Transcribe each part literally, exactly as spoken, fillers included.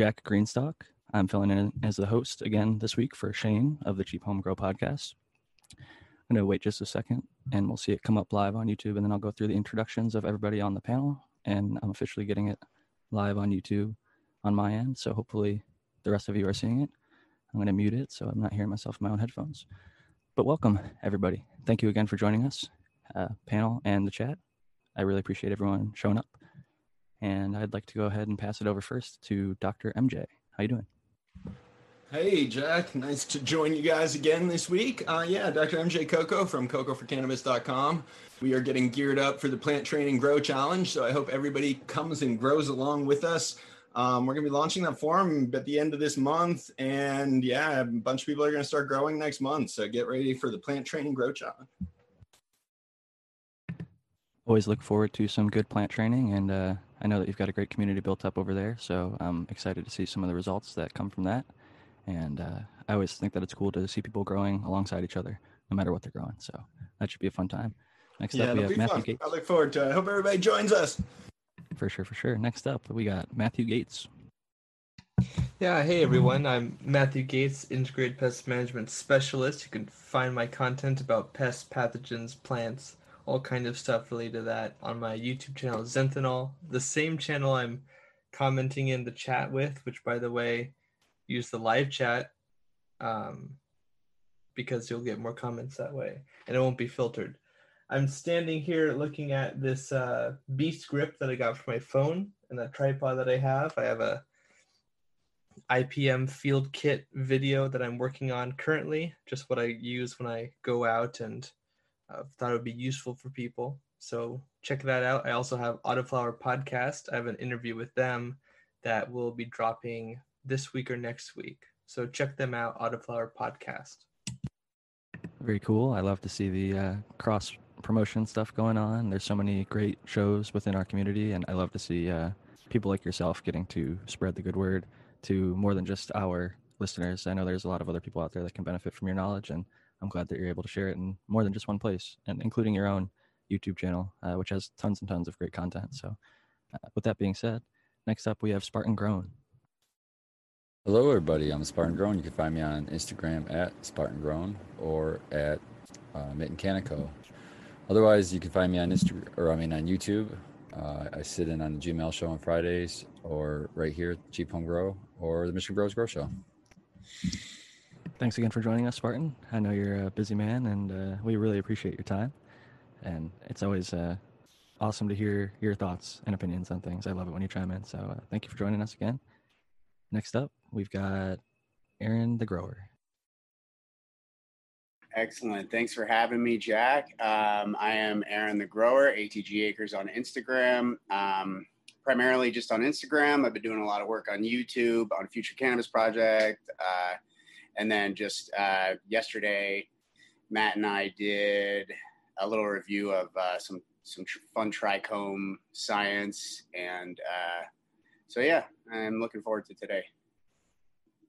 Jack Greenstock. I'm filling in as the host again this week for Shane of the Cheap Home Grow podcast. I'm going to wait just a second and we'll see it come up live on YouTube, and then I'll go through the introductions of everybody on the panel, and I'm officially getting it live on YouTube on my end, so hopefully the rest of you are seeing it. I'm going to mute it so I'm not hearing myself in my own headphones. But welcome, everybody. Thank you again for joining us, uh, panel and the chat. I really appreciate everyone showing up. And I'd like to go ahead and pass it over first to Doctor M J. How you doing? Hey, Jack. Nice to join you guys again this week. Uh, yeah, Doctor M J Coco from coco for cannabis dot com. We are getting geared up for the Plant Training Grow Challenge, so I hope everybody comes and grows along with us. Um, we're going to be launching that forum at the end of this month, and yeah, a bunch of people are going to start growing next month, so get ready for the Plant Training Grow Challenge. Always look forward to some good plant training, and uh, I know that you've got a great community built up over there, so I'm excited to see some of the results that come from that. And uh, I always think that it's cool to see people growing alongside each other, no matter what they're growing. So that should be a fun time. Next yeah, up, we have Matthew fun. Gates. I look forward to it. I hope everybody joins us. For sure, for sure. Next up, we got Matthew Gates. Yeah, hey, everyone. I'm Matthew Gates, Integrated Pest Management Specialist. You can find my content about pests, pathogens, plants, all kind of stuff related to that on my YouTube channel, Xenthanol, the same channel I'm commenting in the chat with, which, by the way, use the live chat um, because you'll get more comments that way and it won't be filtered. I'm standing here looking at this uh, beast grip that I got for my phone and that tripod that I have. I have a I P M field kit video that I'm working on currently, just what I use when I go out, and uh, thought it would be useful for people. So check that out. I also have Autoflower Podcast. I have an interview with them that will be dropping this week or next week. So check them out, Autoflower Podcast. Very cool. I love to see the uh, cross promotion stuff going on. There's so many great shows within our community, and I love to see uh, people like yourself getting to spread the good word to more than just our listeners. I know there's a lot of other people out there that can benefit from your knowledge, and I'm glad that you're able to share it in more than just one place, and including your own YouTube channel, uh, which has tons and tons of great content. So uh, with that being said, next up we have Spartan Grown. Hello, everybody. I'm Spartan Grown. You can find me on Instagram at Spartan Grown or at uh, Mitten Canico. Otherwise, you can find me on Insta- or I mean on YouTube. Uh, I sit in on the Gmail Show on Fridays, or right here at Cheap Home Grow or the Michigan Bros Grow Show. Thanks again for joining us, Spartan. I know you're a busy man, and uh, we really appreciate your time. And it's always uh, awesome to hear your thoughts and opinions on things. I love it when you chime in. So uh, thank you for joining us again. Next up, we've got Aaron the Grower. Excellent. Thanks for having me, Jack. Um, I am Aaron the Grower, A T G Acres on Instagram. Um, primarily just on Instagram. I've been doing a lot of work on YouTube, on Future Cannabis Project. Uh, and then just uh, yesterday, Matt and I did a little review of uh, some, some tr- fun trichome science and uh So yeah, I'm looking forward to today.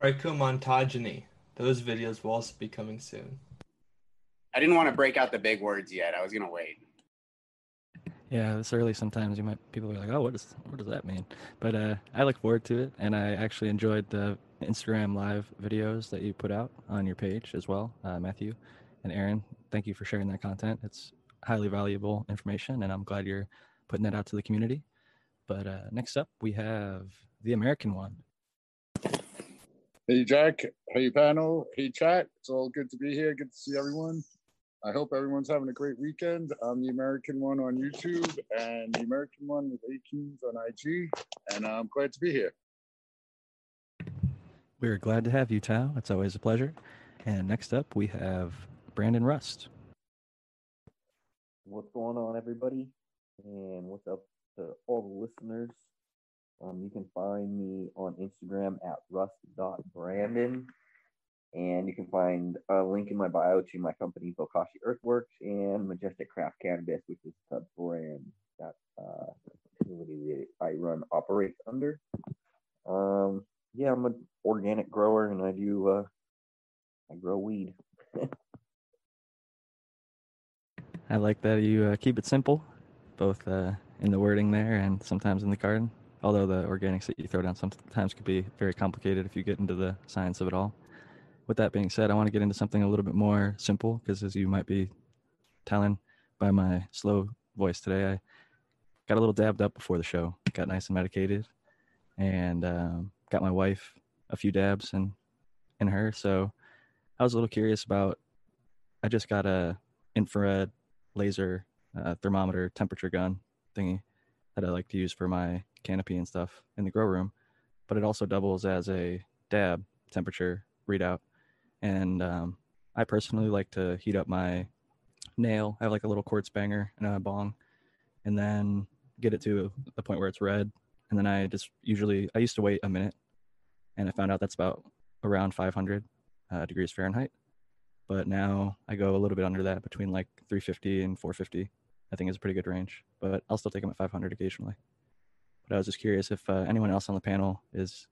Trichomontogeny. Those videos will also be coming soon. I didn't want to break out the big words yet. I was gonna wait. Yeah, this early sometimes you might people are like, oh, what does what does that mean? But uh, I look forward to it, and I actually enjoyed the Instagram live videos that you put out on your page as well, uh, Matthew and Aaron. Thank you for sharing that content. It's highly valuable information, and I'm glad you're putting that out to the community. But uh, next up, we have The American One. Hey, Jack. Hey, panel. Hey, chat. It's all good to be here. Good to see everyone. I hope everyone's having a great weekend. I'm The American One on YouTube and The American One with iTunes on I G. And I'm glad to be here. We're glad to have you, Tao. It's always a pleasure. And next up, we have Brandon Rust. What's going on, everybody? And what's up to all the listeners? Um, you can find me on Instagram at rust dot brandon, and you can find a link in my bio to my company, Bokashi Earthworks, and Majestic Craft Canvas, which is a sub-brand that uh, facility that I run operates under. Um, yeah, I'm an organic grower, and I do, uh, I grow weed. I like that you uh, keep it simple, both uh, in the wording there and sometimes in the garden. although the organics that you throw down sometimes could be very complicated if you get into the science of it all. With that being said, I want to get into something a little bit more simple, because as you might be telling by my slow voice today, I got a little dabbed up before the show, got nice and medicated, and um, got my wife a few dabs in, in her. So I was a little curious about, I just got a infrared laser uh, thermometer temperature gun thingy that I like to use for my canopy and stuff in the grow room, but it also doubles as a dab temperature readout. And um, I personally like to heat up my nail. I have like a little quartz banger and a bong, and then get it to the point where it's red. And then I just usually, I used to wait a minute, and I found out that's about around five hundred uh, degrees Fahrenheit. But now I go a little bit under that, between like three fifty and four fifty. I think is a pretty good range, but I'll still take them at five hundred occasionally. But I was just curious if uh, anyone else on the panel is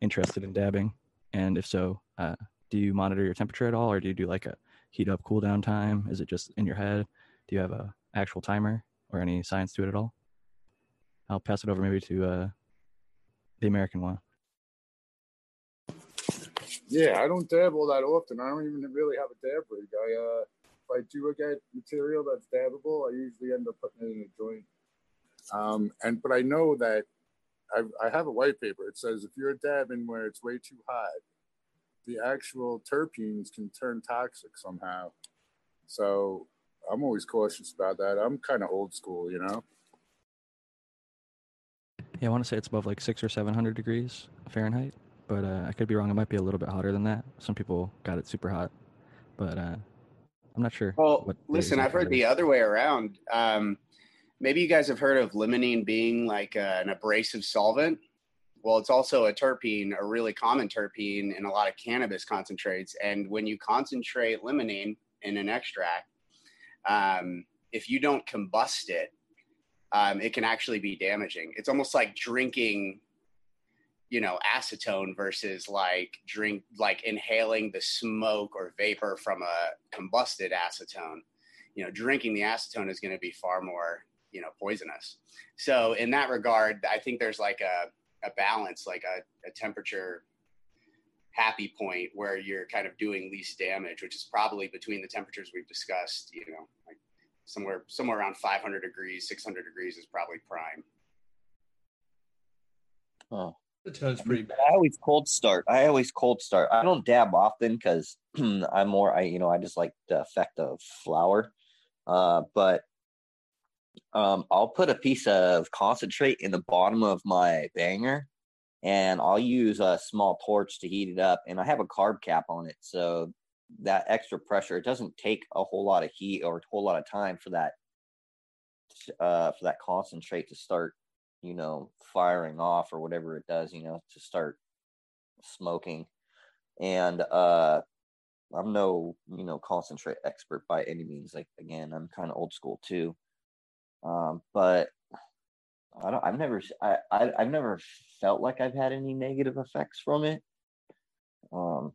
interested in dabbing. And if so, uh, do you monitor your temperature at all? Or do you do like a heat up, cool down time? Is it just in your head? Do you have a actual timer or any science to it at all? I'll pass it over maybe to uh, the American one. Yeah, I don't dab all that often. I don't even really have a dab rig. I, uh, if I do get material that's dabbable, I usually end up putting it in a joint. Um, and But I know that I've, I have a white paper. It says if you're dabbing where it's way too hot, the actual terpenes can turn toxic somehow. So I'm always cautious about that. I'm kind of old school, you know? Yeah, I want to say it's above like six or seven hundred degrees Fahrenheit, but uh, I could be wrong. It might be a little bit hotter than that. Some people got it super hot, but uh, I'm not sure. Well, listen, I've heard the other way around. Um, maybe you guys have heard of limonene being like uh, an abrasive solvent. Well, it's also a terpene, a really common terpene in a lot of cannabis concentrates. And when you concentrate limonene in an extract, um, if you don't combust it, um, it can actually be damaging. It's almost like drinking, you know, acetone versus like drink, like inhaling the smoke or vapor from a combusted acetone. You know, drinking the acetone is going to be far more, you know, poisonous. So in that regard, I think there's like a, a balance, like a, a temperature happy point where you're kind of doing least damage, which is probably between the temperatures we've discussed, you know, like somewhere, somewhere around five hundred degrees, six hundred degrees is probably prime. Oh, that sounds pretty bad. I always cold start. I always cold start. I don't dab often because I'm more, I, you know, I just like the effect of flower. Uh, but Um, I'll put a piece of concentrate in the bottom of my banger, and I'll use a small torch to heat it up. And I have a carb cap on it, so that extra pressure, it doesn't take a whole lot of heat or a whole lot of time for that uh, for that concentrate to start, you know, firing off or whatever it does, you know, to start smoking. And uh, I'm no, you know, concentrate expert by any means. Like again, I'm kind of old school too. Um, but I don't, I've never, I, I, I've never felt like I've had any negative effects from it. Um,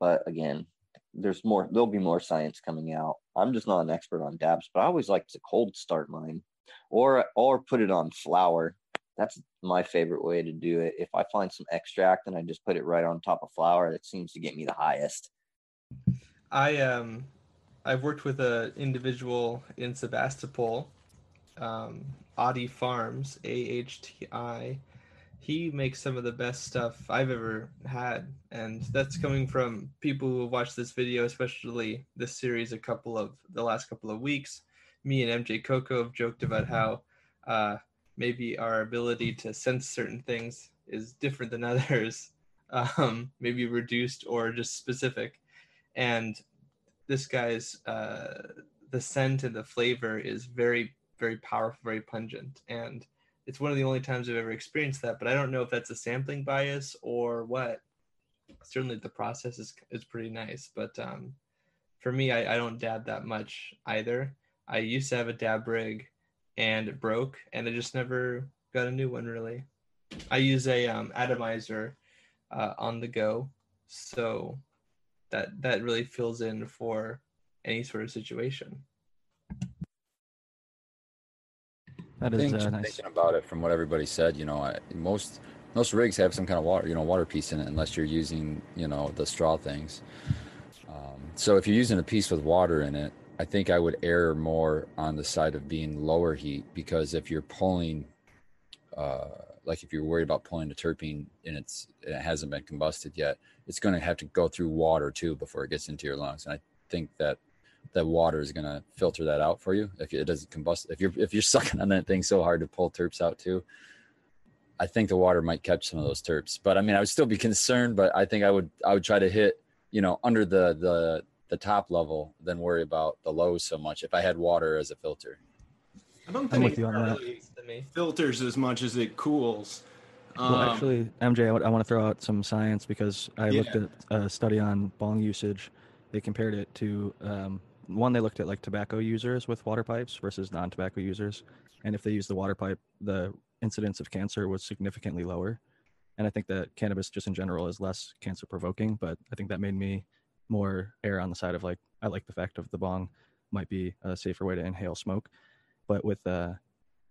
but again, there's more, there'll be more science coming out. I'm just not an expert on dabs, but I always like to cold start mine or, or put it on flour. That's my favorite way to do it. If I find some extract and I just put it right on top of flour, that seems to get me the highest. I, um, I've worked with a individual in Sebastopol, um Audi Farms, A H T I. He makes some of the best stuff I've ever had, and that's coming from people who have watched this video, especially this series, a couple of the last couple of weeks. Me and M J Coco have joked about how uh maybe our ability to sense certain things is different than others, um maybe reduced or just specific. And this guy's uh the scent and the flavor is very very powerful, very pungent. And it's one of the only times I've ever experienced that, but I don't know if that's a sampling bias or what. Certainly the process is, is pretty nice, but um, for me, I, I don't dab that much either. I used to have a dab rig and it broke, and I just never got a new one really. I use a um, atomizer uh, on the go, so that that really fills in for any sort of situation. That is uh, nice. Thinking about it, from what everybody said, you know, most most rigs have some kind of water, you know, water piece in it, unless you're using, you know, the straw things. Um, so if you're using a piece with water in it, I think I would err more on the side of being lower heat, because if you're pulling, uh, like if you're worried about pulling a terpene and it's and it hasn't been combusted yet, it's going to have to go through water too before it gets into your lungs. And I think that that water is going to filter that out for you if it doesn't combust. If you're if you're sucking on that thing so hard to pull terps out too, I think the water might catch some of those terps. But I mean, I would still be concerned. But I think I would I would try to hit, you know, under the the the top level, then worry about the lows so much if I had water as a filter. I don't think it really filters as much as it cools. Well, um, actually, M J, I, w- I want to throw out some science, because I yeah. looked at a study on bong usage. They compared it to um, one. They looked at like tobacco users with water pipes versus non-tobacco users, and if they used the water pipe, the incidence of cancer was significantly lower. And I think that cannabis, just in general, is less cancer-provoking. But I think that made me more err on the side of like, I like the fact of the bong might be a safer way to inhale smoke. But with uh,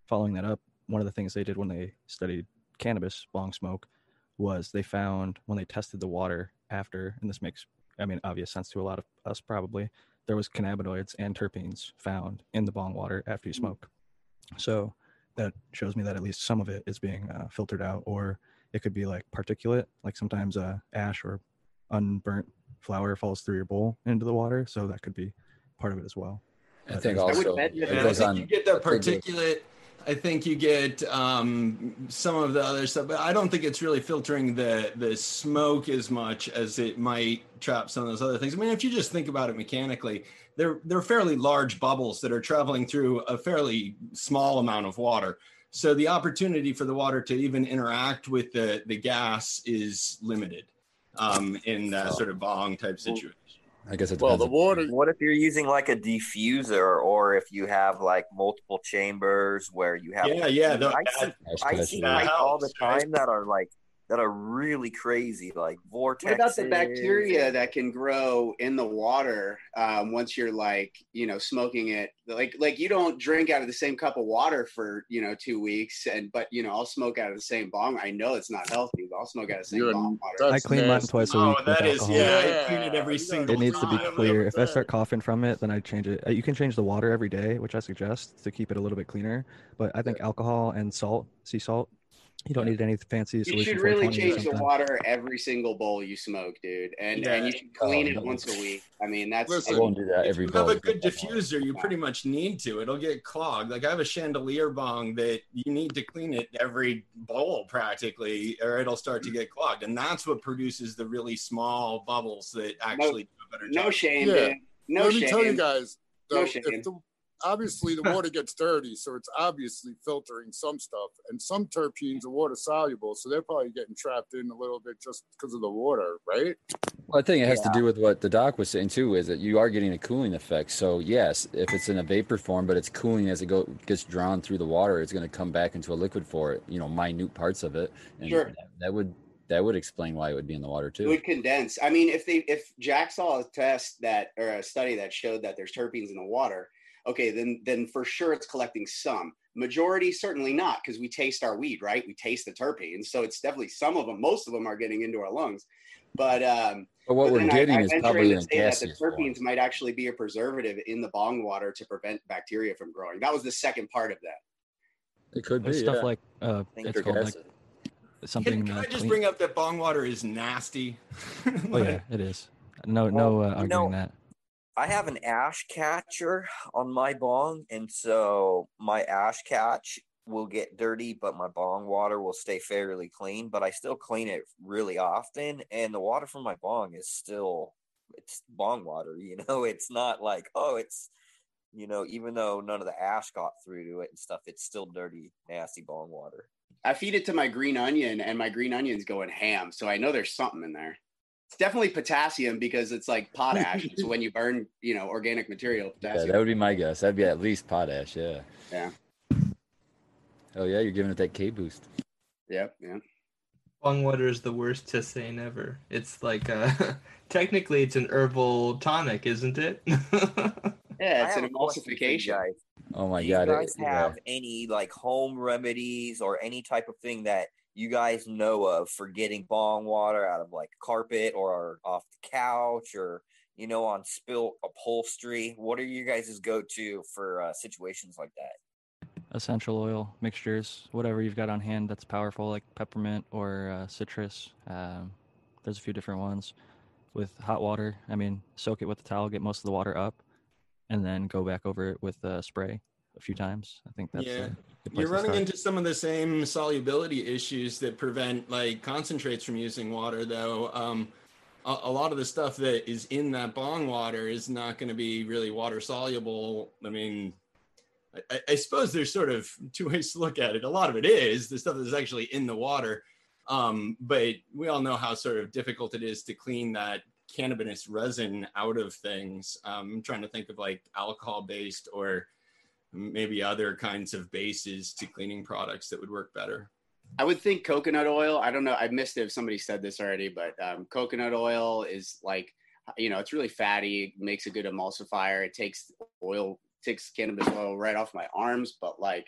following that up, one of the things they did when they studied cannabis bong smoke was they found, when they tested the water after, and this makes, I mean, obvious sense to a lot of us probably, there was cannabinoids and terpenes found in the bong water after you smoke. So that shows me that at least some of it is being uh, filtered out, or it could be like particulate, like sometimes uh, ash or unburnt flour falls through your bowl into the water. So that could be part of it as well. I think also I, would I think on, you get the particulate. I think you get um, some of the other stuff, but I don't think it's really filtering the the smoke as much as it might trap some of those other things. I mean, if you just think about it mechanically, they're they're fairly large bubbles that are traveling through a fairly small amount of water. So the opportunity for the water to even interact with the the gas is limited um, in that sort of bong type situation. I guess it well, the water. What if you're using like a diffuser, or if you have like multiple chambers where you have? Yeah, like, yeah. The, I see, I I see like all the time that are like that are really crazy, like vortexes. What about the bacteria that can grow in the water um, once you're like you know smoking it? Like like you don't drink out of the same cup of water for you know two weeks, and but you know I'll smoke out of the same bong. I know it's not healthy, but I'll smoke out of the same You're bong water. I clean mine twice a week. Oh, that is alcohol. yeah. I clean it every single. It needs time. to be clear. If I start coughing from it, then I change it. You can change the water every day, which I suggest to keep it a little bit cleaner. But I think alcohol and salt, sea salt. You don't need any fancy solution. You should really change the water every single bowl you smoke, dude. And yeah. and you should clean oh, it no. once a week. I mean, that's... Listen, I won't do that every if bowl. If you have a good diffuser, you pretty much need to. It'll get clogged. Like, I have a chandelier bong that you need to clean it every bowl, practically, or it'll start to get clogged. And that's what produces the really small bubbles that actually no, do a better job. No shame, yeah. dude. No Let shame. Let me tell you guys, though, no shame. If the, obviously the water gets dirty, so it's obviously filtering some stuff, and some terpenes are water soluble, so they're probably getting trapped in a little bit just because of the water, right? Well, I think it has yeah. to do with what the doc was saying too, is that you are getting a cooling effect. So yes, if it's in a vapor form, but it's cooling as it go, gets drawn through the water, it's going to come back into a liquid for it, you know, minute parts of it, and sure. that, that would That would explain why it would be in the water too. It would condense. I mean, if they if Jack saw a test that or a study that showed that there's terpenes in the water. Okay, then then for sure it's collecting some. Majority, certainly not, because we taste our weed, right? We taste the terpenes. So it's definitely some of them. Most of them are getting into our lungs. But, um, but what but we're getting I, I is probably in gaseous that the terpenes form. Might actually be a preservative in the bong water to prevent bacteria from growing. That was the second part of that. It could There's be, stuff yeah. like, uh, it's called like something. Can, can uh, I just clean. bring up that bong water is nasty? like, oh, yeah, it is. No, well, no uh, arguing no. that. I have an ash catcher on my bong, and so my ash catch will get dirty, but my bong water will stay fairly clean, but I still clean it really often, and the water from my bong is still, it's bong water, you know, it's not like, oh, it's, you know, even though none of the ash got through to it and stuff, it's still dirty, nasty bong water. I feed it to my green onion, and my green onion's going ham, so I know there's something in there. It's definitely potassium, because it's like potash. So when you burn, you know, organic material, potassium. Yeah, that would be my guess. That'd be at least potash, yeah. Yeah. Oh yeah, you're giving it that K boost. Yep, yeah. Bong water is the worst tisane ever. It's like, uh, technically it's an herbal tonic, isn't it? Yeah, it's an emulsification. Oh my God. Do you guys have any like home remedies or any type of thing that you guys know of for getting bong water out of like carpet or off the couch or, you know, on spilt upholstery? What are you guys' go-to for uh, situations like that? Essential oil mixtures, whatever you've got on hand that's powerful, like peppermint or uh, citrus. Um, there's a few different ones. With hot water, I mean, soak it with the towel, get most of the water up, and then go back over it with a spray a few times. I think that's yeah. You're running into some of the same solubility issues that prevent like concentrates from using water, though. Um, a, a lot of the stuff that is in that bong water is not going to be really water soluble. I mean, I, I suppose there's sort of two ways to look at it. A lot of it is the stuff that's actually in the water, um, but we all know how sort of difficult it is to clean that cannabinous resin out of things. Um, I'm trying to think of like alcohol-based or maybe other kinds of bases to cleaning products that would work better. I would think coconut oil. I don't know. I missed it if somebody said this already, but um, coconut oil is like, you know, it's really fatty, makes a good emulsifier. It takes oil, takes cannabis oil right off my arms. But like,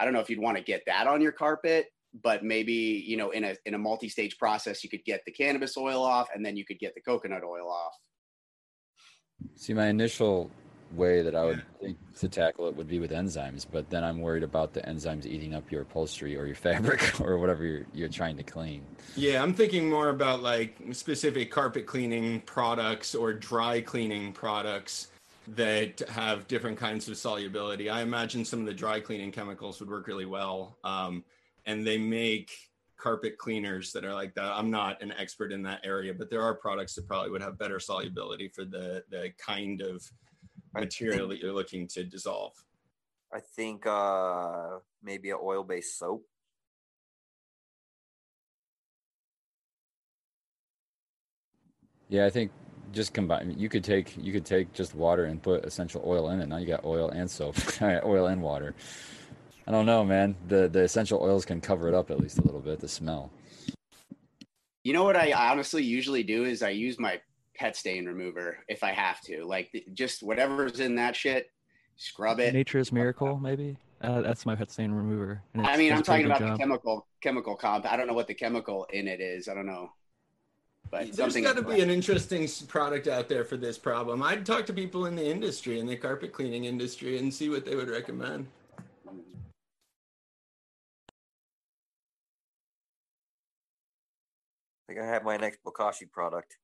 I don't know if you'd want to get that on your carpet, but maybe, you know, in a in a multi-stage process, you could get the cannabis oil off and then you could get the coconut oil off. See, my initial way that I would think to tackle it would be with enzymes, but then I'm worried about the enzymes eating up your upholstery or your fabric or whatever you're, you're trying to clean. Yeah, I'm thinking more about like specific carpet cleaning products or dry cleaning products that have different kinds of solubility. I imagine some of the dry cleaning chemicals would work really well. Um, and they make carpet cleaners that are like that. I'm not an expert in that area, but there are products that probably would have better solubility for the the kind of material that you're looking to dissolve. I think uh, maybe an oil-based soap. Yeah, I think just combine. You could take you could take just water and put essential oil in it. Now you got oil and soap, oil and water. I don't know, man. The the essential oils can cover it up at least a little bit. The smell. You know what I honestly usually do is I use my pet stain remover if I have to, like just whatever's in that shit, scrub it. Nature's Miracle, maybe. Uh, that's my pet stain remover. And I mean, I'm talking about the chemical chemical comp. I don't know what the chemical in it is. I don't know. But there's got to be an interesting product out there for this problem. I'd talk to people in the industry, in the carpet cleaning industry, and see what they would recommend. I think I have my next Bokashi product.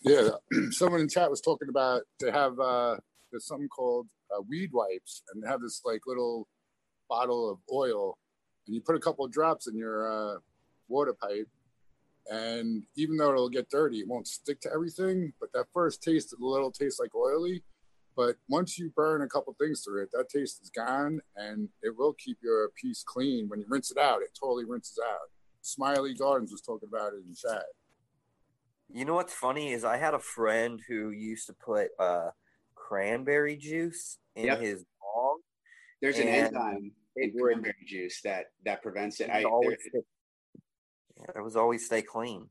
Yeah, someone in chat was talking about to have uh, there's something called uh, weed wipes, and they have this like little bottle of oil, and you put a couple of drops in your uh, water pipe, and even though it'll get dirty, it won't stick to everything. But that first taste, the little taste like oily, but once you burn a couple things through it, that taste is gone, and it will keep your piece clean when you rinse it out. It totally rinses out. Smiley Gardens was talking about it in chat. You know what's funny is I had a friend who used to put uh, cranberry juice in yep. his bong. There's an enzyme in cranberry juice that, that prevents it. I always it, stay, it was always stay clean.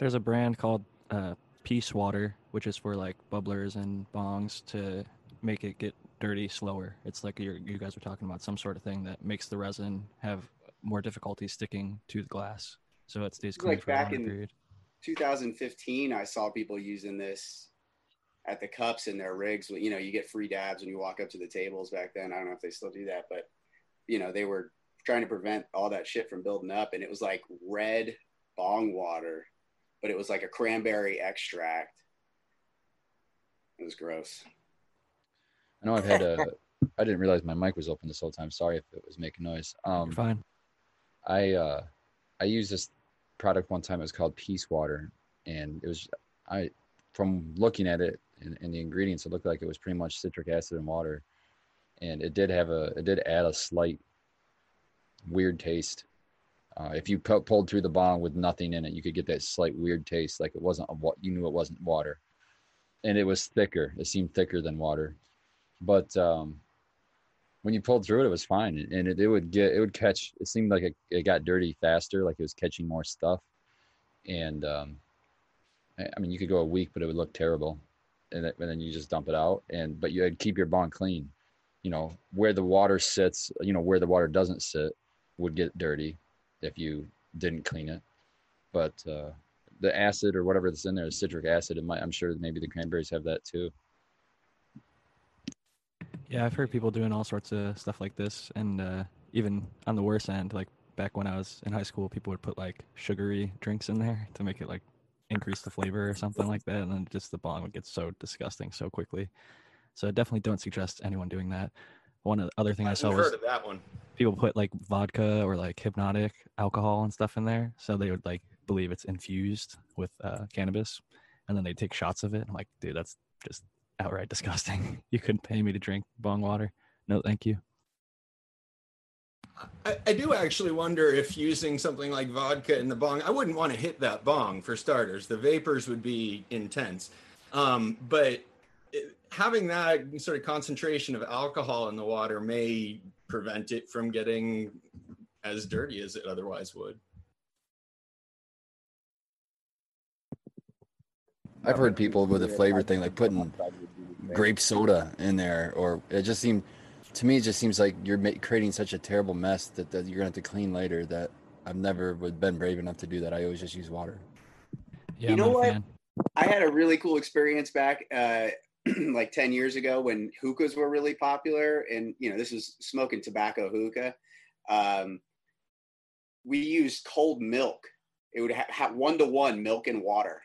There's a brand called uh, Peace Water, which is for like bubblers and bongs to make it get dirty slower. It's like you're, you guys were talking about some sort of thing that makes the resin have more difficulty sticking to the glass, so it stays clean like for a longer in- period. two thousand fifteen, I saw people using this at the cups in their rigs. You know, you get free dabs when you walk up to the tables back then. I don't know if they still do that, but, you know, they were trying to prevent all that shit from building up. And it was like red bong water, but it was like a cranberry extract. It was gross. I know I've had a, I didn't realize my mic was open this whole time. Sorry if it was making noise. Um, You're fine. I, uh, I use this product one time. It was called Peace Water, and it was I from looking at it and, and the ingredients, it looked like it was pretty much citric acid and water, and it did have a it did add a slight weird taste. Uh, if you p- pulled through the bong with nothing in it, you could get that slight weird taste, like it wasn't what you knew it wasn't water, and it was thicker. It seemed thicker than water, but um, when you pulled through it, it was fine, and it, it would get it would catch. It seemed like it, it got dirty faster, like it was catching more stuff. And um, I mean, you could go a week, but it would look terrible. and, it, and then you just dump it out. And but you would keep your bond clean. You know, where the water sits, you know, where the water doesn't sit would get dirty if you didn't clean it. But uh, the acid or whatever that's in there is citric acid. It might, I'm sure maybe the cranberries have that too. Yeah, I've heard people doing all sorts of stuff like this. And uh, even on the worse end, like back when I was in high school, people would put like sugary drinks in there to make it like increase the flavor or something like that. And then just the bond would get so disgusting so quickly. So definitely don't suggest anyone doing that. One other thing I saw was that one. People put like vodka or like hypnotic alcohol and stuff in there. So they would like believe it's infused with uh, cannabis, and then they take shots of it. I'm like, dude, that's just outright disgusting. You couldn't pay me to drink bong water. No, thank you. I, I do actually wonder if using something like vodka in the bong, I wouldn't want to hit that bong for starters. The vapors would be intense. Um, but it, having that sort of concentration of alcohol in the water may prevent it from getting as dirty as it otherwise would. I've heard people with the flavor thing, like putting grape soda in there, or it just seemed, to me, it just seems like you're creating such a terrible mess that, that you're going to have to clean later, that I've never been brave enough to do that. I always just use water. Yeah, you know what? I had a really cool experience back uh, like ten years ago when hookahs were really popular. And, you know, this is smoking tobacco hookah. Um, we used cold milk. It would have one-to-one milk and water.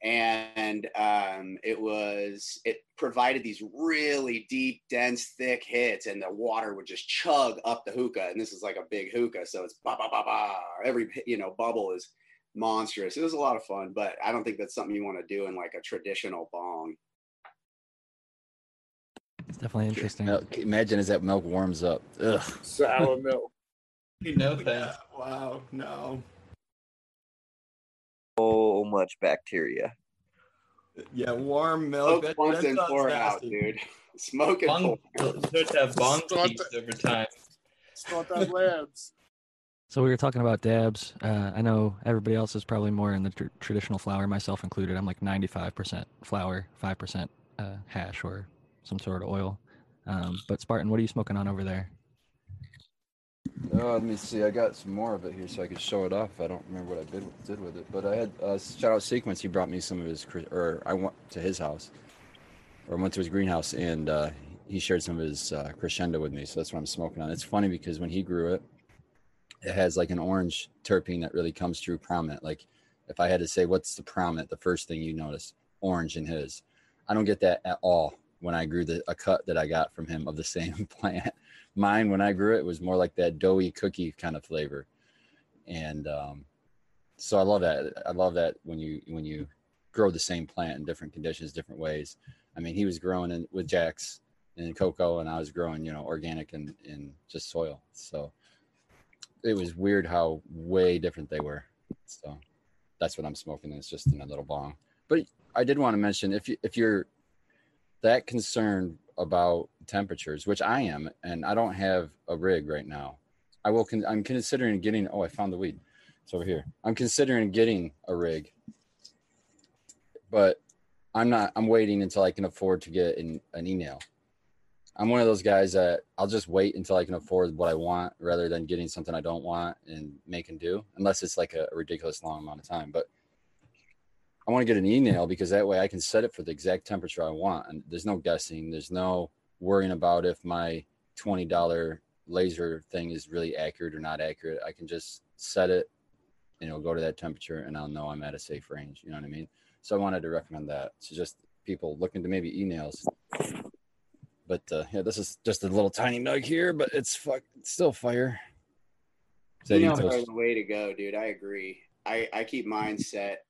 And um, it was, it provided these really deep, dense, thick hits, and the water would just chug up the hookah. And this is like a big hookah, so it's ba ba ba ba. Every, you know, bubble is monstrous. It was a lot of fun, but I don't think that's something you want to do in like a traditional bong. It's definitely interesting. Milk. Imagine as that milk warms up. Ugh. Sour milk. You know that? Wow. No. So much bacteria. Yeah, warm milk. Smoke once and pour out, dude. Smoke and pour out. Just have bong teeth over time. Start that labs. So we were talking about dabs. Uh, I know everybody else is probably more in the tr- traditional flower, myself included. I'm like ninety-five percent flower, five percent uh, hash or some sort of oil. Um, but Spartan, what are you smoking on over there? Oh, let me see. I got some more of it here so I could show it off. I don't remember what I did with, did with it, but I had a uh, shout out Sequence. He brought me some of his, or I went to his house, or went to his greenhouse, and uh, he shared some of his uh, crescendo with me. So that's what I'm smoking on. It's funny because when he grew it, it has like an orange terpene that really comes through prominent. Like if I had to say, what's the prominent, the first thing you notice, orange in his. I don't get that at all when I grew the a cut that I got from him of the same plant. Mine, when I grew it, was more like that doughy cookie kind of flavor. And um, so I love that. I love that when you when you grow the same plant in different conditions, different ways. I mean, he was growing in, with Jack's and cocoa, and I was growing, you know, organic and, and just soil. So it was weird how way different they were. So that's what I'm smoking. It's just in a little bong. But I did want to mention, if you, if you're that concerned about temperatures, which I am, and I don't have a rig right now. I will. Con- I'm considering getting. Oh, I found the weed. It's over here. I'm considering getting a rig, but I'm not. I'm waiting until I can afford to get an, an e-nail. I'm one of those guys that I'll just wait until I can afford what I want, rather than getting something I don't want and make and do, unless it's like a, a ridiculous long amount of time. But I want to get an e-nail because that way I can set it for the exact temperature I want. And there's no guessing. There's no worrying about if my twenty dollars laser thing is really accurate or not accurate. I can just set it and it'll go to that temperature and I'll know I'm at a safe range. You know what I mean? So I wanted to recommend that. So just people looking to maybe e-nails. But uh, yeah, this is just a little tiny nug here, but it's, fuck, it's still fire. So you know, the way to go, dude. I agree. I, I keep mine set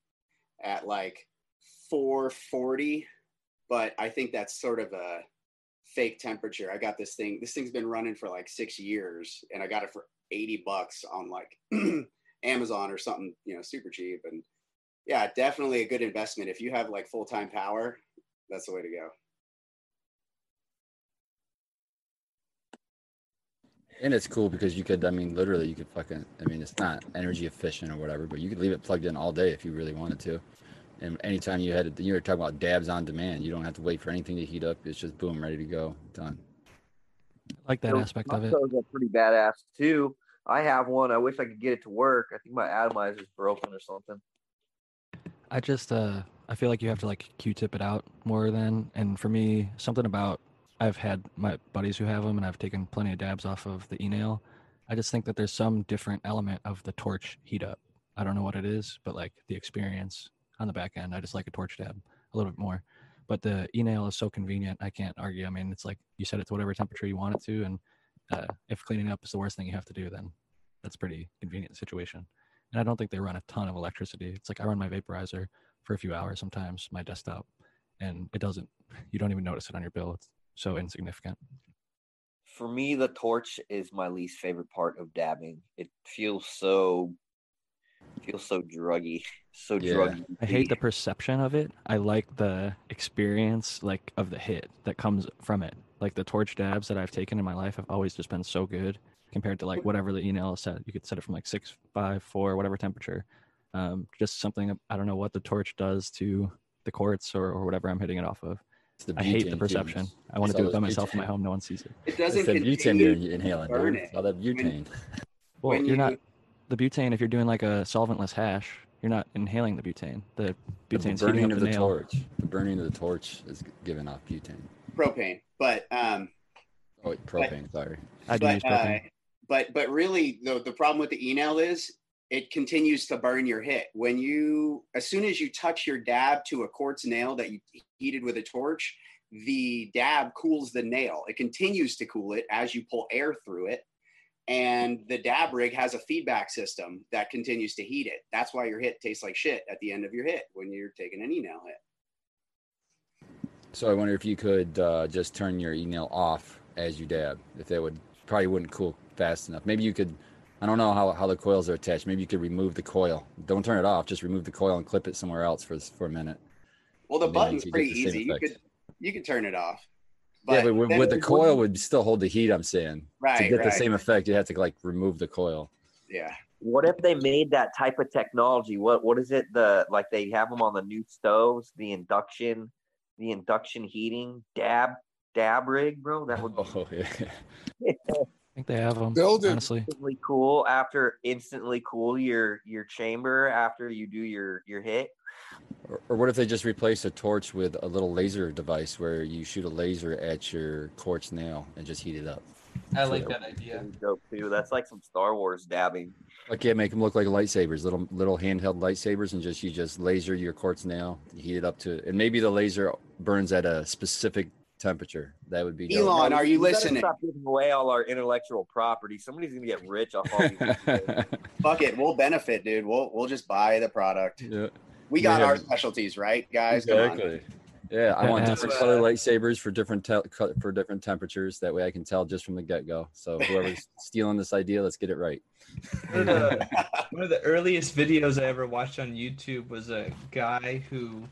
at like four forty, but I think that's sort of a fake temperature. I got this thing, this thing's been running for like six years and I got it for eighty bucks on like Amazon or something, you know, super cheap. And yeah, definitely a good investment. If you have like full-time power, that's the way to go. And it's cool because you could, I mean, literally you could fucking, I mean, it's not energy efficient or whatever, but you could leave it plugged in all day if you really wanted to. And anytime you had, you were talking about dabs on demand. You don't have to wait for anything to heat up. It's just boom, ready to go, done. I like that so aspect of it. Those are pretty badass too. I have one. I wish I could get it to work. I think my atomizer's broken or something. I just, uh, I feel like you have to like Q-tip it out more than, and for me, something about, I've had my buddies who have them, and I've taken plenty of dabs off of the e-nail. I just think that there's some different element of the torch heat up. I don't know what it is, but like the experience on the back end, I just like a torch dab a little bit more. But the e-nail is so convenient, I can't argue. I mean, it's like you set it to whatever temperature you want it to, and uh, if cleaning up is the worst thing you have to do, then that's a pretty convenient situation. And I don't think they run a ton of electricity. It's like I run my vaporizer for a few hours sometimes, my desktop, and it doesn't, you don't even notice it on your bill. It's so insignificant. For me, the torch is my least favorite part of dabbing. It feels so, feels so druggy, so yeah. druggy. I hate the perception of it. I like the experience, like of the hit that comes from it. Like the torch dabs that I've taken in my life have always just been so good compared to like whatever the e-nail is set. You could set it from like six, five, four, whatever temperature. Um, just something, I don't know what the torch does to the quartz or, or whatever I'm hitting it off of. I hate the perception. Fumes. I want it's to do it by myself butane. In my home. No one sees it. It doesn't it's the butane you're inhaling. Burn it. It's all that butane. When, well, when you're you... not the butane. If you're doing like a solventless hash, you're not inhaling the butane. The butane's the burning up of the, the torch. The burning of the torch is giving off butane. Propane, but um. Oh, wait, propane. But, sorry. I do but, use propane. Uh, but but really, the the problem with the e-nail is it continues to burn your hit. When you, as soon as you touch your dab to a quartz nail that you heated with a torch, the dab cools the nail. It continues to cool it as you pull air through it. And the dab rig has a feedback system that continues to heat it. That's why your hit tastes like shit at the end of your hit when you're taking an e-nail hit. So I wonder if you could uh, just turn your e-nail off as you dab, if that would, probably wouldn't cool fast enough. Maybe you could, I don't know how, how the coils are attached. Maybe you could remove the coil. Don't turn it off. Just remove the coil and clip it somewhere else for for a minute. Well, the and button's pretty easy. You could you could turn it off. But yeah, but with, with the coil wouldn't... would still hold the heat, I'm saying. Right, To get right. the same effect, you'd have to, like, remove the coil. Yeah. What if they made that type of technology? What What is it? The Like, they have them on the new stoves, the induction the induction heating, dab dab rig, bro? That would be... Oh, yeah. I think they have them. Build it. Honestly, instantly cool after instantly cool your your chamber after you do your your hit. Or, or what if they just replace a torch with a little laser device where you shoot a laser at your quartz nail and just heat it up? I so like that idea. Dope too. That's like some Star Wars dabbing. Like yeah, make them look like lightsabers, little little handheld lightsabers, and just you just laser your quartz nail, heat it up to, and maybe the laser burns at a specific temperature. That would be Elon. Dope. Are you, you listening? Stop giving away all our intellectual property. Somebody's gonna get rich off all these. Fuck it, we'll benefit, dude. We'll we'll just buy the product. Yeah. We got yeah. our specialties, right, guys? Exactly. Yeah, I want different color lightsabers for different te- for different temperatures. That way, I can tell just from the get go. So whoever's stealing this idea, let's get it right. One of the, one of the earliest videos I ever watched on YouTube was a guy who.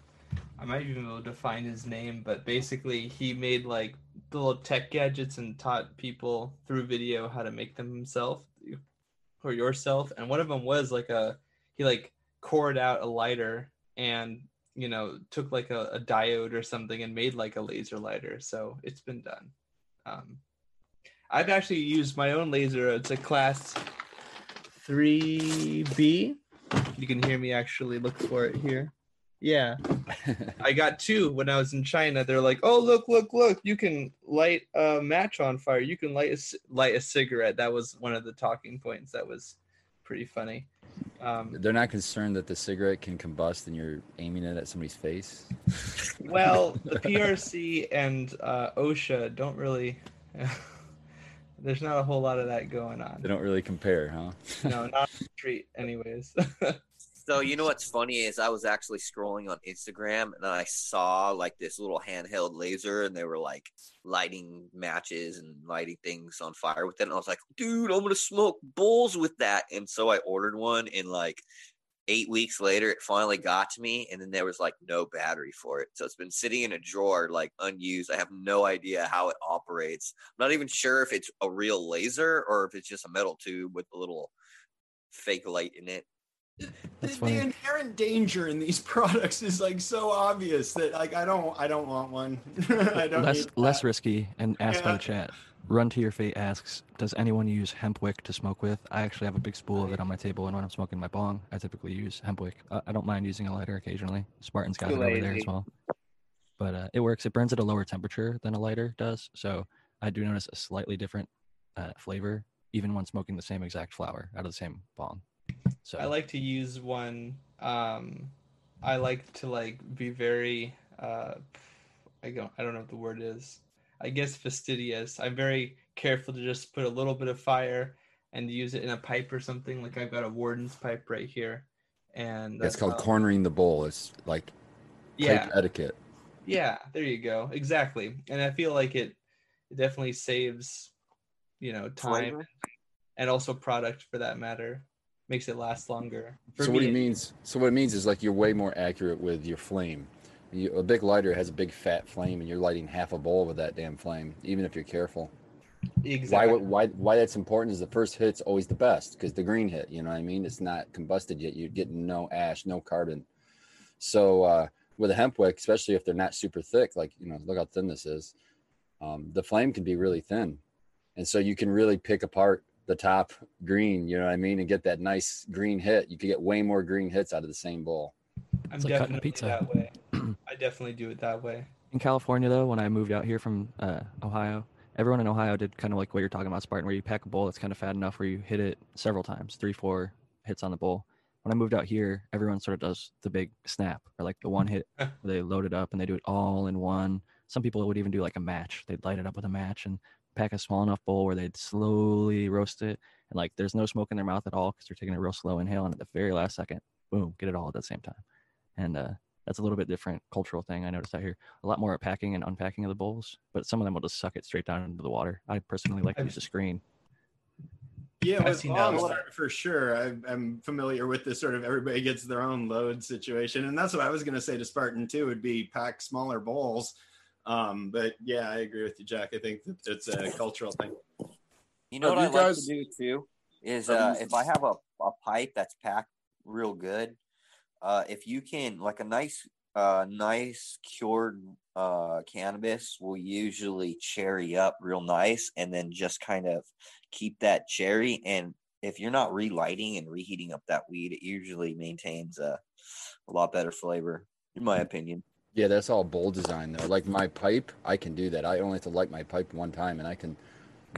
I might even be able to find his name, but basically he made like little tech gadgets and taught people through video how to make them himself or yourself. And one of them was like a, he like cored out a lighter and, you know, took like a, a diode or something and made like a laser lighter. So it's been done. Um, I've actually used my own laser. It's a class three B. You can hear me actually look for it here. Yeah, I got two when I was in China. They're like, "Oh, look, look, look! You can light a match on fire. You can light a, light a cigarette." That was one of the talking points. That was pretty funny. Um, They're not concerned that the cigarette can combust and you're aiming it at somebody's face. Well, the P R C and uh, OSHA don't really. There's not a whole lot of that going on. They don't really compare, huh? No, not on the street, anyways. So you know what's funny is I was actually scrolling on Instagram and I saw like this little handheld laser and they were like lighting matches and lighting things on fire with it. And I was like, dude, I'm going to smoke bowls with that. And so I ordered one and like eight weeks later, it finally got to me. And then there was like no battery for it. So it's been sitting in a drawer, like unused. I have no idea how it operates. I'm not even sure if it's a real laser or if it's just a metal tube with a little fake light in it. The, the inherent danger in these products is like so obvious that like I don't I don't want one. I don't less less risky and asked yeah. by the chat. Run to your fate asks, does anyone use hemp wick to smoke with? I actually have a big spool of it on my table, and when I'm smoking my bong, I typically use hemp wick. Uh, I don't mind using a lighter occasionally. Spartan's got it over there as well, but uh, it works. It burns at a lower temperature than a lighter does, so I do notice a slightly different uh, flavor even when smoking the same exact flower out of the same bong. So I like to use one. Um, I like to like be very. Uh, I don't. I don't know what the word is. I guess fastidious. I'm very careful to just put a little bit of fire and use it in a pipe or something. Like I've got a warden's pipe right here, and that's, that's called um, cornering the bowl. It's like yeah etiquette. Yeah, there you go. Exactly, and I feel like it, it definitely saves, you know, time flavor, and also product for that matter. Makes it last longer. For so me, what it means, so what it means is like you're way more accurate with your flame. You, a big lighter has a big fat flame, and you're lighting half a bowl with that damn flame, even if you're careful. Exactly. Why, why, why that's important is the first hit's always the best because the green hit, you know what I mean? It's not combusted yet. You're getting no ash, no carbon. So uh, with a hemp wick, especially if they're not super thick, like, you know, look how thin this is. Um, the flame can be really thin. And so you can really pick apart the top green, you know what I mean, and get that nice green hit. You could get way more green hits out of the same bowl. I'm like definitely pizza. That way. I definitely do it that way. In California, though, when I moved out here from uh, Ohio, everyone in Ohio did kind of like what you're talking about, Spartan, where you pack a bowl that's kind of fat enough where you hit it several times, three, four hits on the bowl. When I moved out here, everyone sort of does the big snap or like the one hit. Where they load it up and they do it all in one. Some people would even do like a match. They'd light it up with a match and pack a small enough bowl where they'd slowly roast it, and like there's no smoke in their mouth at all because they're taking a real slow inhale, and at the very last second, boom, get it all at the same time. And uh that's a little bit different cultural thing I noticed out here. A lot more at packing and unpacking of the bowls, but some of them will just suck it straight down into the water. I personally like to use a screen. Yeah, with bongs, for sure. I, I'm familiar with this sort of everybody gets their own load situation, and that's what I was going to say to Spartan too, would be pack smaller bowls. Um, but yeah, I agree with you, Jack. I think that it's a cultural thing. You know what I like to do too is uh, if I have a, a pipe that's packed real good, uh, if you can, like a nice, uh, nice cured uh, cannabis will usually cherry up real nice, and then just kind of keep that cherry. And if you're not relighting and reheating up that weed, it usually maintains a, a lot better flavor, in my opinion. Yeah, that's all bowl design, though. Like, my pipe, I can do that. I only have to light my pipe one time, and I can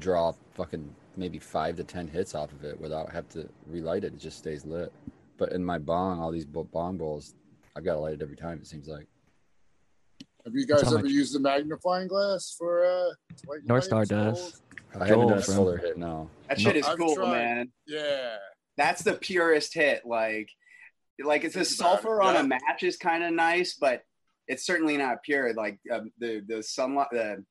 draw fucking maybe five to ten hits off of it without have to relight it. It just stays lit. But in my bong, all these bong bowls, I've got to light it every time, it seems like. Have you guys ever much? used the magnifying glass for uh, light North Star does. I haven't done a solar hit, no. That shit is I've cool, tried. man. Yeah. That's the purest hit. Like, like it's a sulfur it, on yeah. a match is kind of nice, but it's certainly not pure. Like uh, the the sunlight. The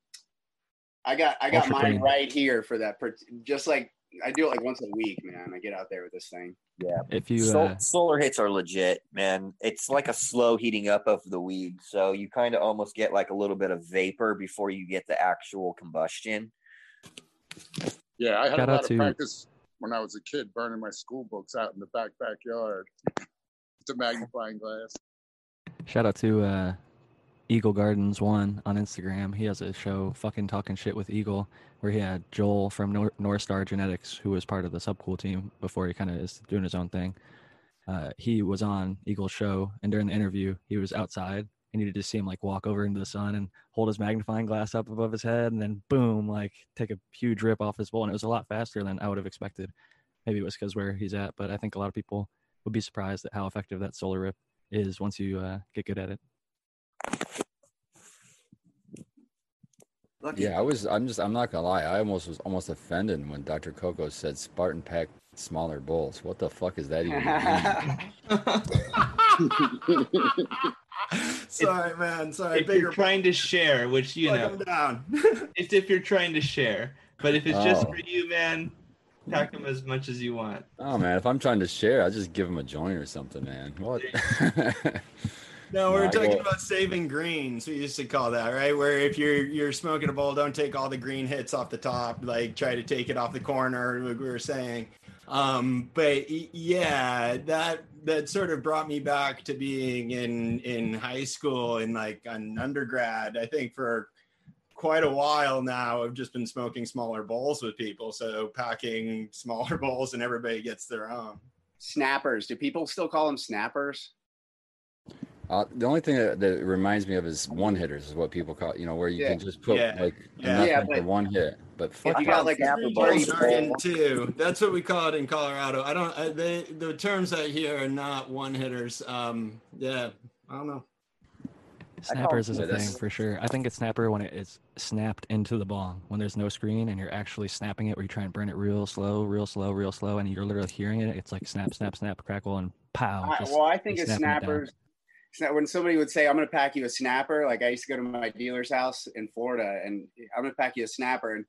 I got I got Ultra mine green. right here for that. Per- just like I do it like once a week, man. I get out there with this thing. Yeah. If you Sol- uh, solar hits are legit, man. It's like a slow heating up of the weed, so you kind of almost get like a little bit of vapor before you get the actual combustion. Yeah, I had Shout a lot of to... practice when I was a kid, burning my school books out in the back backyard with a magnifying glass. Shout out to uh, Eagle Gardens one on Instagram. He has a show, Fucking Talking Shit with Eagle, where he had Joel from Nor- North Star Genetics, who was part of the Subcool team before he kind of is doing his own thing. Uh, he was on Eagle's show, and during the interview, he was outside, and you could just see him like walk over into the sun and hold his magnifying glass up above his head, and then boom, like take a huge rip off his bowl. And it was a lot faster than I would have expected. Maybe it was because where he's at, but I think a lot of people would be surprised at how effective that solar rip is once you uh, get good at it. Lucky. Yeah, I was. I'm just. I'm not gonna lie. I almost was almost offended when Doctor Coco said Spartan pack smaller bowls. What the fuck is that even? Sorry, if, man. Sorry. If you're trying to share, which you know, down. It's if you're trying to share. But if it's oh. just for you, man, pack them as much as you want. Oh man, if I'm trying to share, I just give them a joint or something, man. What? No, we were talking well. about saving greens. We used to call that, right? Where if you're you're smoking a bowl, don't take all the green hits off the top. Like try to take it off the corner, like we were saying. Um, but yeah, that that sort of brought me back to being in, in high school and like an undergrad. I think for quite a while now, I've just been smoking smaller bowls with people. So packing smaller bowls and everybody gets their own. Snappers. Do people still call them snappers? Uh, the only thing that, that reminds me of is one hitters is what people call, you know, where you yeah. can just put yeah. like yeah. Yeah, but, one hit. But fuck, you got like apple too. That's what we call it in Colorado. I don't. I, they, the terms I hear are not one hitters. Um, yeah, I don't know. Snappers is a thing for sure. I think it's snapper when it's snapped into the bong, when there's no screen and you're actually snapping it, where you try and burn it real slow, real slow, real slow, and you're literally hearing it. It's like snap, snap, snap, crackle, and pow. Just, well, I think it's snappers. When somebody would say, I'm going to pack you a snapper, like I used to go to my dealer's house in Florida, and I'm going to pack you a snapper. And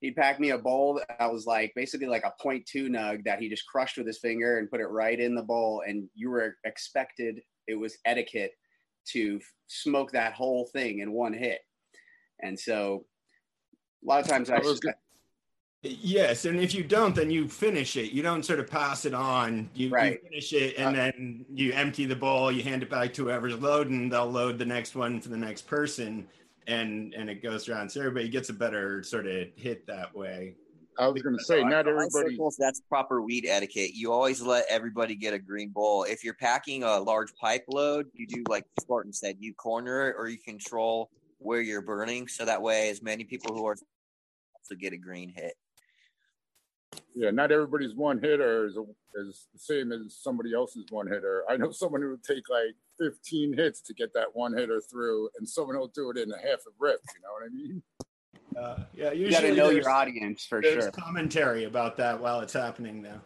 he'd pack me a bowl that was like basically like a point two nug that he just crushed with his finger and put it right in the bowl. And you were expected, it was etiquette to smoke that whole thing in one hit. And so a lot of times I was Yes, and if you don't, then you finish it. You don't sort of pass it on. You, right. you finish it, and uh, then you empty the bowl. You hand it back to whoever's loading. They'll load the next one for the next person, and and it goes around. So everybody gets a better sort of hit that way. I was going to say, not everybody. Circles, that's proper weed etiquette. You always let everybody get a green bowl. If you're packing a large pipe load, you do like Spartan said. You corner it, or you control where you're burning, so that way as many people who are to get a green hit. Yeah, not everybody's one hitter is, a, is the same as somebody else's one hitter. I know someone who would take like fifteen hits to get that one hitter through, and someone will do it in a half a rip. You know what I mean? Uh, yeah, usually you got to know your audience for there's sure. Commentary about that while it's happening, though.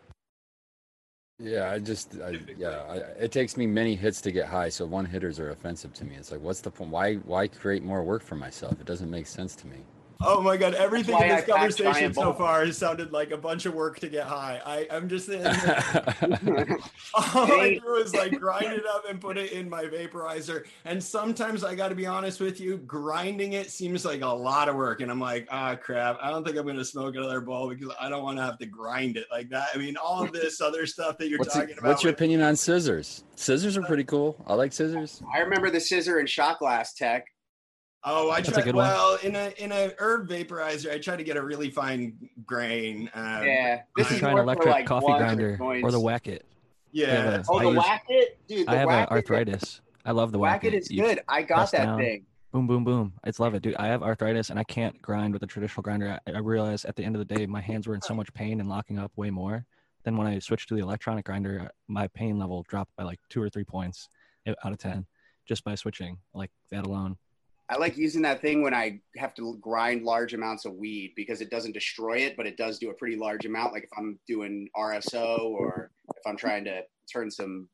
Yeah, I just I, yeah, I, it takes me many hits to get high, so one hitters are offensive to me. It's like, what's the point? Why why create more work for myself? It doesn't make sense to me. Oh my God, everything in this I conversation so far has sounded like a bunch of work to get high. I, I'm just saying, all I do is like grind it up and put it in my vaporizer. And sometimes I got to be honest with you, grinding it seems like a lot of work. And I'm like, ah, crap, I don't think I'm going to smoke another bowl because I don't want to have to grind it like that. I mean, all of this other stuff that you're what's talking it, about. What's your opinion on scissors? Scissors are pretty cool. I like scissors. I remember the scissor and shot glass tech. Oh, I tried. Well, in a in a herb vaporizer, I tried to get a really fine grain. Um, yeah, this is an electric like coffee grinder or the Whack It. Yeah. Oh, the Whack It, dude. I have arthritis. I love the Whack It. Whack It is good. I got that thing. Boom, boom, boom. It's love it, dude. I have arthritis and I can't grind with a traditional grinder. I, I realized at the end of the day, my hands were in so much pain and locking up way more. Then when I switched to the electronic grinder, my pain level dropped by like two or three points out of ten just by switching like that alone. I like using that thing when I have to grind large amounts of weed because it doesn't destroy it, but it does do a pretty large amount. Like if I'm doing R S O or if I'm trying to turn some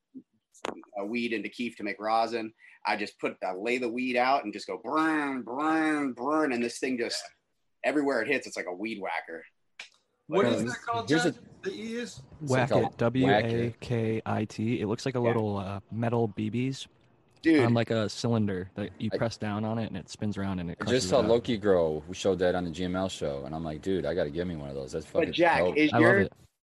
uh, weed into keef to make rosin, I just put, I lay the weed out and just go burn, burn, burn. And this thing just, everywhere it hits, it's like a weed whacker. What um, is that called, Jeff? The E is? Whack It, W A K I T. It looks like a little uh, metal B Bs. Dude. On like a cylinder that you I, press down on it and it spins around and it crushes. I just saw it Loki Grow. We showed that on the Gmail show, and I'm like, dude, I got to give me one of those. That's fucking. But Jack, dope. is I your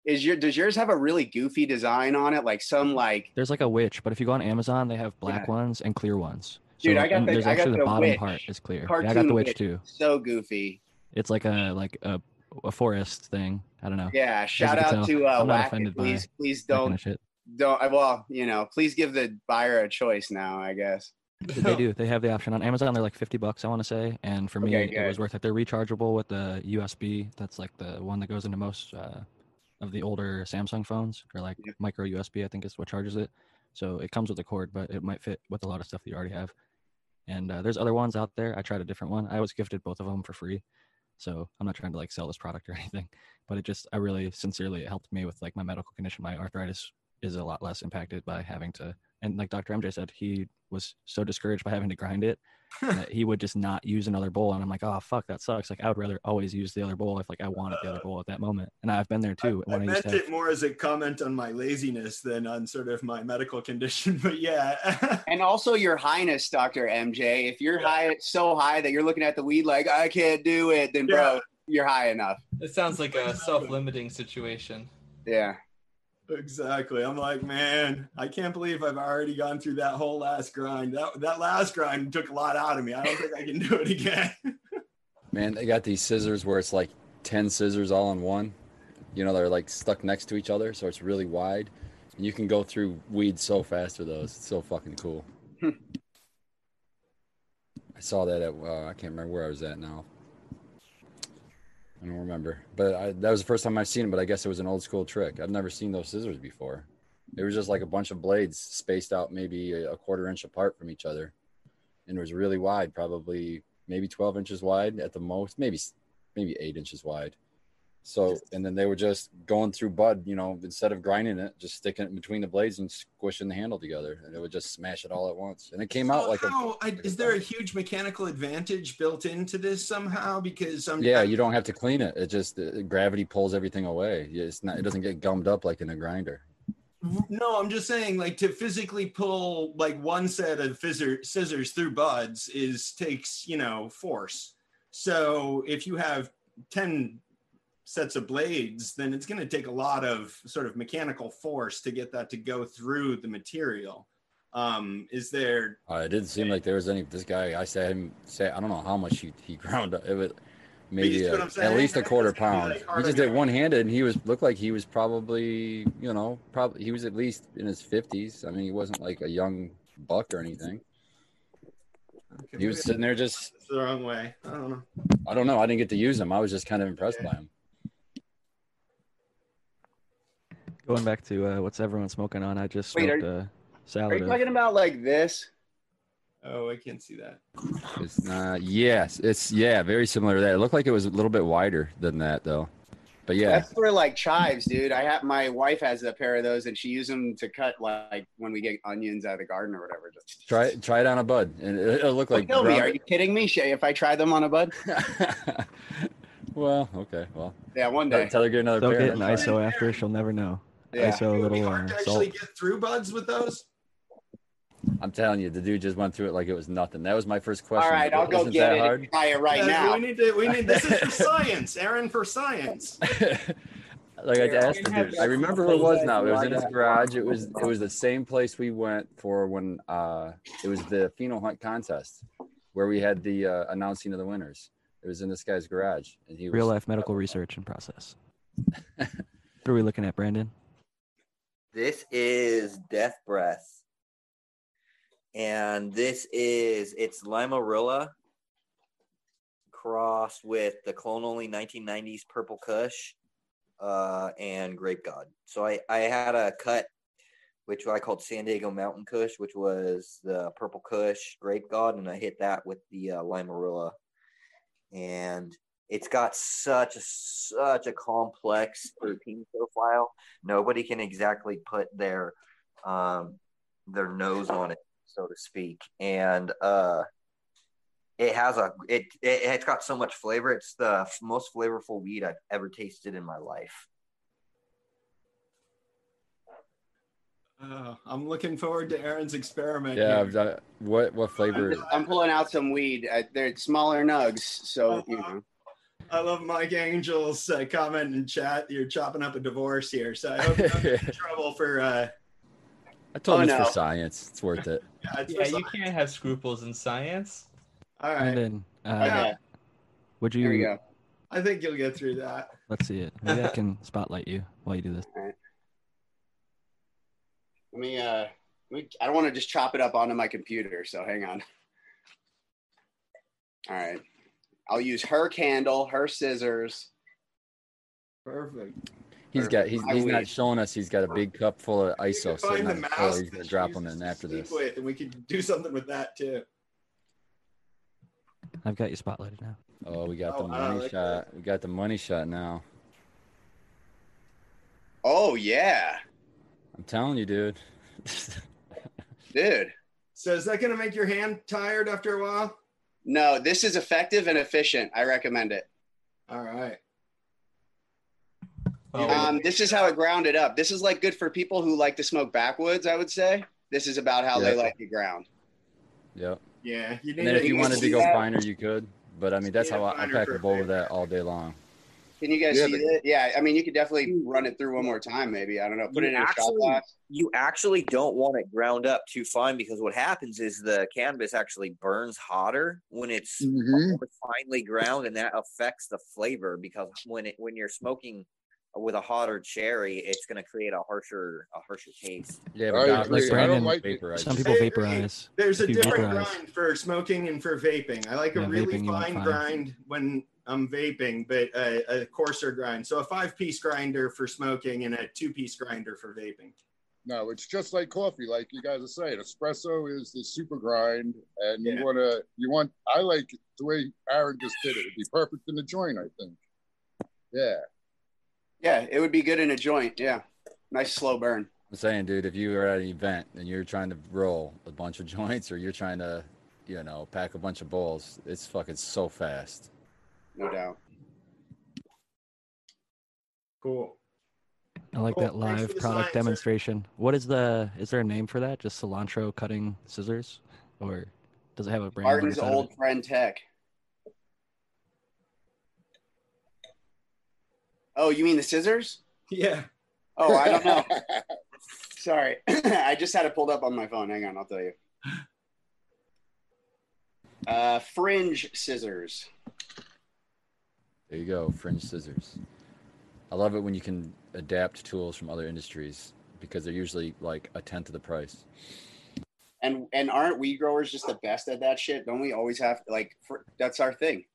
is your does yours have a really goofy design on it? Like some like there's like a witch, but if you go on Amazon, they have black yeah. ones and clear ones. So dude, I got the there's I actually got the, the bottom witch. part is clear. Yeah, I got the witch too. So goofy. It's like a like a, a forest thing. I don't know. Yeah, shout out to uh, Whack It. Please, please don't. Don't I? Well, you know, please give the buyer a choice now, I guess. They do. They have the option on Amazon. They're like fifty bucks, I want to say. And for me, okay, it was worth it. They're rechargeable with the U S B. That's like the one that goes into most uh, of the older Samsung phones, or like yeah. micro U S B, I think is what charges it. So it comes with a cord, but it might fit with a lot of stuff that you already have. And uh, there's other ones out there. I tried a different one. I was gifted both of them for free. So I'm not trying to like sell this product or anything, but it just, I really sincerely, it helped me with like my medical condition, my arthritis is a lot less impacted by having to, and like Doctor M J said, he was so discouraged by having to grind it that he would just not use another bowl. And I'm like, oh fuck, that sucks. Like I would rather always use the other bowl if like I wanted the other bowl at that moment. And I've been there too. I, I, I meant have... it more as a comment on my laziness than on sort of my medical condition, but yeah. And also your highness, Doctor M J, if you're yeah. high, so high that you're looking at the weed like, I can't do it, then yeah. bro, you're high enough. It sounds like a self-limiting situation. Yeah. Exactly. I'm like, man, I can't believe I've already gone through that whole last grind. That that last grind took a lot out of me. I don't think I can do it again. Man, they got these scissors where it's like ten scissors all in one. You know, they're like stuck next to each other, so it's really wide. And you can go through weeds so fast with those. It's so fucking cool. I saw that at, uh, I can't remember where I was at now. I don't remember, but I, that was the first time I've seen it, but I guess it was an old school trick. I've never seen those scissors before. It was just like a bunch of blades spaced out maybe a quarter inch apart from each other. And it was really wide, probably maybe twelve inches wide at the most, maybe maybe eight inches wide. So, and then they were just going through bud, you know, instead of grinding it, just sticking it between the blades and squishing the handle together. And it would just smash it all at once. And it came so out like, how, a, like is a there a huge mechanical advantage built into this somehow? Because I'm yeah, you don't have to clean it. It just, it, gravity pulls everything away. It's not, it doesn't get gummed up like in a grinder. No, I'm just saying, like, to physically pull like one set of scissors through buds is takes, you know, force. So if you have ten sets of blades, then it's going to take a lot of sort of mechanical force to get that to go through the material. Um, is there? Uh, it didn't seem like there was any. This guy, I said him say I don't know how much he he ground up. It was maybe a, at least a quarter pound. Like he just did one handed, and he was looked like he was probably you know probably he was at least in his fifties. I mean, he wasn't like a young buck or anything. Okay, he was sitting there just the wrong way. I don't know. I don't know. I didn't get to use him. I was just kind of impressed yeah. by him. Going back to uh, what's everyone smoking on, I just Wait, smoked a uh, salad. Are you talking about like this? Oh, I can't see that. It's not. Yes, it's yeah, very similar to that. It looked like it was a little bit wider than that, though. But yeah, that's sort of like chives, dude. I have my wife has a pair of those, and she uses them to cut like when we get onions out of the garden or whatever. Just try it, try it on a bud, and it'll look like. Kill me. Are you kidding me, Shay? If I try them on a bud. Well, okay, well. Yeah, one day. Until they get another pair. They'll get an I S O after. She'll never know. Yeah. I S O a little hard to actually get through buds with those. I'm telling you, the dude just went through it like it was nothing. That was my first question. All right, I'll go get it and try it right now. We need to. We need this is for science, Aaron. For science. Like I asked the dude, I remember where it was now. It was in his garage. It was it was the same place we went for when uh it was the Pheno Hunt contest where we had the uh, announcing of the winners. It was in this guy's garage, and he was real life medical research and process. What are we looking at, Brandon? This is Death Breath. And this is, it's Limarilla crossed with the Clone Only nineteen nineties Purple Kush uh, and Grape God. So I, I had a cut, which I called San Diego Mountain Kush, which was the Purple Kush Grape God. And I hit that with the uh, Limarilla. And it's got such a such a complex terpene profile. Nobody can exactly put their um, their nose on it, so to speak. And uh, it has a it, it it's got so much flavor. It's the most flavorful weed I've ever tasted in my life. Uh, I'm looking forward to Aaron's experiment. Yeah, I've done it. What what flavor? I'm, just, I'm pulling out some weed. Uh, they're smaller nugs, so uh, you know. I love Mike Angel's uh, comment in chat. You're chopping up a divorce here, so I hope you're not in trouble for. Uh... I told oh, you no. It's for science. It's worth it. yeah, it's yeah you science. Can't have scruples in science. All right. And then, uh, yeah. Would you? Here we go. I think you'll get through that. Let's see it. Maybe I can spotlight you while you do this. Let me, uh, let me, I don't want to just chop it up onto my computer, so hang on. All right. I'll use her candle, her scissors. Perfect. He's Perfect. got, he's, he's not showing us, he's got a big cup full of I S O sitting on the floor. He's going to drop them in after this. And we could do something with that too. I've got you spotlighted now. Oh, we got oh, the money like shot. That. We got the money shot now. Oh, yeah. I'm telling you, dude. Dude. So is that going to make your hand tired after a while? No, this is effective and efficient. I recommend it. All right. Oh. Um, this is how it grounded up. This is like good for people who like to smoke backwoods, I would say. This is about how yeah. they like to ground. Yep. Yeah. You need and then if you wanted to go that. finer, you could. But, I mean, that's yeah, how I, I pack a bowl of that all day long. Can you guys yeah, see but, that? Yeah, I mean, you could definitely run it through one more time, maybe. I don't know. Put it in actually, a shot glass. You actually don't want it ground up too fine, because what happens is the cannabis actually burns hotter when it's mm-hmm. finely ground, and that affects the flavor, because when it, when you're smoking with a hotter cherry, it's going to create a harsher a harsher taste. Yeah, but God, like Brandon, like vaporize. Some people vaporize. There's a different vaporize. grind for smoking and for vaping. I like yeah, a really fine, fine grind when I'm vaping, but a, a coarser grind. So a five-piece grinder for smoking and a two-piece grinder for vaping. No, it's just like coffee, like you guys are saying. Espresso is the super grind, and yeah. you want to, you want, I like the way Aaron just did it. It'd be perfect in a joint, I think. Yeah. Yeah, it would be good in a joint. Yeah. Nice slow burn. I'm saying, dude, if you are at an event and you're trying to roll a bunch of joints, or you're trying to, you know, pack a bunch of bowls, it's fucking so fast. No doubt. Cool. I like cool. that live product science, demonstration. Sir. What is the, is there a name for that? Just cilantro cutting scissors? Or does it have a brand? Martin's old friend tech. Oh, you mean the scissors? Yeah. Oh, I don't know. Sorry. I just had it pulled up on my phone. Hang on, I'll tell you. Uh, fringe scissors. There you go, fringe scissors. I love it when you can adapt tools from other industries, because they're usually like a tenth of the price. And and aren't we growers just the best at that shit? Don't we always have, like, for, that's our thing.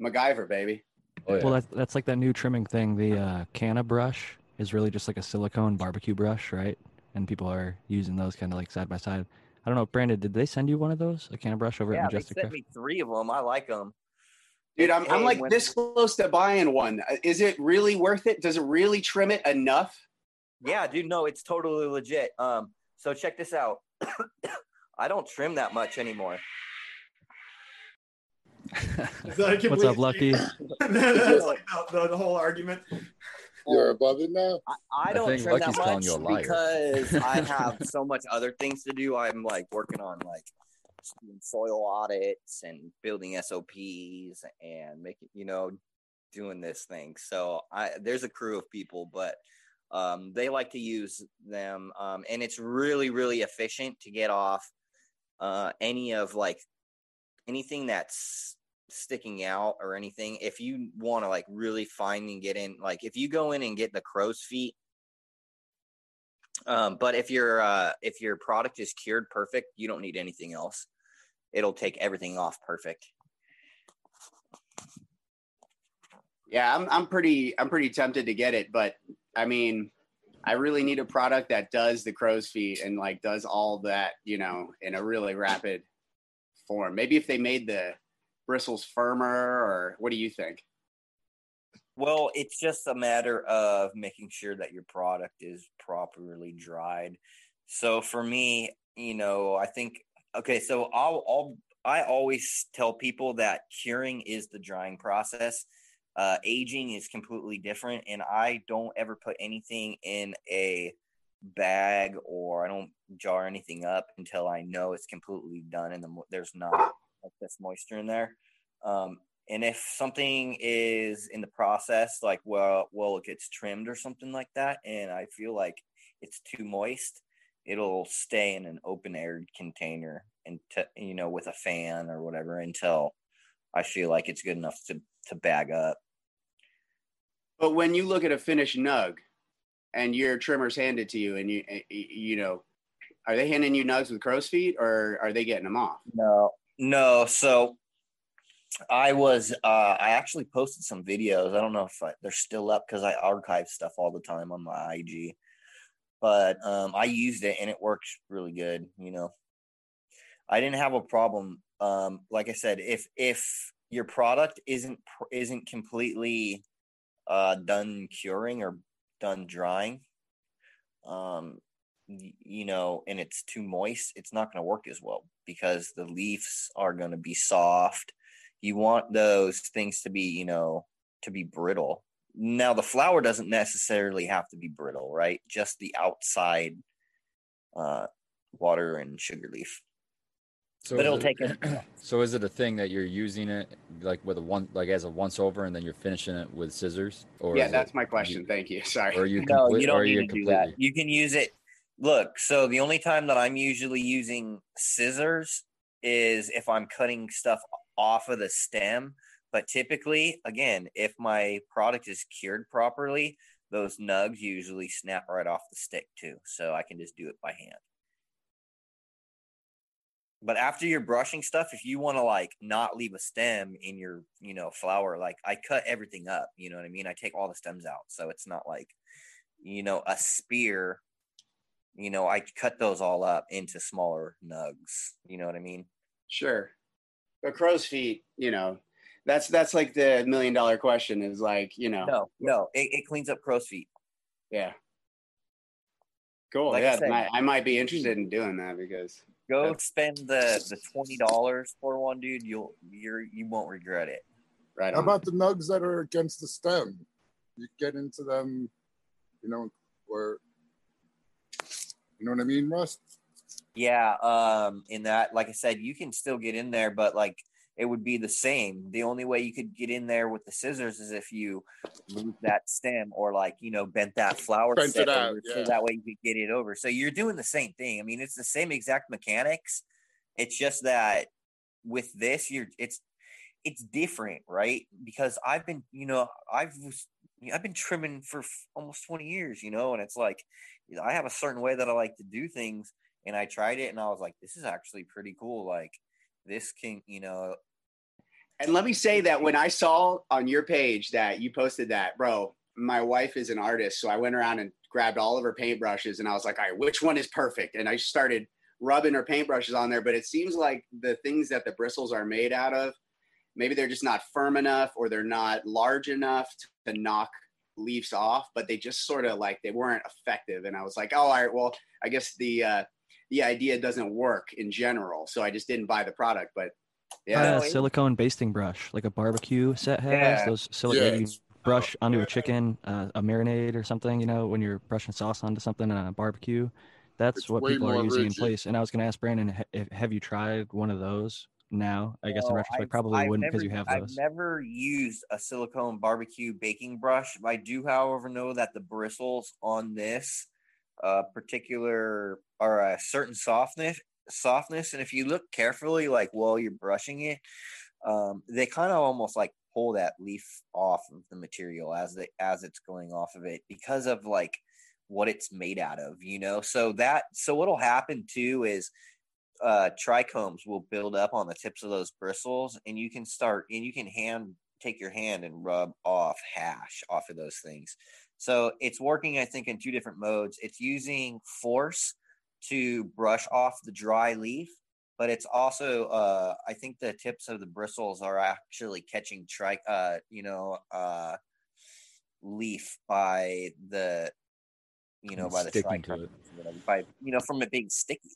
MacGyver, baby. Oh, yeah. Well, that's, that's like that new trimming thing. The uh, canna brush is really just like a silicone barbecue brush, right? And people are using those kind of like side by side. I don't know, Brandon, did they send you one of those? A canna brush over yeah, at Majestic Craft? Yeah, they sent me three of them. I like them. Dude, I'm, I'm like this close to buying one. Is it really worth it? Does it really trim it enough? Yeah, dude, no, it's totally legit. Um, so check this out. I don't trim that much anymore. What's up, Lucky? That's like the, the whole argument. You're above it now. I, I don't I trim Lucky's that much you because I have so much other things to do. I'm like working on like doing soil audits and building S O Ps and making, you know, doing this thing. So I there's a crew of people, but um, they like to use them, um, and it's really, really efficient to get off uh, any of like. anything that's sticking out or anything. If you want to like really find and get in, like if you go in and get the crow's feet, um, but if your uh, if your product is cured perfect, you don't need anything else. It'll take everything off perfect. Yeah, I'm I'm pretty I'm pretty tempted to get it, but I mean, I really need a product that does the crow's feet and like does all that, you know, in a really rapid form. Maybe if they made the bristles firmer, or what do you think? Well, it's just a matter of making sure that your product is properly dried. So for me, you know, I think, okay, so I'll, I'll I always tell people that curing is the drying process. Uh, aging is completely different, and I don't ever put anything in a bag, or I don't jar anything up until I know it's completely done and the mo- there's not excess moisture in there. Um, and if something is in the process, like, well, well, it gets trimmed or something like that, and I feel like it's too moist, it'll stay in an open air container and, t- you know, with a fan or whatever until I feel like it's good enough to, to bag up. But when you look at a finished nug, and your trimmer's handed to you, and you, you know, are they handing you nugs with crow's feet, or are they getting them off? No, no. So I was, uh, I actually posted some videos. I don't know if I, they're still up because I archive stuff all the time on my I G, but um, I used it and it works really good. You know, I didn't have a problem. Um, like I said, if, if your product isn't, isn't completely uh, done curing or done drying, um you know, and it's too moist, it's not going to work as well, because the leaves are going to be soft. You want those things to be, you know, to be brittle. Now the flower doesn't necessarily have to be brittle, right? Just the outside uh water and sugar leaf. So but it'll it, take a So is it a thing that you're using it like with a one like as a once over and then you're finishing it with scissors? Or yeah, that's it, my question. You, Thank you. Sorry. Or you no, compli- you don't need you to completely- do that. You can use it. Look, so the only time that I'm usually using scissors is if I'm cutting stuff off of the stem. But typically, again, if my product is cured properly, those nugs usually snap right off the stick too. So I can just do it by hand. But after you're brushing stuff, if you want to like not leave a stem in your, you know, flower, like I cut everything up, you know what I mean? I take all the stems out. So it's not like, you know, a spear, you know, I cut those all up into smaller nugs. You know what I mean? Sure. But crow's feet, you know, that's, that's like the million dollar question is like, you know, no, no, it, it cleans up crow's feet. Yeah. Cool. Like yeah. I, said, I, I might be interested in doing that because go spend the, the twenty dollars for one, dude. You'll you're you won't regret it. Right. How on. About the nugs that are against the stem? You get into them, you know, or you know what I mean, Rust? Yeah, um, in that, like I said, you can still get in there, but like it would be the same. The only way you could get in there with the scissors is if you move that stem or like, you know, bent that flower bent set it out, over, yeah. So that way you could get it over. So you're doing the same thing. I mean, it's the same exact mechanics. It's just that with this, you're it's it's different, right? Because I've been, you know, I've I've been trimming for almost twenty years, you know, and it's like I have a certain way that I like to do things, and I tried it and I was like, this is actually pretty cool. Like this can, you know. And let me say that when I saw on your page that you posted that, bro, my wife is an artist. So I went around and grabbed all of her paintbrushes and I was like, all right, which one is perfect? And I started rubbing her paintbrushes on there, but it seems like the things that the bristles are made out of, maybe they're just not firm enough or they're not large enough to knock leaves off, but they just sort of like, they weren't effective. And I was like, oh, all right, well, I guess the, uh, the idea doesn't work in general. So I just didn't buy the product, but yeah. Uh, silicone basting brush, like a barbecue set has yeah. those silicone yeah. brush onto a chicken, uh, a marinade or something, you know, when you're brushing sauce onto something on a barbecue, that's it's what people are using rigid. In place. And I was going to ask Brandon, ha- have you tried one of those now? I guess no, in retrospect, I've, probably I've wouldn't because you have those. I've never used a silicone barbecue baking brush. I do, however, know that the bristles on this uh, particular are a certain softness. softness and if you look carefully like while you're brushing it um they kind of almost like pull that leaf off of the material as they as it's going off of it because of like what it's made out of, you know. So that so what'll happen too is uh trichomes will build up on the tips of those bristles and you can start and you can hand take your hand and rub off hash off of those things. So it's working I think in two different modes. It's using force to brush off the dry leaf, but it's also uh I think the tips of the bristles are actually catching tri uh you know uh leaf by the you know by the sticking to it. By you know from it being sticky.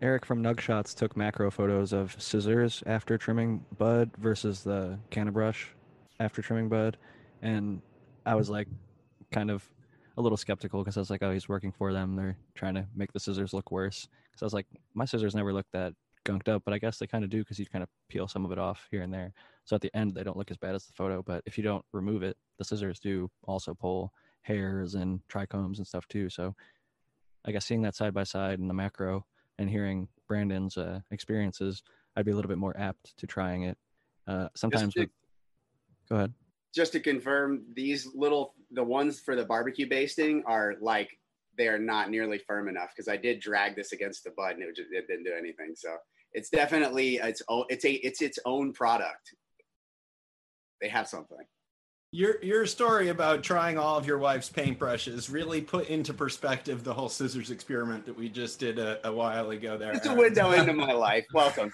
Eric from Nugshots took macro photos of scissors after trimming bud versus the canna brush after trimming bud, and I was like kind of a little skeptical because I was like, oh, he's working for them. They're trying to make the scissors look worse. Because I was like, my scissors never look that gunked up, but I guess they kind of do because you kind of peel some of it off here and there. So at the end, they don't look as bad as the photo. But if you don't remove it, the scissors do also pull hairs and trichomes and stuff too. So I guess seeing that side by side in the macro and hearing Brandon's uh, experiences, I'd be a little bit more apt to trying it. Uh, sometimes. Just to, go ahead. Just to confirm, these little. The ones for the barbecue basting are like, they are not nearly firm enough because I did drag this against the bud and it, just, it didn't do anything. So it's definitely, it's it's a, it's its own product. They have something. Your, your story about trying all of your wife's paintbrushes really put into perspective the whole scissors experiment that we just did a, a while ago there. It's a window into my life. Welcome.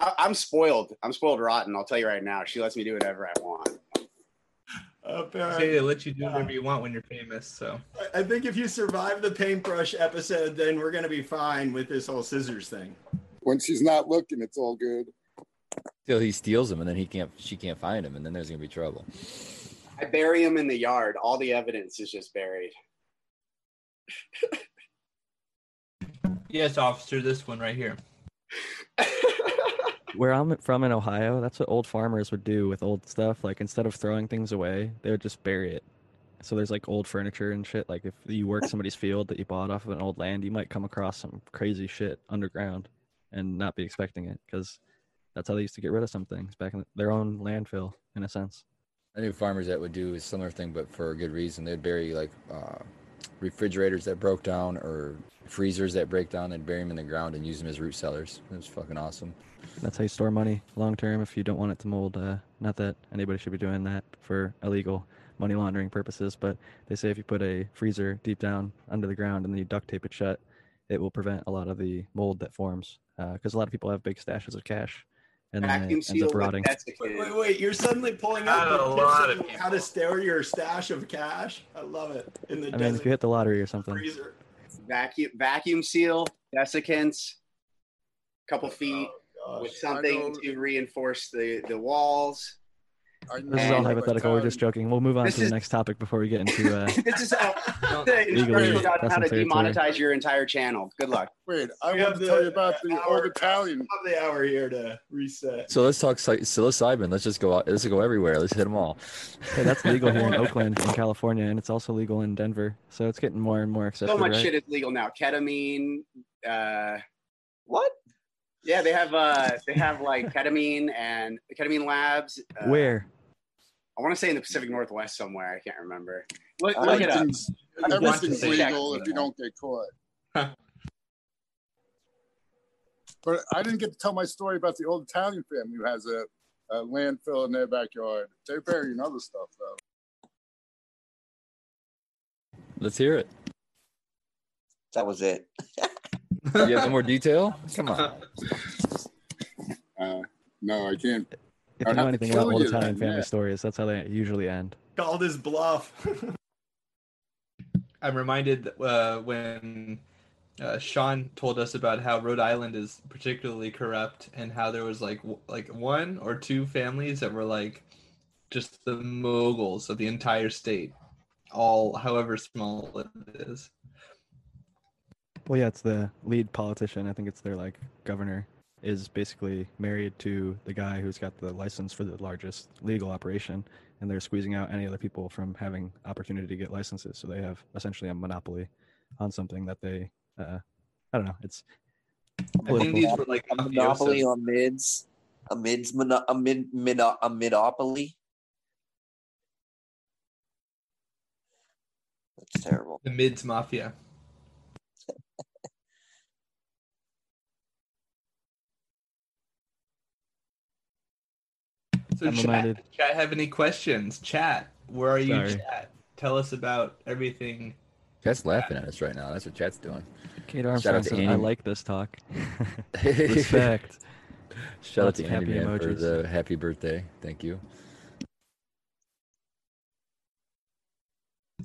I, I'm spoiled. I'm spoiled rotten. I'll tell you right now. She lets me do whatever I want. They let you do whatever you want when you're famous. So I think if you survive the paintbrush episode, then we're going to be fine with this whole scissors thing. When she's not looking, it's all good. Till he steals them, and then he can't. She can't find him, and then there's going to be trouble. I bury him in the yard. All the evidence is just buried. Yes, officer, this one right here. Where I'm from in Ohio, that's what old farmers would do with old stuff. Like, instead of throwing things away, they would just bury it. So there's like old furniture and shit. Like, if you work somebody's field that you bought off of an old land, you might come across some crazy shit underground and not be expecting it, because that's how they used to get rid of some things back in their own landfill, in a sense. I knew farmers that would do a similar thing, but for a good reason. They'd bury like uh, refrigerators that broke down or freezers that break down. They'd bury them in the ground and use them as root cellars. It was fucking awesome. That's how you store money long term if you don't want it to mold. Uh, not that anybody should be doing that for illegal money laundering purposes, but they say if you put a freezer deep down under the ground and then you duct tape it shut, it will prevent a lot of the mold that forms, because uh, a lot of people have big stashes of cash. And then it ends up rotting. Wait, wait, wait, you're suddenly pulling up a lot of how to store your stash of cash. I love it. In the I mean, if you hit the lottery or something. Freezer. Vacuum vacuum seal, desiccants, couple feet oh, with something to reinforce the, the walls. This is all hypothetical. We're just joking. We'll move on this to is, the next topic before we get into uh, this is all, the instruction about how to demonetize your entire channel. Good luck. Wait, I want to tell you about the old Italian. We have the hour here to reset. So let's talk psilocybin. Let's just go out. Let's go everywhere. Let's hit them all. Hey, that's legal here in Oakland, in California, and it's also legal in Denver. So it's getting more and more accepted. So much right? shit is legal now. Ketamine. Uh, what? Yeah, they have uh, they have like ketamine and ketamine labs. Uh, Where? I want to say in the Pacific Northwest somewhere. I can't remember. Look, look it up. Everything's legal if you don't get caught. Huh. But I didn't get to tell my story about the old Italian family who has a, a landfill in their backyard. They're burying other stuff though. Let's hear it. That was it. Do you have more detail? Come on. Uh, no, I can't. If you know anything about old Italian family stories, that's how they usually end. Called his bluff. I'm reminded uh, when uh, Sean told us about how Rhode Island is particularly corrupt and how there was like w- like one or two families that were like just the moguls of the entire state, all however small it is. Well, yeah, it's the lead politician. I think it's their like governor is basically married to the guy who's got the license for the largest legal operation, and they're squeezing out any other people from having opportunity to get licenses. So they have essentially a monopoly on something that they, uh, I don't know. It's political. I think these were like a monopoly on mids, a mids, mono, a mid, mid, a midopoly. That's terrible. The mids mafia. So chat, chat, have any questions? Chat, where are you? Sorry. Chat, tell us about everything. Chat's laughing at us right now. That's what Chat's doing. Kate Armstrong says, I like this talk. Respect. Shout Lots out to Andy Man for the happy birthday. Thank you.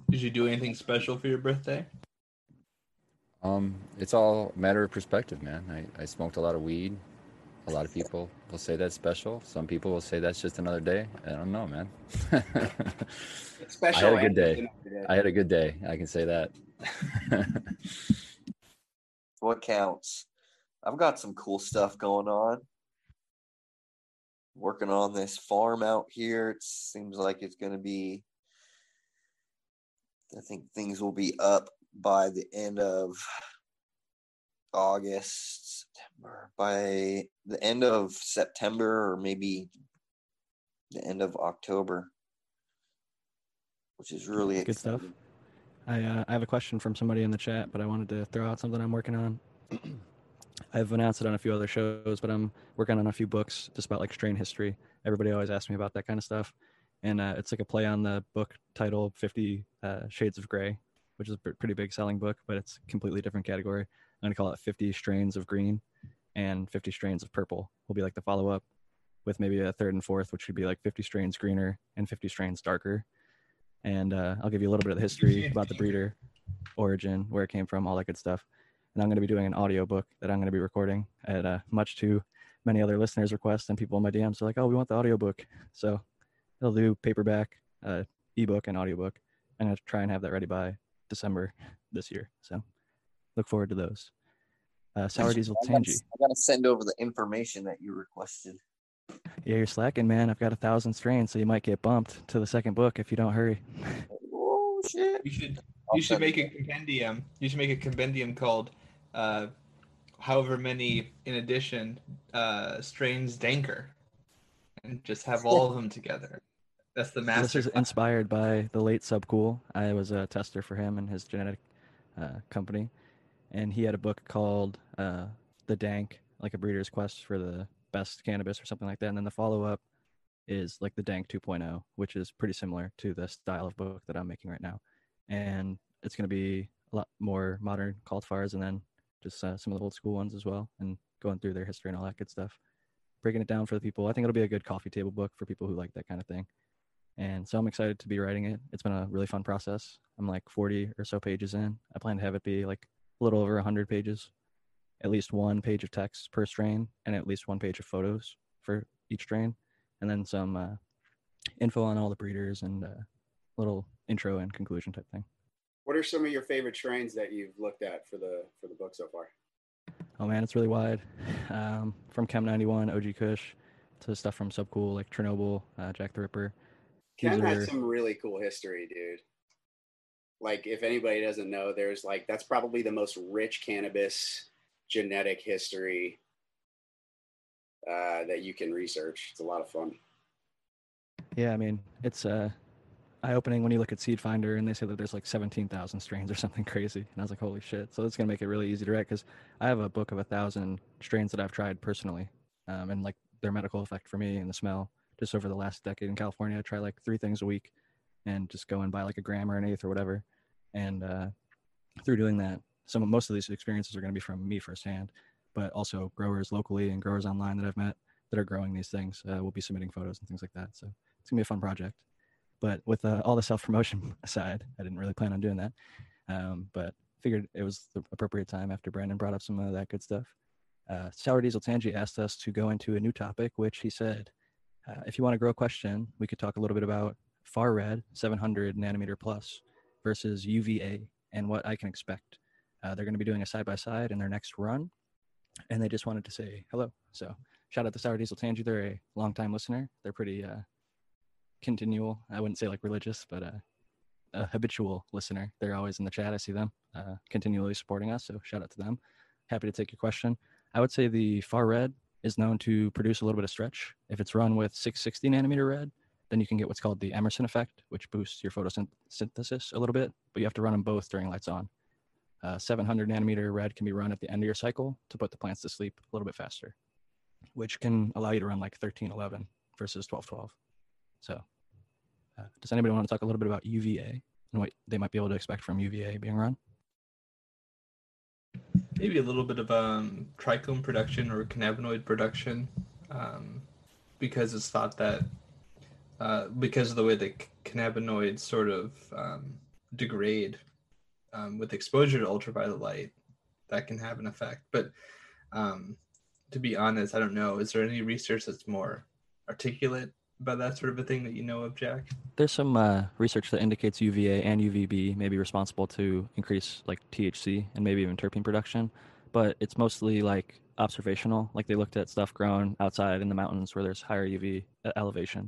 Did you do anything special for your birthday? Um, it's all a matter of perspective, man. I, I smoked a lot of weed. A lot of people will say that's special. Some people will say that's just another day. I don't know, man. It's special. I had a good day. I had a good day. I can say that. What counts? I've got some cool stuff going on. Working on this farm out here. It seems like it's going to be, I think things will be up by the end of August, September, by the end of September or maybe the end of October, which is really good exciting. Stuff. I uh, I have a question from somebody in the chat, but I wanted to throw out something I'm working on. I've announced it on a few other shows, but I'm working on a few books just about like strain history. Everybody always asks me about that kind of stuff, and uh, it's like a play on the book title Fifty uh, Shades of Grey, which is a pretty big selling book, but it's a completely different category. I'm going to call it fifty Strains of Green and fifty Strains of Purple will be like the follow-up, with maybe a third and fourth, which would be like fifty strains greener and fifty strains darker. And uh, I'll give you a little bit of the history about the breeder, origin, where it came from, all that good stuff. And I'm going to be doing an audio book that I'm going to be recording at uh, much too many other listeners' requests, and people in my D Ms are like, oh, we want the audio book. So I'll do paperback, uh, ebook, and audiobook. I'm going to try and have that ready by December this year. So look forward to those. uh, sour diesel tangy. I gotta send over the information that you requested. Yeah, you're slacking, man. I've got a thousand strains, so you might get bumped to the second book if you don't hurry. Oh shit! You should you should make a compendium. You should make a compendium called, uh, however many in addition uh, strains Danker, and just have all of them together. That's the master. So this is inspired by the late Subcool. I was a tester for him and his genetic uh, company, and he had a book called uh, "The Dank," like a breeder's quest for the best cannabis or something like that. And then the follow-up is like the Dank two point oh, which is pretty similar to the style of book that I'm making right now. And it's going to be a lot more modern cultivars and then just uh, some of the old school ones as well, and going through their history and all that good stuff, breaking it down for the people. I think it'll be a good coffee table book for people who like that kind of thing. And so I'm excited to be writing it. It's been a really fun process. I'm like forty or so pages in. I plan to have it be like a little over one hundred pages, at least one page of text per strain, and at least one page of photos for each strain, and then some uh, info on all the breeders and a uh, little intro and conclusion type thing. What are some of your favorite strains that you've looked at for the for the book so far? Oh man, it's really wide. Um, from Chem ninety-one, O G Kush, to stuff from Subcool like Chernobyl, uh, Jack the Ripper. Chem has some really cool history, dude. Like if anybody doesn't know, there's like that's probably the most rich cannabis genetic history uh that you can research. It's a lot of fun. Yeah, I mean it's uh eye-opening when you look at Seed Finder and they say that there's like seventeen thousand strains or something crazy, and I was like holy shit. So it's gonna make it really easy to write because I have a book of a thousand strains that I've tried personally, um, and like their medical effect for me and the smell just over the last decade in California. I try like three things a week and just go and buy like a gram or an eighth or whatever, and uh through doing that, some most of these experiences are going to be from me firsthand, but also growers locally and growers online that I've met that are growing these things. Uh, we'll be submitting photos and things like that. So it's gonna be a fun project. But with uh, all the self-promotion aside, I didn't really plan on doing that, um, but figured it was the appropriate time after Brandon brought up some of that good stuff. Uh, Sour Diesel Tangy asked us to go into a new topic, which he said, uh, if you want to grow a question, we could talk a little bit about Far Red seven hundred nanometer plus versus U V A and what I can expect. Uh, they're going to be doing a side-by-side in their next run, and they just wanted to say hello. So shout out to Sour Diesel Tangy. They're a longtime listener. They're pretty uh, continual. I wouldn't say like religious, but uh, a habitual listener. They're always in the chat. I see them uh, continually supporting us, so shout out to them. Happy to take your question. I would say the Far Red is known to produce a little bit of stretch. If it's run with six sixty nanometer red, then you can get what's called the Emerson effect, which boosts your photosynthesis a little bit, but you have to run them both during lights on. Uh, seven hundred nanometer red can be run at the end of your cycle to put the plants to sleep a little bit faster, which can allow you to run like thirteen eleven versus twelve twelve. So uh, does anybody want to talk a little bit about U V A and what they might be able to expect from U V A being run? Maybe a little bit of um, trichome production or cannabinoid production, um, because it's thought that uh, because of the way the cannabinoids sort of um, degrade Um, with exposure to ultraviolet light, that can have an effect. But um, to be honest, I don't know. Is there any research that's more articulate about that sort of a thing that you know of, Jack? There's some uh, research that indicates U V A and U V B may be responsible to increase like T H C and maybe even terpene production, but it's mostly like observational. Like they looked at stuff grown outside in the mountains where there's higher U V elevation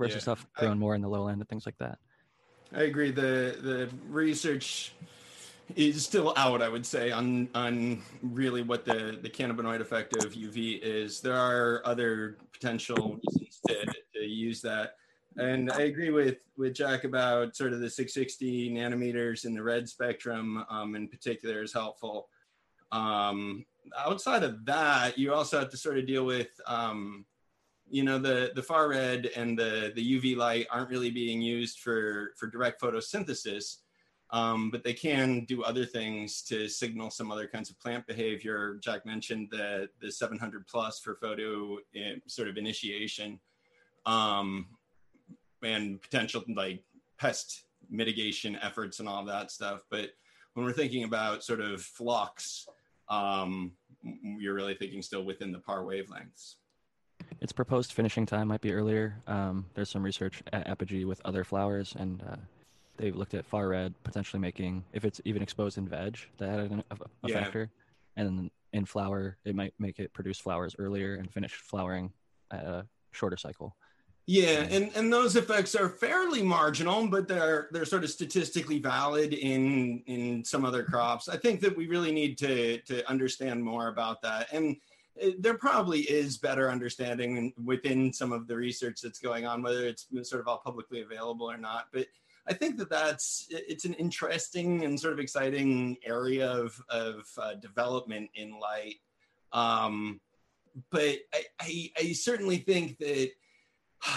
versus yeah, stuff grown I... more in the lowland and things like that. I agree. The the research is still out, I would say, on on really what the, the cannabinoid effect of U V is. There are other potential reasons to, to use that. And I agree with, with Jack about sort of the six sixty nanometers in the red spectrum um, in particular is helpful. Um, outside of that, you also have to sort of deal with um, you know, the, the far red and the, the U V light aren't really being used for, for direct photosynthesis, um, but they can do other things to signal some other kinds of plant behavior. Jack mentioned the, the seven hundred plus for photo in, sort of initiation um, and potential like pest mitigation efforts and all that stuff. But when we're thinking about sort of flux, um, you're really thinking still within the par wavelengths. Its proposed finishing time might be earlier. Um, there's some research at Apogee with other flowers, and uh, they've looked at far red potentially making, if it's even exposed in veg, that had a, a yeah. factor. and then in flower it might make it produce flowers earlier and finish flowering at a shorter cycle. Yeah, and, and those effects are fairly marginal, but they're they're sort of statistically valid in in some other crops. I think that we really need to to understand more about that. And there probably is better understanding within some of the research that's going on, whether it's sort of all publicly available or not. But I think that that's it's an interesting and sort of exciting area of of uh, development in light. Um, but I, I I certainly think that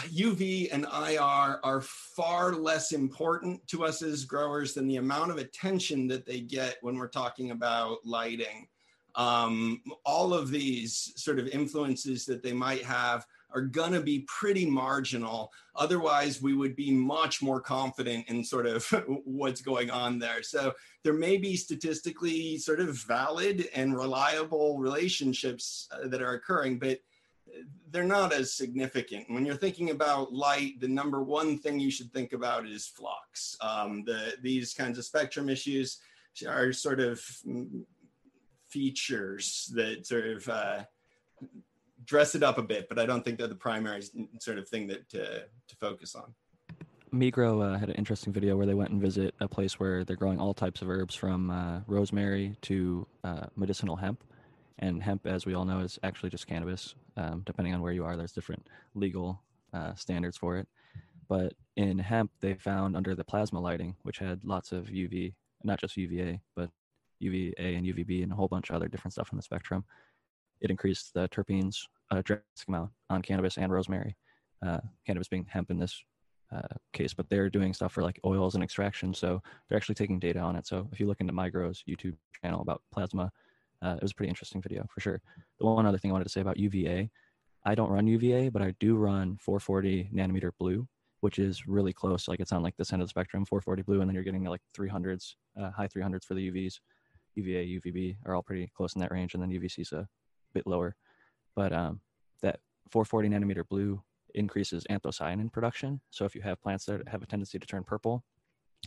U V and I R are far less important to us as growers than the amount of attention that they get when we're talking about lighting. Um, all of these sort of influences that they might have are going to be pretty marginal. Otherwise, we would be much more confident in sort of what's going on there. So there may be statistically sort of valid and reliable relationships uh, that are occurring, but they're not as significant. When you're thinking about light, the number one thing you should think about is flux. Um, the, these kinds of spectrum issues are sort of features that sort of uh, dress it up a bit, but I don't think they're the primary sort of thing that to, to focus on. Migros uh, had an interesting video where they went and visit a place where they're growing all types of herbs from uh, rosemary to uh, medicinal hemp. And hemp, as we all know, is actually just cannabis. Um, depending on where you are, there's different legal uh, standards for it. But in hemp, they found under the plasma lighting, which had lots of U V, not just U V A, but U V A and U V B and a whole bunch of other different stuff on the spectrum, it increased the terpenes a drastic amount on cannabis and rosemary, uh, cannabis being hemp in this uh, case. But they're doing stuff for like oils and extraction, so they're actually taking data on it. So if you look into Migros' YouTube channel about plasma, Uh, it was a pretty interesting video for sure. The one other thing I wanted to say about U V A, I don't run U V A, but I do run four forty nanometer blue, which is really close. Like it's on like this end of the spectrum, four forty blue, and then you're getting like three hundreds, uh, high three hundreds for the U Vs. U V A, U V B are all pretty close in that range, and then U V C is a bit lower. But um, that four forty nanometer blue increases anthocyanin production. So if you have plants that have a tendency to turn purple,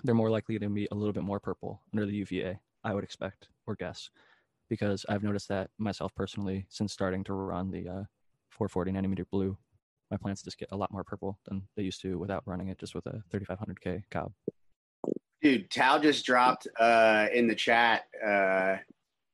they're more likely to be a little bit more purple under the U V A, I would expect or guess. Because I've noticed that myself personally, since starting to run the uh, four forty nanometer blue, my plants just get a lot more purple than they used to without running it, just with a thirty-five hundred K cob. Dude, Tal just dropped uh, in the chat, uh,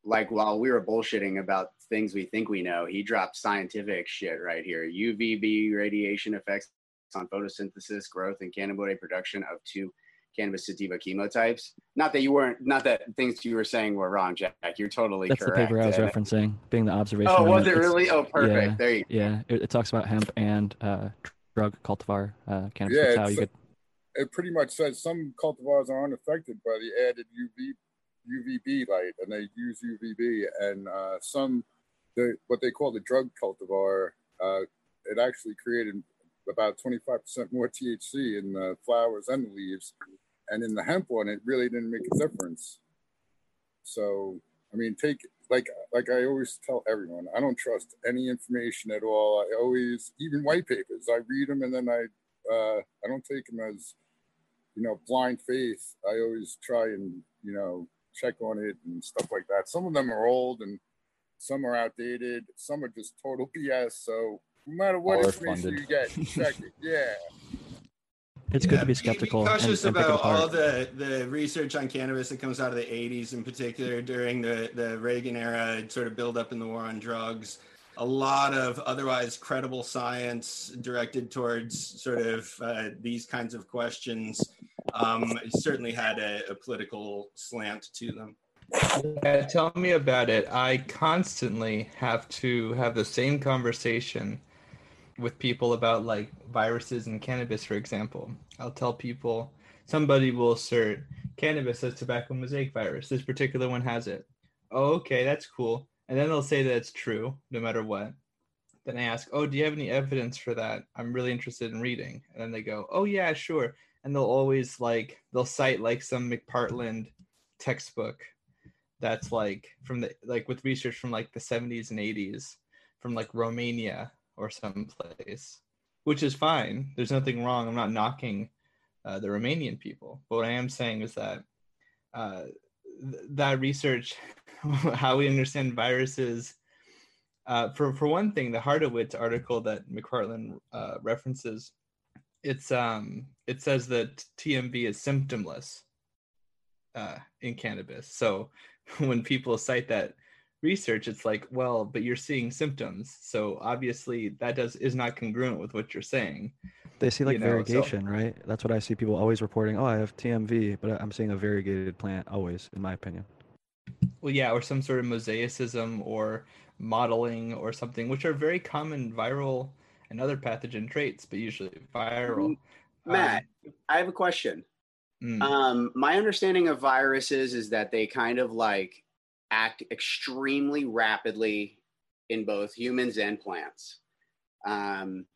like while we were bullshitting about things we think we know, he dropped scientific shit right here. U V B radiation effects on photosynthesis, growth, and cannabinoid production of two cannabis sativa chemotypes. Not that you weren't, not that things you were saying were wrong, Jack. You're totally That's correct. That's the paper I was uh, referencing, being the observation. Oh, was it really? Oh, perfect. Yeah, there you go. Yeah, it, it talks about hemp and uh, drug cultivar uh, cannabis. Yeah, how you get... it pretty much says some cultivars are unaffected by the added U V, U V B light, and they use U V B. And uh, some, the what they call the drug cultivar, uh, it actually created about twenty-five percent more T H C in the flowers and the leaves. And in the hemp one, it really didn't make a difference. So, I mean, take, like like I always tell everyone, I don't trust any information at all. I always, even white papers, I read them and then I uh, I don't take them as, you know, blind faith. I always try and, you know, check on it and stuff like that. Some of them are old and some are outdated. Some are just total B S. So no matter what information you get, check it. Yeah. It's yeah, good to be skeptical. Be cautious and, and about all the, the research on cannabis that comes out of the eighties, in particular during the, the Reagan era, sort of build up in the war on drugs. A lot of otherwise credible science directed towards sort of uh, these kinds of questions um, certainly had a, a political slant to them. Yeah, tell me about it. I constantly have to have the same conversation with people about like viruses and cannabis, for example. I'll tell people, somebody will assert cannabis has tobacco mosaic virus. This particular one has it. Oh, okay, that's cool. And then they'll say that it's true, no matter what. Then I ask, oh, do you have any evidence for that? I'm really interested in reading. And then they go, oh yeah, sure. And they'll always like, they'll cite like some McPartland textbook that's like from the, like with research from like the seventies and eighties from like Romania or someplace, which is fine. There's nothing wrong. I'm not knocking uh, the Romanian people. But what I am saying is that uh, th- that research how we understand viruses. Uh, for, for one thing, the Hardowitz article that McFarland uh, references, it's um, it says that T M V is symptomless uh, in cannabis. So when people cite that research, it's like, well, but you're seeing symptoms. So obviously that does is not congruent with what you're saying. They see like you know, variegation, so. Right? That's what I see people always reporting. Oh, I have T M V, but I'm seeing a variegated plant always, in my opinion. Well, yeah, or some sort of mosaicism or modeling or something, which are very common viral and other pathogen traits, but usually viral. Matt, um, I have a question. Mm. Um, my understanding of viruses is that they kind of like act extremely rapidly in both humans and plants. Um,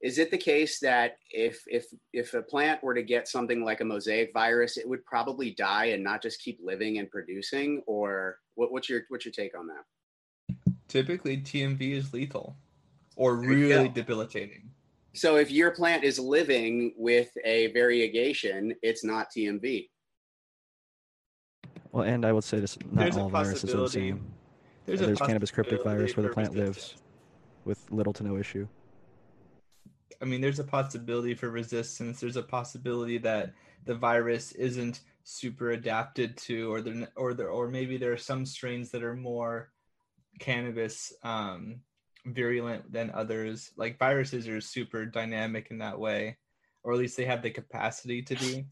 is it the case that if if if a plant were to get something like a mosaic virus, it would probably die and not just keep living and producing? Or what, what's your what's your take on that? Typically, T M V is lethal or really debilitating. So if your plant is living with a variegation, it's not T M V. Well, and I would say this: not all viruses are the same. There's, there's cannabis cryptic virus where the plant lives with little to no issue. I mean, there's a possibility for resistance. There's a possibility that the virus isn't super adapted to, or there, or there, or maybe there are some strains that are more cannabis um virulent than others. Like viruses are super dynamic in that way, or at least they have the capacity to be.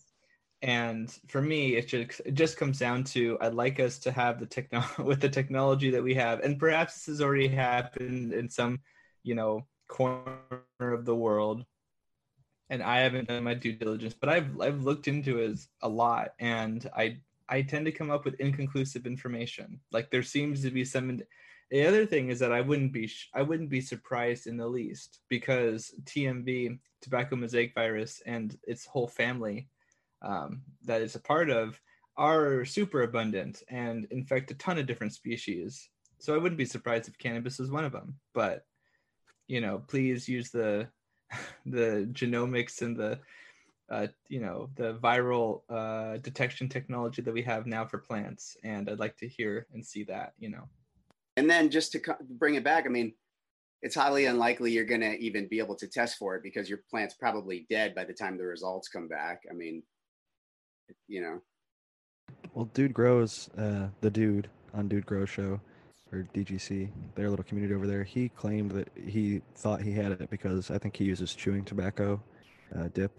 And for me, it just it just comes down to I'd like us to have the techno with the technology that we have, and perhaps this has already happened in some you know corner of the world, and I haven't done my due diligence, but I've I've looked into it a lot, and I I tend to come up with inconclusive information. Like there seems to be some. The other thing is that I wouldn't be sh- I wouldn't be surprised in the least, because T M V, tobacco mosaic virus, and its whole family um, that it's a part of are super abundant and infect a ton of different species. So I wouldn't be surprised if cannabis is one of them. But you know, please use the the genomics and the Uh, you know, the viral uh, detection technology that we have now for plants. And I'd like to hear and see that, you know. And then just to co- bring it back, I mean, it's highly unlikely you're going to even be able to test for it, because your plant's probably dead by the time the results come back. I mean, you know. Well, Dude Grows, uh, the dude on Dude Grow Show, or D G C, their little community over there, he claimed that he thought he had it because I think he uses chewing tobacco uh, dip.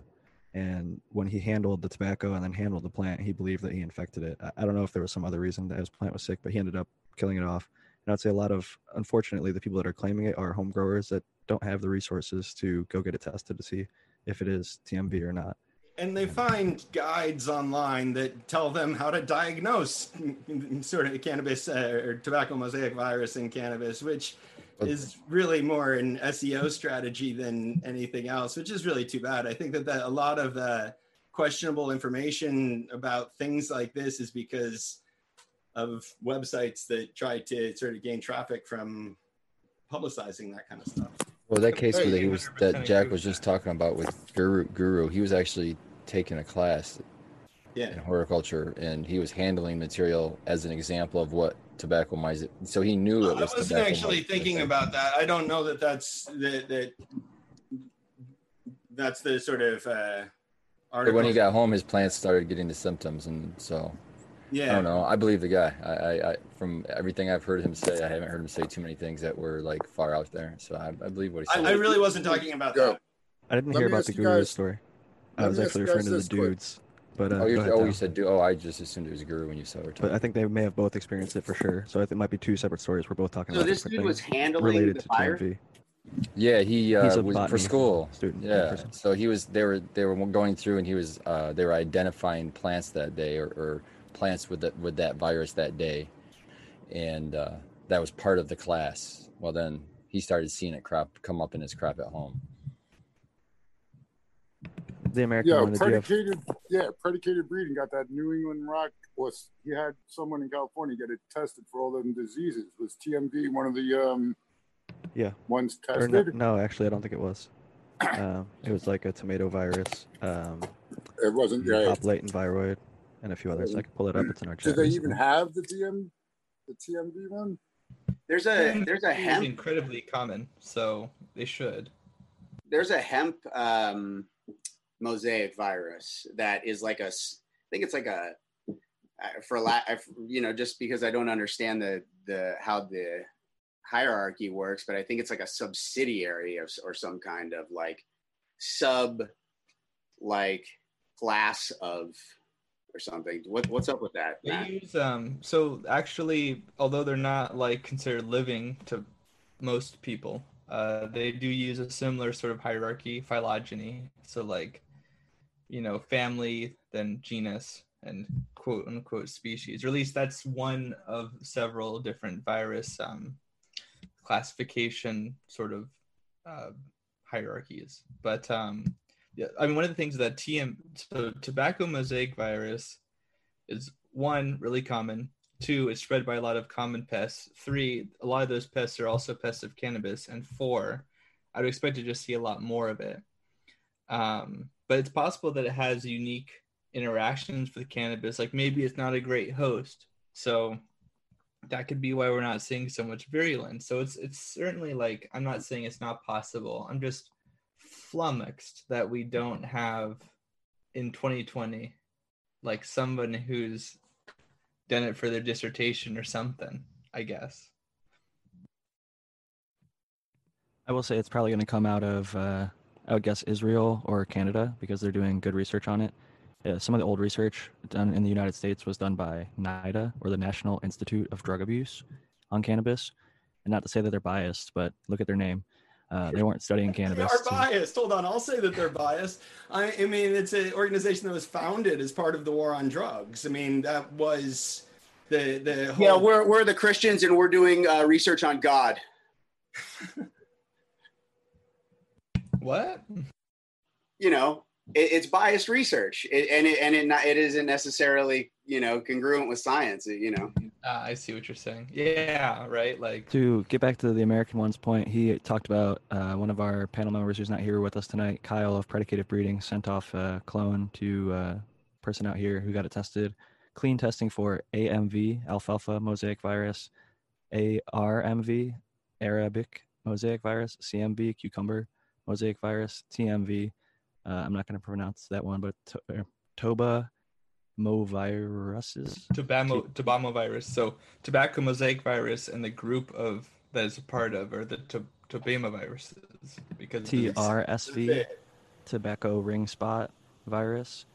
And when he handled the tobacco and then handled the plant, he believed that he infected it. I don't know if there was some other reason that his plant was sick, but he ended up killing it off. And I'd say a lot of, unfortunately, the people that are claiming it are home growers that don't have the resources to go get it tested to see if it is T M V or not. And they find guides online that tell them how to diagnose sort of cannabis uh, or tobacco mosaic virus in cannabis, which is really more an S E O strategy than anything else, which is really too bad. I think that, that a lot of uh, questionable information about things like this is because of websites that try to sort of gain traffic from publicizing that kind of stuff. Well, that case that he was that Jack was just talking about with Guru Guru, he was actually taking a class yeah. in horticulture, and he was handling material as an example of what tobacco mosaic. So he knew it was. I wasn't actually thinking about that. I don't know that that's the, that that's the sort of uh, article. But when he got home, his plants started getting the symptoms, and so yeah, I don't know. I believe the guy. I, I, I from everything I've heard him say, I haven't heard him say too many things that were like far out there. So I, I believe what he said. I, I really wasn't talking about that. I didn't hear about the guru story. I was actually referring to the dudes. But, uh, oh, ahead, oh you said dude. Oh, I just assumed it was a guru when you said we're talking. But I think they may have both experienced it for sure. So I think it might be two separate stories. We're both talking so about this dude was handling the to fire? T M V. Yeah, he uh, was for school student. Yeah, person. So he was. They were. They were going through, and he was. Uh, they were identifying plants that day, or, or plants with that with that virus that day, and uh, that was part of the class. Well, then he started seeing it crop come up in his crop at home. The American yeah, one predicated, yeah, predicated breeding got that New England rock. Was he had someone in California get it tested for all them diseases? Was T M V one of the um, yeah ones tested? Or no, no, actually, I don't think it was. Um, it was like a tomato virus. Um, it wasn't yeah, hop latent viroid and a few others. I can pull it up. It's in our chat. Did they recently. Even have the T M the T M V one? There's a there's a hemp incredibly common, so they should. There's a hemp um, mosaic virus that is like a, I think it's like a, for la, you know, just because I don't understand the the how the hierarchy works, but I think it's like a subsidiary of, or some kind of like sub, like class of, or something. What what's up with that, Matt? They use um. So actually, although they're not like considered living to most people, uh, they do use a similar sort of hierarchy, phylogeny. So like, you know, family, then genus, and quote unquote species. Or at least that's one of several different virus um classification sort of uh, hierarchies. But um. Yeah, I mean, one of the things that T M, so tobacco mosaic virus is, one, really common. Two, it's spread by a lot of common pests. Three, a lot of those pests are also pests of cannabis. And four, I would expect to just see a lot more of it. Um, but it's possible that it has unique interactions with cannabis. Like maybe it's not a great host. So that could be why we're not seeing so much virulence. So it's it's certainly like, I'm not saying it's not possible. I'm just flummoxed that we don't have in twenty twenty like someone who's done it for their dissertation or something, I guess. I will say it's probably going to come out of uh I would guess Israel or Canada, because they're doing good research on it. Uh, some of the old research done in the United States was done by NIDA, or the National Institute of Drug Abuse, on cannabis. And not to say that they're biased, but look at their name. Uh, they weren't studying cannabis. They are biased. Hold on. I'll say that they're biased. I, I mean, it's an organization that was founded as part of the war on drugs. I mean, that was the... the whole... Yeah, we're, we're the Christians, and we're doing uh, research on God. What? You know, it, it's biased research, it, and, it, and it, not, it isn't necessarily, you know, congruent with science, you know. Uh, I see what you're saying. Yeah, right. Like, to get back to the American One's point, he talked about uh, one of our panel members who's not here with us tonight, Kyle of Predicative Breeding, sent off a clone to a person out here who got it tested. Clean testing for A M V, alfalfa mosaic virus, A R M V, Arabic mosaic virus, C M V, cucumber mosaic virus, T M V. Uh, I'm not going to pronounce that one, but to- uh, Toba. Moviruses? Tobamo, Tobamovirus. So tobacco mosaic virus and the group of that is a part of are the to, Tobamoviruses. Because T R S V, tobacco ring spot virus.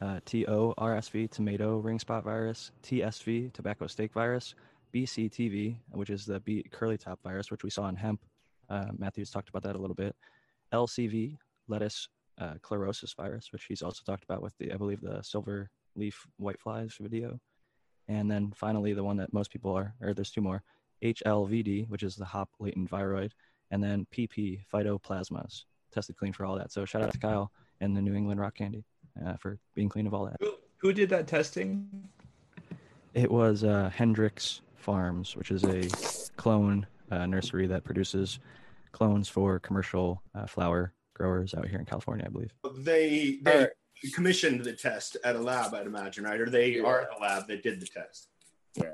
Uh, T O R S V, tomato ring spot virus. T S V, tobacco steak virus. B C T V, which is the B, curly top virus, which we saw in hemp. Uh, Matthew's talked about that a little bit. L C V, lettuce uh, chlorosis virus, which he's also talked about with the, I believe, the silver leaf white flies video. And then finally, the one that most people are, or there's two more, H L V D, which is the hop latent viroid, and then P P, phytoplasmas. Tested clean for all that. So shout out to Kyle and the New England Rock Candy uh, for being clean of all that. Who, who did that testing? It was uh, Hendrix Farms, which is a clone uh, nursery that produces clones for commercial uh, flower growers out here in California, I believe. They they. Are- commissioned the test at a lab, I'd imagine, right? Or they yeah. are a lab that did the test. Yeah.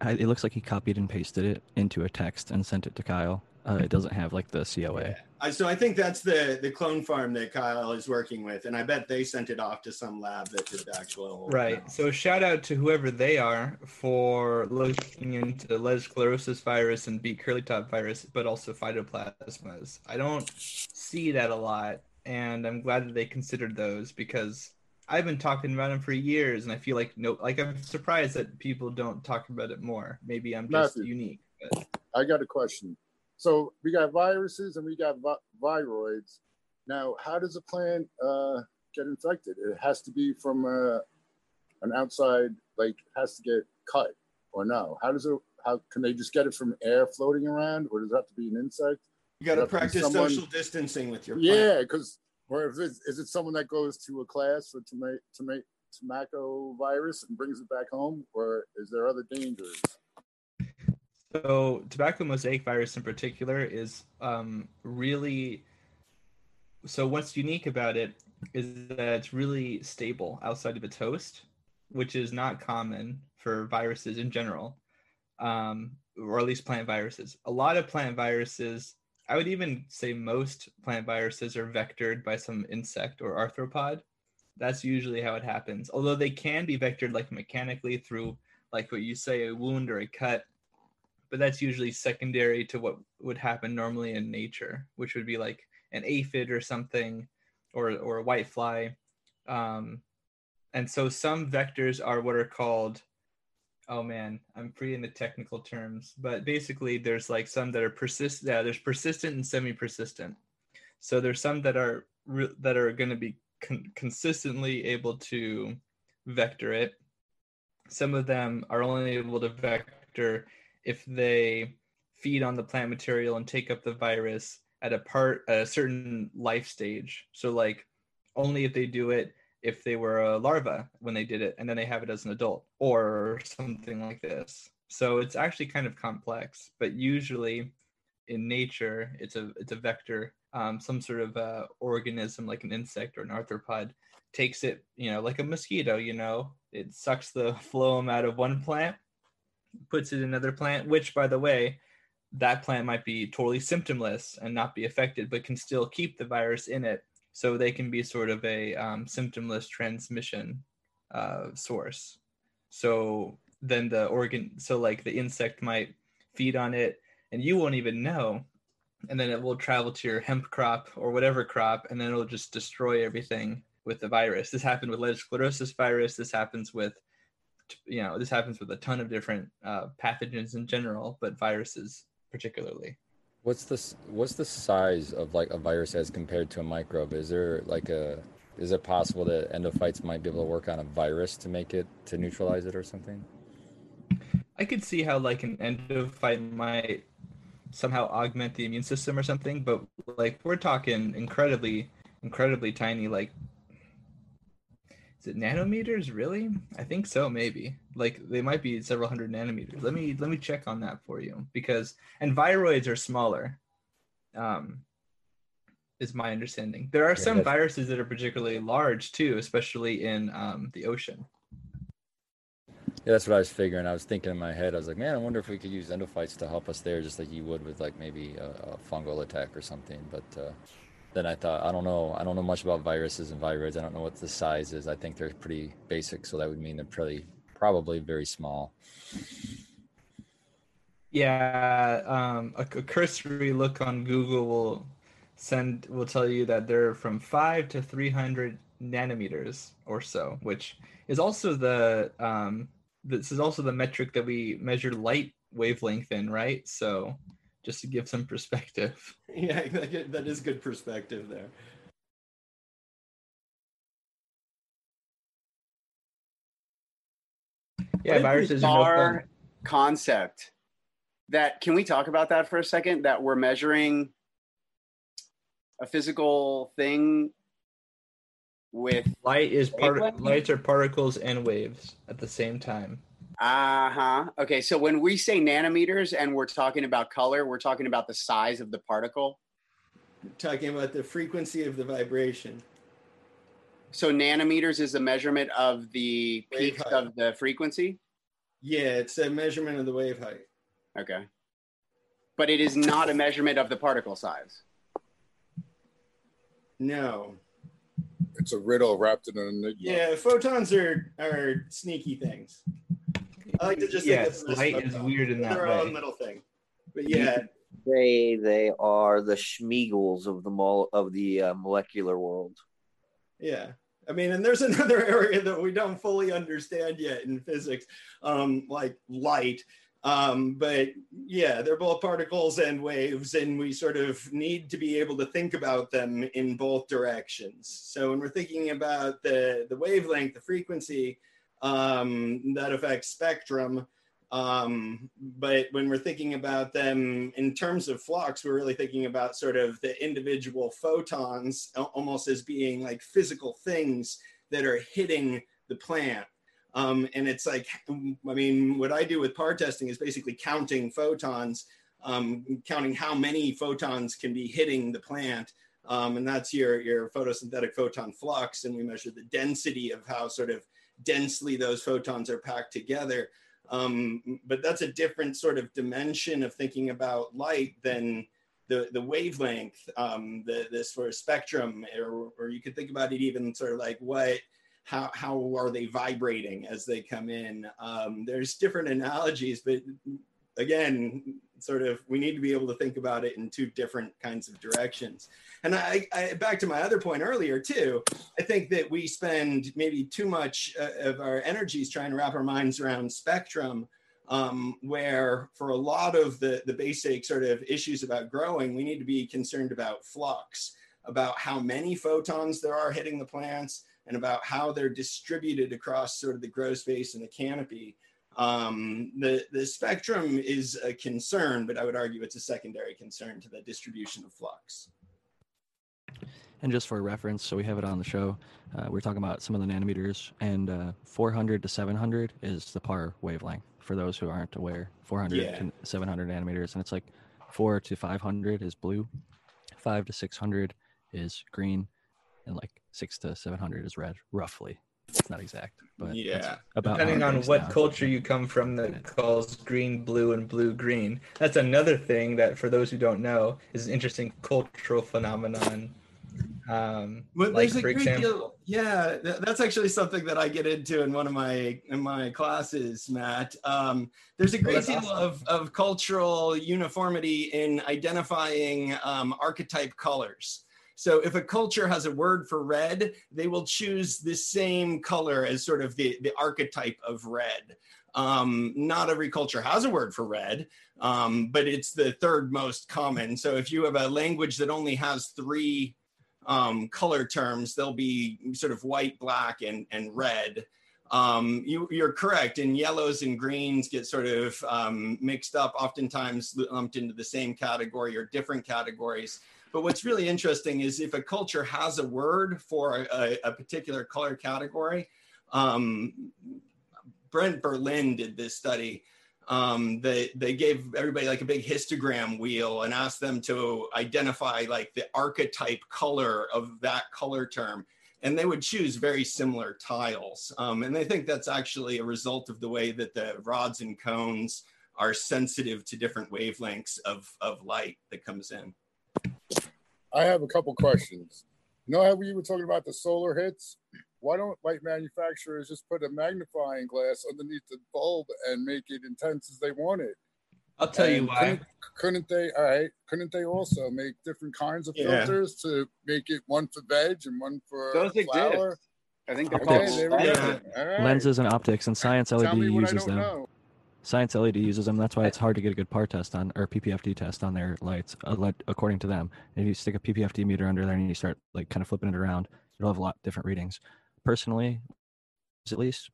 I, it looks like he copied and pasted it into a text and sent it to Kyle. Uh, it doesn't have like the C O A. Yeah. I, so I think that's the, the clone farm that Kyle is working with. And I bet they sent it off to some lab that did the actual. Right. Now. So shout out to whoever they are for looking into lettuce chlorosis virus and beet curly top virus, but also phytoplasmas. I don't see that a lot. And I'm glad that they considered those, because I've been talking about them for years, and I feel like no, like I'm surprised that people don't talk about it more. Maybe I'm just Matthew, unique. But. I got a question. So we got viruses and we got vi- viroids. Now, how does a plant uh, get infected? It has to be from uh, an outside, like has to get cut, or no? How does it? How can they just get it from air floating around, or does it have to be an insect? You got to practice someone, social distancing with your plant. Yeah, because, or if it's, is it someone that goes to a class for toma- toma- tobacco virus and brings it back home, or is there other dangers? So tobacco mosaic virus in particular is um, really, so what's unique about it is that it's really stable outside of its host, which is not common for viruses in general. um, or at least plant viruses. A lot of plant viruses, I would even say most plant viruses, are vectored by some insect or arthropod. That's usually how it happens. Although they can be vectored like mechanically through, like what you say, a wound or a cut, but that's usually secondary to what would happen normally in nature, which would be like an aphid or something, or or a white fly. Um, and so some vectors are what are called, oh man, I'm free in the technical terms, but basically there's like some that are persist. Yeah, there's persistent and semi-persistent. So there's some that are re- that are going to be con- consistently able to vector it. Some of them are only able to vector if they feed on the plant material and take up the virus at a part at a certain life stage. So like only if they do it if they were a larva when they did it, and then they have it as an adult or something like this. So it's actually kind of complex, but usually in nature, it's a it's a vector. Um, some sort of uh, organism like an insect or an arthropod takes it, you know, like a mosquito, you know, it sucks the phloem out of one plant, puts it in another plant, which by the way, that plant might be totally symptomless and not be affected, but can still keep the virus in it. So they can be sort of a um, symptomless transmission uh, source. So then the organ, so like the insect might feed on it and you won't even know. And then it will travel to your hemp crop or whatever crop, and then it'll just destroy everything with the virus. This happened with ledge sclerosis virus. This happens with, you know, this happens with a ton of different uh, pathogens in general, but viruses particularly. What's the what's the size of like a virus as compared to a microbe? Is there like a is it possible that endophytes might be able to work on a virus to make it to neutralize it or something? I could see how like an endophyte might somehow augment the immune system or something, but like we're talking incredibly, incredibly tiny. Like, is it nanometers? Really? I think so. Maybe like they might be several hundred nanometers. Let me let me check on that for you, because and viroids are smaller. Um, is my understanding. There are some yeah, viruses that are particularly large too, especially in um, the ocean. Yeah, that's what I was figuring. I was thinking in my head, I was like, man, I wonder if we could use endophytes to help us there, just like you would with like maybe a, a fungal attack or something. But uh, then I thought, I don't know. I don't know much about viruses and viroids. I don't know what the size is. I think they're pretty basic. So that would mean they're pretty, probably very small. Yeah. Um, a, a cursory look on Google will send, will tell you that they're from five to three hundred nanometers or so, which is also the, um, this is also the metric that we measure light wavelength in, right? So just to give some perspective. Yeah, that is good perspective there. Yeah, viruses are no concept. That, can we talk about that for a second? That we're measuring a physical thing with light is part- lights are particles and waves at the same time. Uh-huh. Okay, so when we say nanometers and we're talking about color, we're talking about the size of the particle. We're talking about the frequency of the vibration. So nanometers is a measurement of the peaks of the frequency? Yeah, it's a measurement of the wave height. Okay. But it is not a measurement of the particle size. No. It's a riddle wrapped in an enigma. Yeah, photons are are sneaky things. I like to just yes, think light is weird in that way. They're their own little thing, but yeah, they they are the schmeagles of the mol- of the uh, molecular world. Yeah, I mean, and there's another area that we don't fully understand yet in physics, um, like light. Um, but yeah, they're both particles and waves, and we sort of need to be able to think about them in both directions. So when we're thinking about the, the wavelength, the frequency, um, that affects spectrum. Um, but when we're thinking about them in terms of flux, we're really thinking about sort of the individual photons almost as being like physical things that are hitting the plant. Um, and it's like, I mean, what I do with PAR testing is basically counting photons, um, counting how many photons can be hitting the plant. Um, and that's your, your photosynthetic photon flux. And we measure the density of how sort of densely those photons are packed together. Um, but that's a different sort of dimension of thinking about light than the, the wavelength, um, the, the sort of spectrum, or, or you could think about it even sort of like what, how, how are they vibrating as they come in? Um, there's different analogies, but again, sort of, we need to be able to think about it in two different kinds of directions. And I, I back to my other point earlier too, I think that we spend maybe too much of our energies trying to wrap our minds around spectrum, um, where for a lot of the, the basic sort of issues about growing, we need to be concerned about flux, about how many photons there are hitting the plants, and about how they're distributed across sort of the grow space and the canopy. Um, the, the spectrum is a concern, but I would argue it's a secondary concern to the distribution of flux. And just for reference, so we have it on the show, uh, we're talking about some of the nanometers, and uh, four hundred to seven hundred is the par wavelength. For those who aren't aware, four hundred yeah. to seven hundred nanometers, and it's like four to five hundred is blue, five to six hundred is green, and like six to seven hundred is red, roughly. It's not exact, but yeah, about depending on what now. Culture you come from that calls green blue and blue green. That's another thing that, for those who don't know, is an interesting cultural phenomenon. Um, but like, there's a for great example, deal. Yeah, that's actually something that I get into in one of my in my classes, Matt. Um, there's a great well, deal awesome. of of cultural uniformity in identifying um, archetype colors. So if a culture has a word for red, they will choose the same color as sort of the, the archetype of red. Um, not every culture has a word for red, um, but it's the third most common. So if you have a language that only has three um, color terms, they'll be sort of white, black, and, and red. Um, you, you're correct, and yellows and greens get sort of um, mixed up, oftentimes lumped into the same category or different categories. But what's really interesting is if a culture has a word for a, a particular color category, um, Brent Berlin did this study. Um, they, they gave everybody like a big histogram wheel and asked them to identify like the archetype color of that color term. And they would choose very similar tiles. Um, and they think that's actually a result of the way that the rods and cones are sensitive to different wavelengths of, of light that comes in. I have a couple questions. You know how we were talking about the solar hits? Why don't light manufacturers just put a magnifying glass underneath the bulb and make it intense as they want it? I'll tell and you why. Couldn't, couldn't they? All right. Couldn't they also make different kinds of yeah. filters to make it one for veg and one for Those flower? I think they're okay, called yeah. right. lenses and optics, and Science L E D uses them. Know. Science L E D uses them. That's why it's hard to get a good P A R test on or P P F D test on their lights, according to them. And if you stick a P P F D meter under there and you start like kind of flipping it around, it'll have a lot of different readings. Personally, at least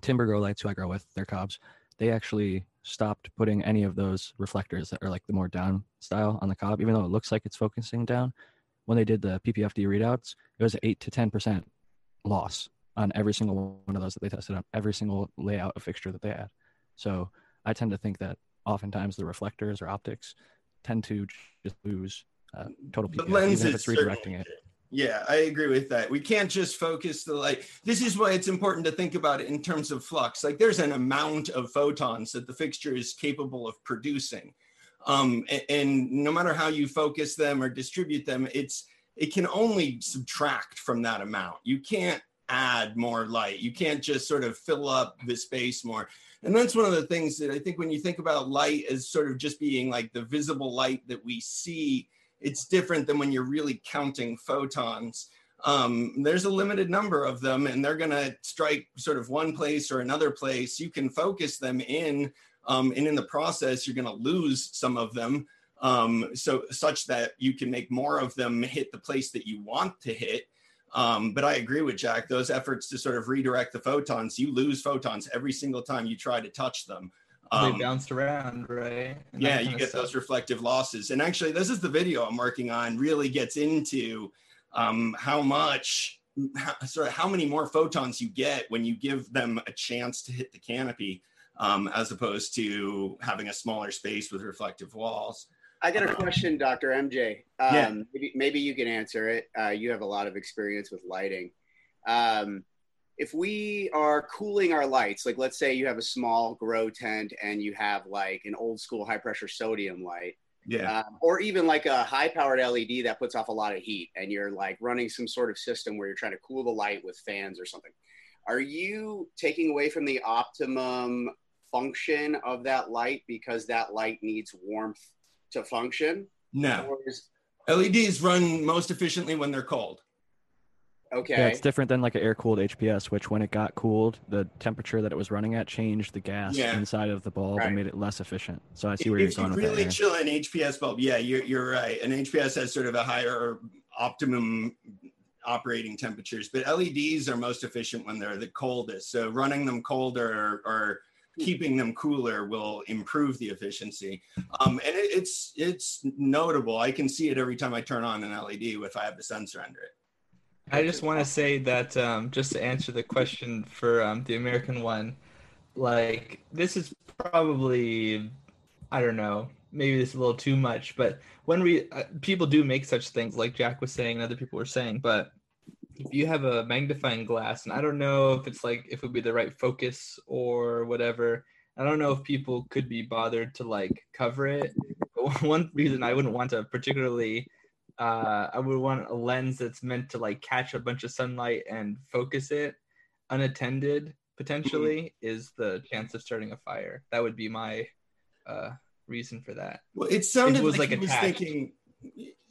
timber grow lights, who I grow with, their cobs, they actually stopped putting any of those reflectors that are like the more down style on the cob, even though it looks like it's focusing down. When they did the P P F D readouts, it was an eight to ten percent loss on every single one of those that they tested on every single layout of fixture that they had. So I tend to think that oftentimes the reflectors or optics tend to just lose uh, total P P F, lenses, even if it's redirecting it. Yeah, I agree with that. We can't just focus the light. This is why it's important to think about it in terms of flux. Like there's an amount of photons that the fixture is capable of producing. Um, and, and no matter how you focus them or distribute them, it's it can only subtract from that amount. You can't add more light. You can't just sort of fill up the space more. And that's one of the things that I think when you think about light as sort of just being like the visible light that we see, it's different than when you're really counting photons. Um, there's a limited number of them and they're going to strike sort of one place or another place. You can focus them in um, and in the process, you're going to lose some of them. Um, so such that you can make more of them hit the place that you want to hit. Um, but I agree with Jack, those efforts to sort of redirect the photons, you lose photons every single time you try to touch them. Um, they bounced around, right? And yeah, you get stuff. Those reflective losses. And actually, this is the video I'm working on, really gets into um, how much, how, sort of how many more photons you get when you give them a chance to hit the canopy, um, as opposed to having a smaller space with reflective walls. I got a question, Doctor M J. Um, yeah. maybe, maybe you can answer it. Uh, you have a lot of experience with lighting. Um, if we are cooling our lights, like let's say you have a small grow tent and you have like an old school high pressure sodium light, yeah, um, or even like a high powered L E D that puts off a lot of heat, and you're like running some sort of system where you're trying to cool the light with fans or something, are you taking away from the optimum function of that light because that light needs warmth to function? No. Or is- L E Ds run most efficiently when they're cold. Okay. Yeah, it's different than like an air-cooled H P S, which when it got cooled, the temperature that it was running at changed the gas yeah. inside of the bulb right. and made it less efficient. So I see where if, you're going with that. If you really chill an H P S bulb, yeah, you're, you're right. An H P S has sort of a higher optimum operating temperatures, but L E Ds are most efficient when they're the coldest. So running them colder or, or keeping them cooler will improve the efficiency. Um, and it, it's it's notable. I can see it every time I turn on an L E D if I have the sensor under it. I just want to say that um, just to answer the question for um, the American one, like this is probably, I don't know, maybe this is a little too much, but when we, uh, people do make such things like Jack was saying and other people were saying, but if you have a magnifying glass, and I don't know if it's like, if it would be the right focus or whatever, I don't know if people could be bothered to like cover it. But one reason I wouldn't want to particularly Uh, I would want a lens that's meant to like catch a bunch of sunlight and focus it unattended potentially mm-hmm. is the chance of starting a fire. That would be my uh, reason for that. Well, it sounded it was like, like he attached. was thinking,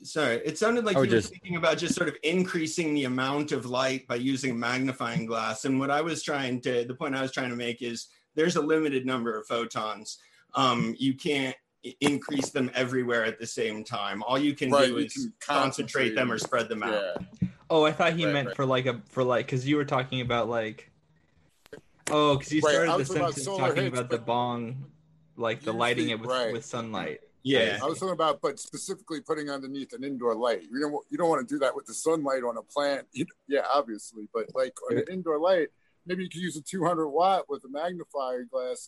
sorry, it sounded like you just... were thinking about just sort of increasing the amount of light by using a magnifying glass. And what I was trying to, the point I was trying to make is there's a limited number of photons. Um, you can't increase them everywhere at the same time. All you can right, do is can concentrate, concentrate them or spread them out. Yeah. Oh, I thought he right, meant right. for like a for like because you were talking about like oh because you started right. the sentence about talking hits, about the bong, like the lighting it with, right. with sunlight. Yeah, right. I was talking about, but specifically putting underneath an indoor light. You don't you don't want to do that with the sunlight on a plant. You, yeah, obviously, but like on an indoor light, maybe you could use a two hundred watt with a magnifying glass,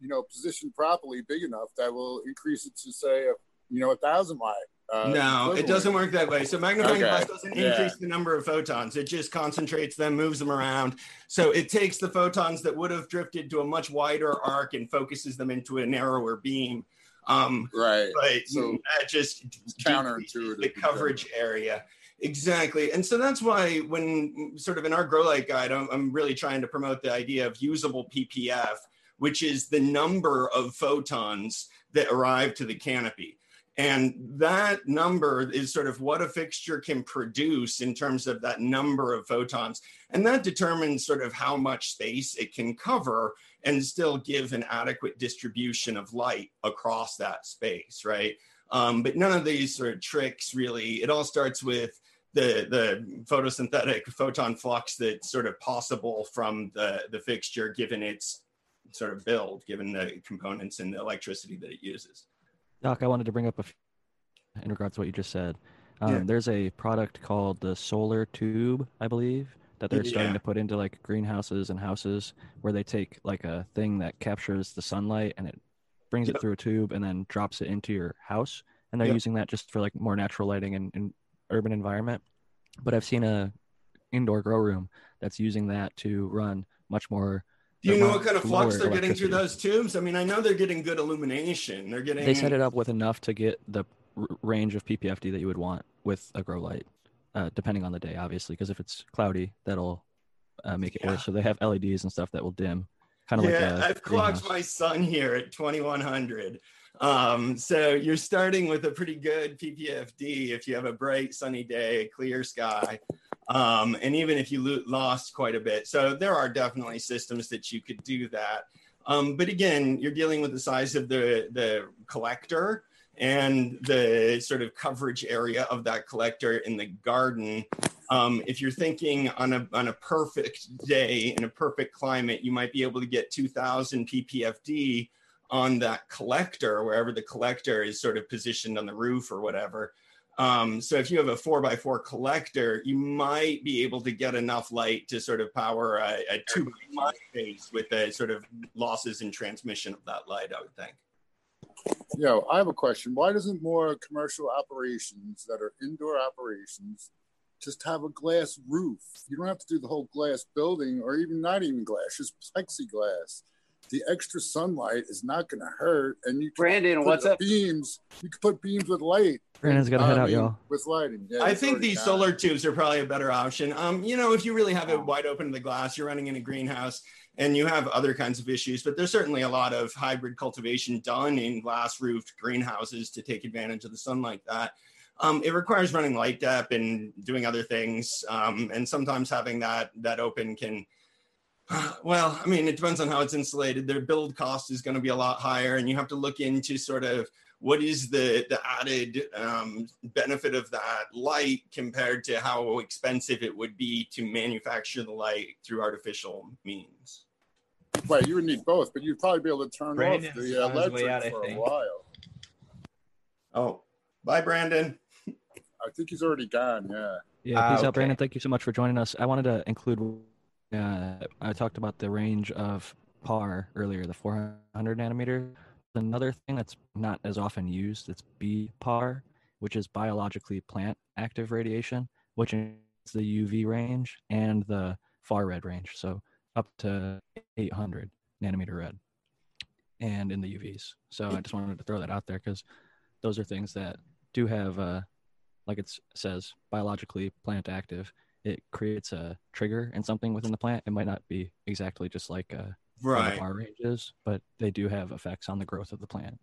you know, positioned properly, big enough that will increase it to say, a, you know, a thousand watt. Uh, no, it doesn't work that way. So magnifying okay. glass doesn't yeah. increase the number of photons. It just concentrates them, moves them around. So it takes the photons that would have drifted to a much wider arc and focuses them into a narrower beam. Um, right. But so that just counterintuitive the coverage exactly. area. Exactly. And so that's why when sort of in our grow light guide, I'm, I'm really trying to promote the idea of usable P P F, which is the number of photons that arrive to the canopy. And that number is sort of what a fixture can produce in terms of that number of photons. And that determines sort of how much space it can cover and still give an adequate distribution of light across that space, right? Um, but none of these sort of tricks really, it all starts with the, the photosynthetic photon flux that's sort of possible from the, the fixture given its sort of build, given the components and the electricity that it uses. Doc, I wanted to bring up a few in regards to what you just said. Um, yeah. There's a product called the solar tube, I believe, that they're yeah. starting to put into like greenhouses and houses where they take like a thing that captures the sunlight and it brings yep. it through a tube and then drops it into your house. And they're yep. using that just for like more natural lighting and, and urban environment. But I've seen a indoor grow room that's using that to run much more. Do you know what kind of flux they're getting through those tubes? I mean, I know they're getting good illumination. They're getting. They set it up with enough to get the r- range of P P F D that you would want with a grow light, uh, depending on the day, obviously, because if it's cloudy, that'll uh, make it yeah. worse. So they have L E Ds and stuff that will dim. Kind of yeah, like I've clocked my sun here at twenty-one hundred. Um, so you're starting with a pretty good P P F D if you have a bright, sunny day, a clear sky. Um, and even if you lo- lost quite a bit. So there are definitely systems that you could do that. Um, but again, you're dealing with the size of the, the collector and the sort of coverage area of that collector in the garden. Um, if you're thinking on a, on a perfect day in a perfect climate, you might be able to get two thousand P P F D on that collector, wherever the collector is sort of positioned on the roof or whatever. Um, so if you have a four by four collector, you might be able to get enough light to sort of power a, a two by five phase with the sort of losses in transmission of that light, I would think. Yo, I have a question. Why doesn't more commercial operations that are indoor operations Just have a glass roof. You don't have to do the whole glass building, or even not even glass, just plexiglass. The extra sunlight is not going to hurt. And you can Brandon, put what's up? beams. You can put beams with light. Brandon's got to head out, y'all. With lighting. Yeah, I think these solar tubes are probably a better option. Um, you know, if you really have it wide open to the glass, you're running in a greenhouse and you have other kinds of issues, but there's certainly a lot of hybrid cultivation done in glass roofed greenhouses to take advantage of the sun like that. Um, it requires running light up and doing other things. Um, and sometimes having that, that open can, well, I mean, it depends on how it's insulated. Their build cost is going to be a lot higher, and you have to look into sort of what is the, the added um, benefit of that light compared to how expensive it would be to manufacture the light through artificial means. Well, you would need both, but you'd probably be able to turn Brandon's off the uh, electric out, for a while. Oh, bye, Brandon. I think he's already gone, yeah. Yeah, peace uh, okay. out, Brandon. Thank you so much for joining us. I wanted to include... Uh, I talked about the range of PAR earlier, the four hundred nanometer. Another thing that's not as often used, it's B PAR, which is biologically plant active radiation, which is the U V range and the far red range, so up to eight hundred nanometer red and in the U Vs. So I just wanted to throw that out there because those are things that do have, uh, like it says, biologically plant active. It creates a trigger and something within the plant. It might not be exactly just like uh, right. our ranges, but they do have effects on the growth of the plant.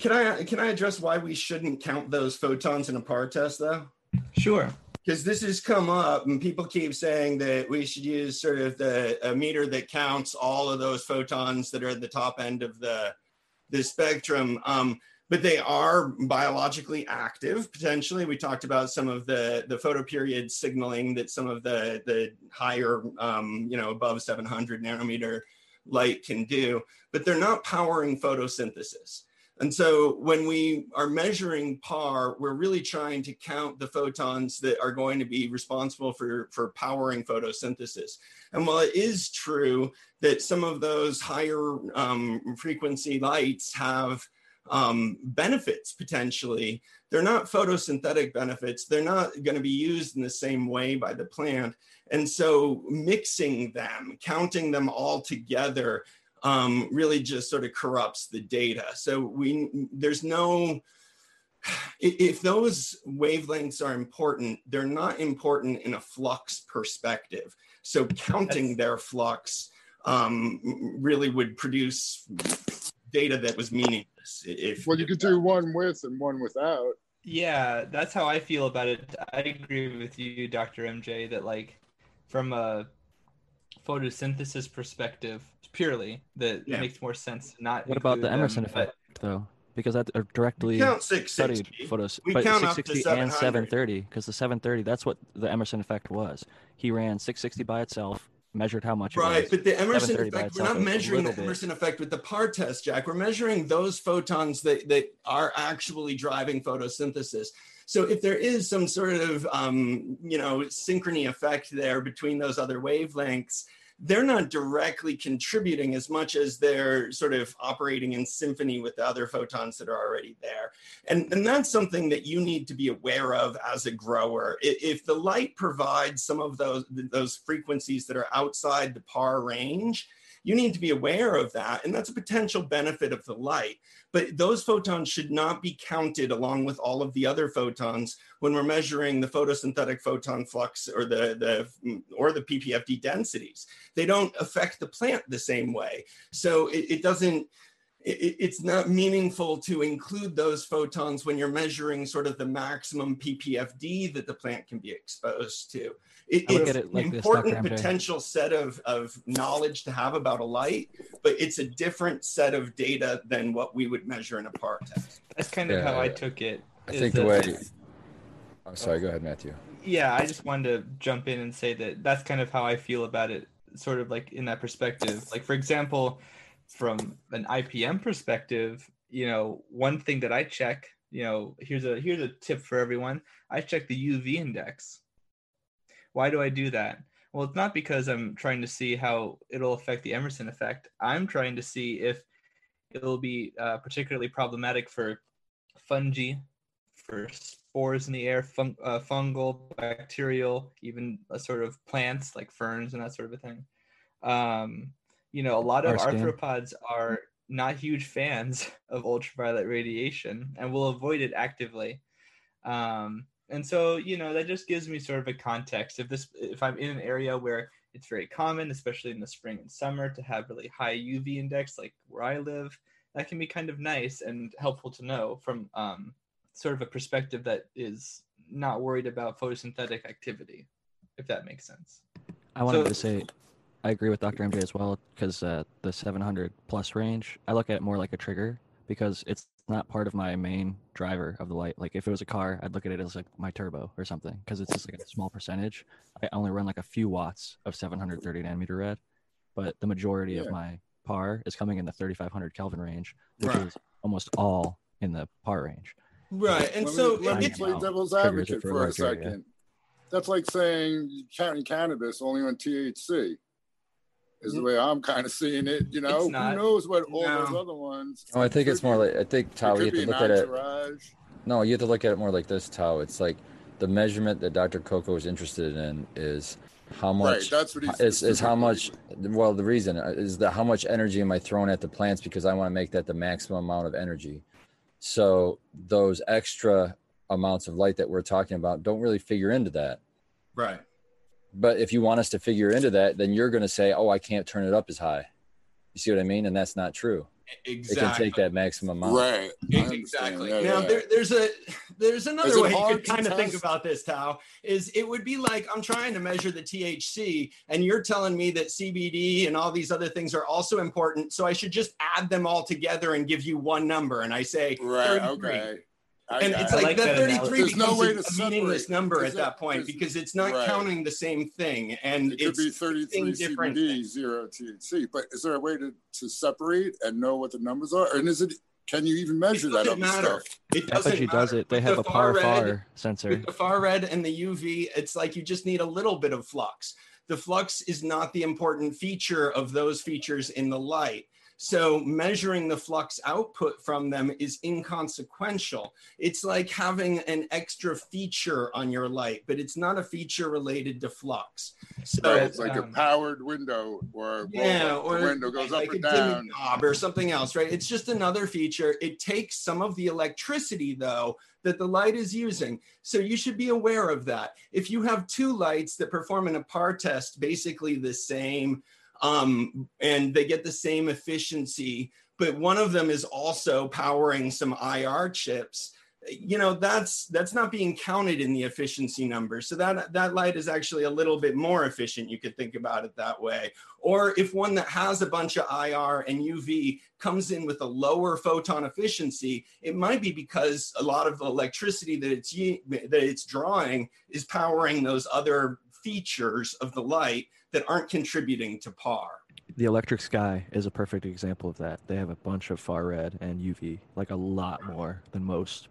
Can I can I address why we shouldn't count those photons in a PAR test, though? Sure. Because this has come up, and people keep saying that we should use sort of the a meter that counts all of those photons that are at the top end of the the spectrum. Um, But they are biologically active, potentially. We talked about some of the, the photoperiod signaling that some of the, the higher, um, you know, above seven hundred nanometer light can do, but they're not powering photosynthesis. And so when we are measuring PAR, we're really trying to count the photons that are going to be responsible for, for powering photosynthesis. And while it is true that some of those higher um, frequency lights have um benefits, potentially they're not photosynthetic benefits. They're not going to be used in the same way by the plant, and so mixing them, counting them all together, um really just sort of corrupts the data. So we there's no if those wavelengths are important, they're not important in a flux perspective, so counting their flux um really would produce data that was meaningless. If well, you could do one with and one without. Yeah, that's how I feel about it. I agree with you, Doctor M J, that like from a photosynthesis perspective, purely, that yeah. makes more sense. Not what about the Emerson them, effect, but... though? Because that directly studied photos. We count six sixty and seven thirty, because the seven thirty, that's what the Emerson effect was. He ran six sixty by itself. Measured how much right but the Emerson effect, we're not measuring the Emerson effect with the PAR test, Jack. We're measuring those photons that that are actually driving photosynthesis. So if there is some sort of um you know synchrony effect there between those other wavelengths, they're not directly contributing as much as they're sort of operating in symphony with the other photons that are already there. And, and that's something that you need to be aware of as a grower. If the light provides some of those, those frequencies that are outside the PAR range, you need to be aware of that. And that's a potential benefit of the light. But those photons should not be counted along with all of the other photons when we're measuring the photosynthetic photon flux or the, the, or the P P F D densities. They don't affect the plant the same way. So it, it doesn't, it, it's not meaningful to include those photons when you're measuring sort of the maximum P P F D that the plant can be exposed to. It, it's it like an important potential set of, of knowledge to have about a light, but it's a different set of data than what we would measure in a PAR test. That's kind of yeah, how yeah. I took it. I think the way... I'm oh, sorry, go ahead, Matthew. Yeah, I just wanted to jump in and say that that's kind of how I feel about it, sort of like in that perspective. Like, for example, from an I P M perspective, you know, one thing that I check, you know, here's a here's a tip for everyone. I check the U V index. Why do I do that? Well, it's not because I'm trying to see how it'll affect the Emerson effect. I'm trying to see if it'll be uh, particularly problematic for fungi, for spores in the air, fung- uh, fungal, bacterial, even a sort of plants like ferns and that sort of a thing. Um, you know, a lot of Our arthropods skin. Are not huge fans of ultraviolet radiation and will avoid it actively. Um, and so, you know, that just gives me sort of a context. If this, if I'm in an area where it's very common, especially in the spring and summer, to have really high U V index, like where I live, that can be kind of nice and helpful to know from um, sort of a perspective that is not worried about photosynthetic activity, if that makes sense. I wanted so, to say, I agree with Doctor M J as well, because uh, the seven hundred plus range, I look at it more like a trigger because it's not part of my main driver of the light. Like if it was a car, I'd look at it as like my turbo or something because it's just like a small percentage. I only run like a few watts of seven hundred thirty nanometer red, but the majority yeah. of my par is coming in the thirty-five hundred Kelvin range, which right. is almost all in the par range. Right. And let so me, let me play devil's advocate for a second. Area. That's like saying counting cannabis only on T H C. Is the way I'm kind of seeing it, you know. Who knows what all no. those other ones? Oh, I think it's more like I think Tao. You have to look at it. No, you have to look at it more like this, Tao. It's like the measurement that Doctor Coco is interested in is how much. Right, that's what he's. Is, is how much? Well, the reason is that how much energy am I throwing at the plants because I want to make that the maximum amount of energy. So those extra amounts of light that we're talking about don't really figure into that. Right. But if you want us to figure into that, then you're going to say, oh, I can't turn it up as high. You see what I mean? And that's not true. Exactly. It can take that maximum amount. Right. Exactly. That, now, yeah. there, there's a there's another there's way an you could kind test. Of think about this, Tao, is it would be like I'm trying to measure the T H C, and you're telling me that C B D and all these other things are also important, so I should just add them all together and give you one number. And I say, right, thirty-three. Okay. And I, it's I like, like that thirty-three becomes no way to a meaningless number at that, that point because it's not right. counting the same thing. And it could it's be thirty-three C B D, zero T H C. But is there a way to, to separate and know what the numbers are? And is it can you even measure that other stuff? It doesn't matter. Does it. They with have the a par red, far sensor. With the far red and the U V, it's like you just need a little bit of flux. The flux is not the important feature of those features in the light. So measuring the flux output from them is inconsequential. It's like having an extra feature on your light, but it's not a feature related to flux. So right, it's like um, a powered window or, yeah, or the window goes like up and down. Knob or something else, right? It's just another feature. It takes some of the electricity though that the light is using. So you should be aware of that. If you have two lights that perform in a par test, basically the same, Um, and they get the same efficiency, but one of them is also powering some I R chips. You know, that's that's not being counted in the efficiency number. So that, that light is actually a little bit more efficient. You could think about it that way. Or if one that has a bunch of I R and U V comes in with a lower photon efficiency, it might be because a lot of the electricity that it's that it's drawing is powering those other features of the light that aren't contributing to par. The Electric Sky is a perfect example of that. They have a bunch of far red and U V, like a lot more than most.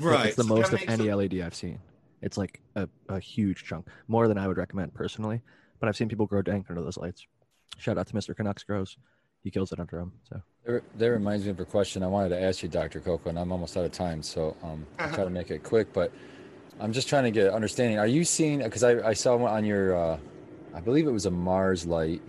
Right. Like it's the so most of any sense. L E D I've seen. It's like a, a huge chunk, more than I would recommend personally, but I've seen people grow dank under those lights. Shout out to Mister Canucks Grows. He kills it under them. So. That reminds me of a question I wanted to ask you, Doctor Coco, and I'm almost out of time, so um, I'll try to make it quick, but I'm just trying to get an understanding. Are you seeing, because I, I saw on your... Uh, I believe it was a Mars light.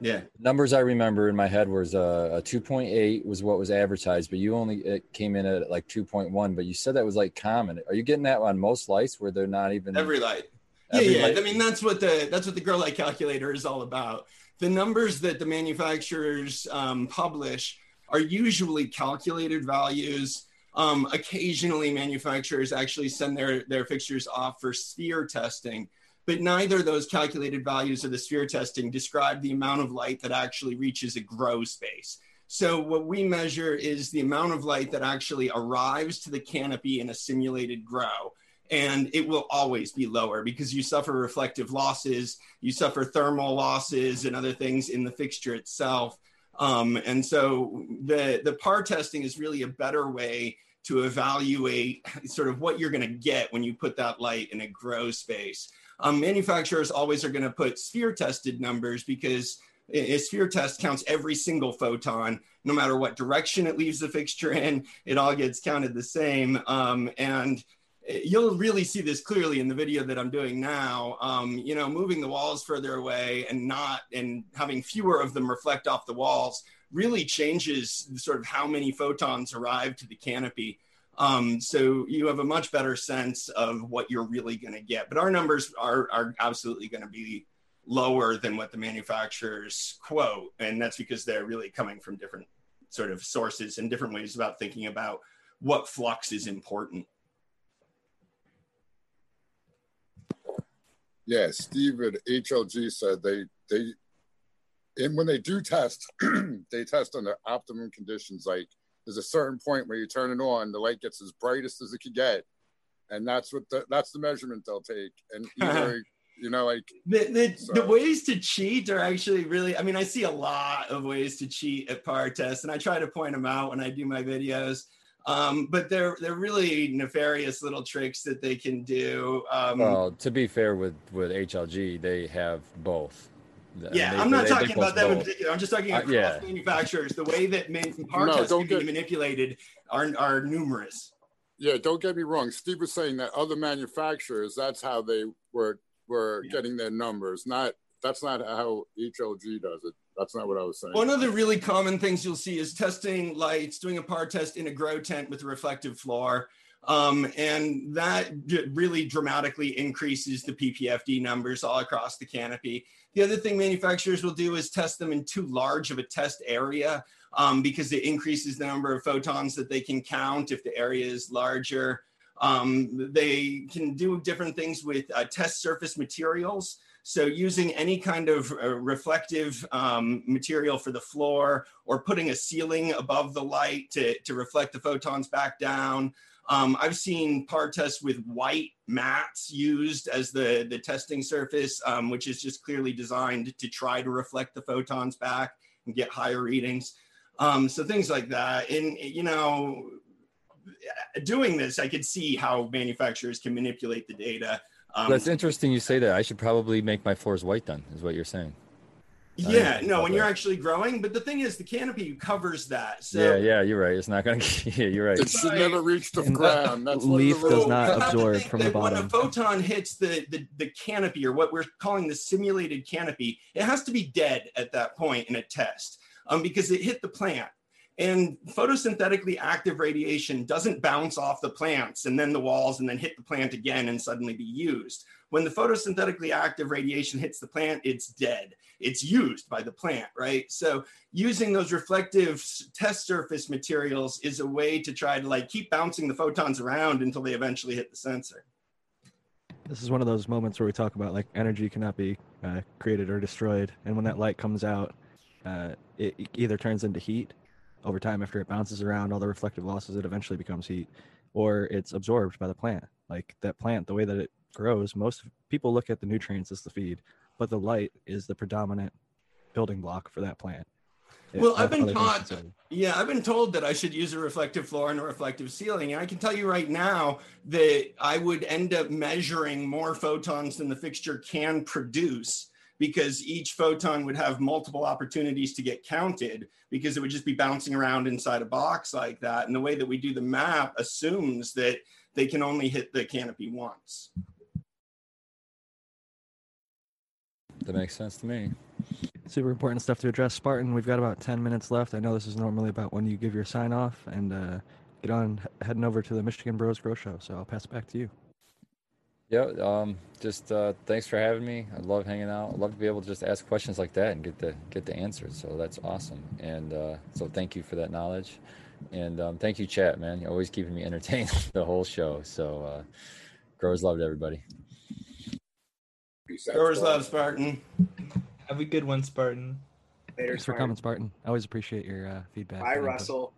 Yeah. Numbers I remember in my head was uh, a two point eight was what was advertised, but you only it came in at like two point one. But you said that was like common. Are you getting that on most lights where they're not even every light? Every yeah, yeah. Light? I mean that's what the that's what the grow light calculator is all about. The numbers that the manufacturers um, publish are usually calculated values. Um, occasionally, manufacturers actually send their their fixtures off for sphere testing. But neither of those calculated values of the sphere testing describe the amount of light that actually reaches a grow space. So what we measure is the amount of light that actually arrives to the canopy in a simulated grow. And it will always be lower because you suffer reflective losses, you suffer thermal losses and other things in the fixture itself. Um, and so the, the par testing is really a better way to evaluate sort of what you're gonna get when you put that light in a grow space. Um, manufacturers always are going to put sphere tested numbers because A sphere test counts every single photon, no matter what direction it leaves the fixture in, it all gets counted the same. Um, and you'll really see this clearly in the video that I'm doing now. Um, you know, moving the walls further away and not, and having fewer of them reflect off the walls really changes sort of how many photons arrive to the canopy. Um, so you have a much better sense of what you're really going to get. But our numbers are, are absolutely going to be lower than what the manufacturers quote. And that's because they're really coming from different sort of sources and different ways about thinking about what flux is important. Yeah, Steve at H L G said they, they, and when they do test, they test under optimum conditions. Like there's a certain point where you turn it on, the light gets as brightest as it could get. And that's what, the, that's the measurement they'll take. And either, you know, like the, the, so. the ways to cheat are actually really, I mean, I see a lot of ways to cheat at par tests, and I try to point them out when I do my videos. Um, but they're, they're really nefarious little tricks that they can do. Um, well, to be fair with, with H L G, they have both. Yeah, they, I'm not they, talking they about them both. In particular. I'm just talking about uh, yeah. manufacturers. The way that man, par no, tests can get... be manipulated are, are numerous. Yeah, don't get me wrong. Steve was saying that other manufacturers, that's how they were were yeah. getting their numbers. Not That's not how H L G does it. That's not what I was saying. One of the really common things you'll see is testing lights, doing a par test in a grow tent with a reflective floor. Um, and that really dramatically increases the P P F D numbers all across the canopy. The other thing manufacturers will do is test them in too large of a test area um, because it increases the number of photons that they can count if the area is larger. Um, they can do different things with uh, test surface materials. So using any kind of uh, reflective um, material for the floor, or putting a ceiling above the light to, to reflect the photons back down. Um, I've seen par tests with white mats used as the, the testing surface, um, which is just clearly designed to try to reflect the photons back and get higher readings. Um, so things like that. And, you know, doing this, I could see how manufacturers can manipulate the data. Um, That's interesting you say that. I should probably make my floors white then, is what you're saying. Yeah, no, when that. You're actually growing. But the thing is, the canopy covers that. So. Yeah, yeah, you're right. It's not going to, yeah, you're right. It should never reach the ground. That's leaf the does not absorb from the bottom. When a photon hits the, the, the canopy, or what we're calling the simulated canopy, it has to be dead at that point in a test um, because it hit the plant. And photosynthetically active radiation doesn't bounce off the plants and then the walls and then hit the plant again and suddenly be used. When the photosynthetically active radiation hits the plant, it's dead. It's used by the plant, right? So using those reflective test surface materials is a way to try to like keep bouncing the photons around until they eventually hit the sensor. This is one of those moments where we talk about like energy cannot be uh, created or destroyed. And when that light comes out, uh, it either turns into heat over time after it bounces around all the reflective losses, it eventually becomes heat, or it's absorbed by the plant. Like that plant, the way that it grows, most people look at the nutrients as the feed, but the light is the predominant building block for that plant. It, well, I've been taught, yeah, I've been told that I should use a reflective floor and a reflective ceiling. And I can tell you right now that I would end up measuring more photons than the fixture can produce, because each photon would have multiple opportunities to get counted because it would just be bouncing around inside a box like that. And the way that we do the map assumes that they can only hit the canopy once. That makes sense to me. Super important stuff to address. Spartan, we've got about ten minutes left. I know this is normally about when you give your sign off and uh, get on heading over to the Michigan Bros Grow Show. So I'll pass it back to you. Yeah, um, just uh, thanks for having me. I love hanging out. I love to be able to just ask questions like that and get the get the answers. So that's awesome. And uh, so thank you for that knowledge. And um, thank you, chat, man. You're always keeping me entertained the whole show. So uh, growers love to everybody. Growers love, Spartan. Have a good one, Spartan. Later, thanks Spartan. For coming, Spartan. I always appreciate your uh, feedback. Bye, Russell.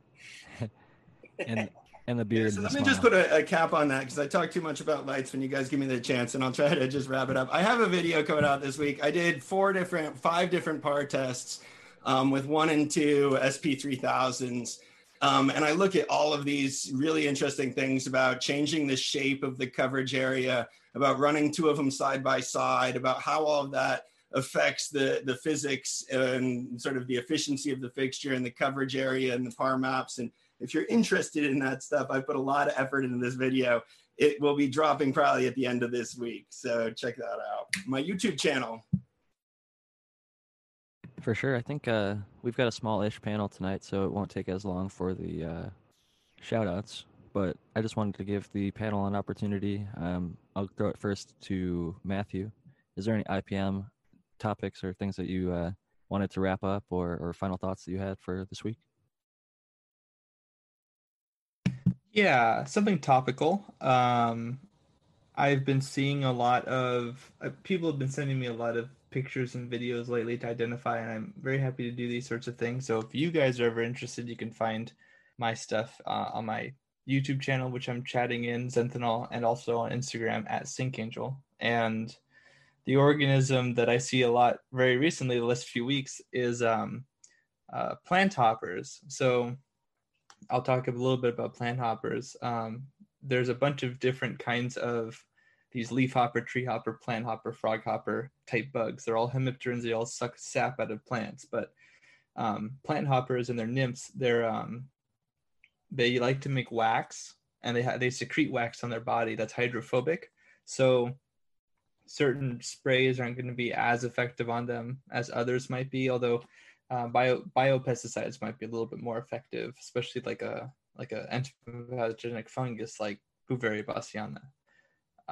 and. And the beard. Yeah, so let me just put a, a cap on that because I talk too much about lights when you guys give me the chance, and I'll try to just wrap it up. I have a video coming out this week. I did four different, five different par tests um, with one and two S P three thousands. Um, and I look at all of these really interesting things about changing the shape of the coverage area, about running two of them side by side, about how all of that affects the, the physics and sort of the efficiency of the fixture and the coverage area and the par maps. And if you're interested in that stuff, I put a lot of effort into this video. It will be dropping probably at the end of this week. So check that out. My YouTube channel. For sure. I think uh, we've got a small-ish panel tonight, so it won't take as long for the uh, shout-outs. But I just wanted to give the panel an opportunity. Um, I'll throw it first to Matthew. Is there any I P M topics or things that you uh, wanted to wrap up, or, or final thoughts that you had for this week? Yeah, something topical. Um, I've been seeing a lot of uh, people have been sending me a lot of pictures and videos lately to identify, and I'm very happy to do these sorts of things. So if you guys are ever interested, you can find my stuff uh, on my YouTube channel, which I'm chatting in Xenthanol, and also on Instagram at Sync Angel. And the organism that I see a lot very recently, the last few weeks, is um, uh, plant hoppers. So I'll talk a little bit about plant hoppers. Um, there's a bunch of different kinds of these leaf hopper, tree hopper, plant hopper, frog hopper type bugs. They're all hemipterans. They all suck sap out of plants. But um, plant hoppers and their nymphs, they're um, they like to make wax, and they ha- they secrete wax on their body that's hydrophobic. So certain sprays aren't going to be as effective on them as others might be, although Uh, bio biopesticides might be a little bit more effective, especially like a like a entomopathogenic fungus like Bouveria bassiana.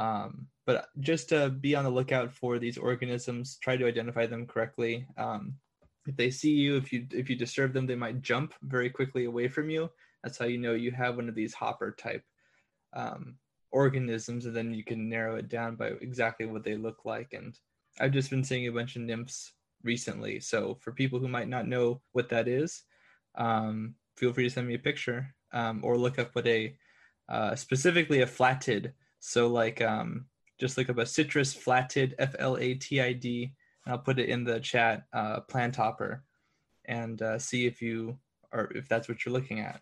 Um, but just to be on the lookout for these organisms, try to identify them correctly. Um, if they see you, if you if you disturb them, they might jump very quickly away from you. That's how you know you have one of these hopper type um, organisms, and then you can narrow it down by exactly what they look like. And I've just been seeing a bunch of nymphs recently, so for people who might not know what that is, um, feel free to send me a picture, um, or look up what a uh, specifically a flatid. So like um, just look up a citrus flatid, F L A T I D, and I'll put it in the chat, uh, plant hopper, and uh, see if you or if that's what you're looking at.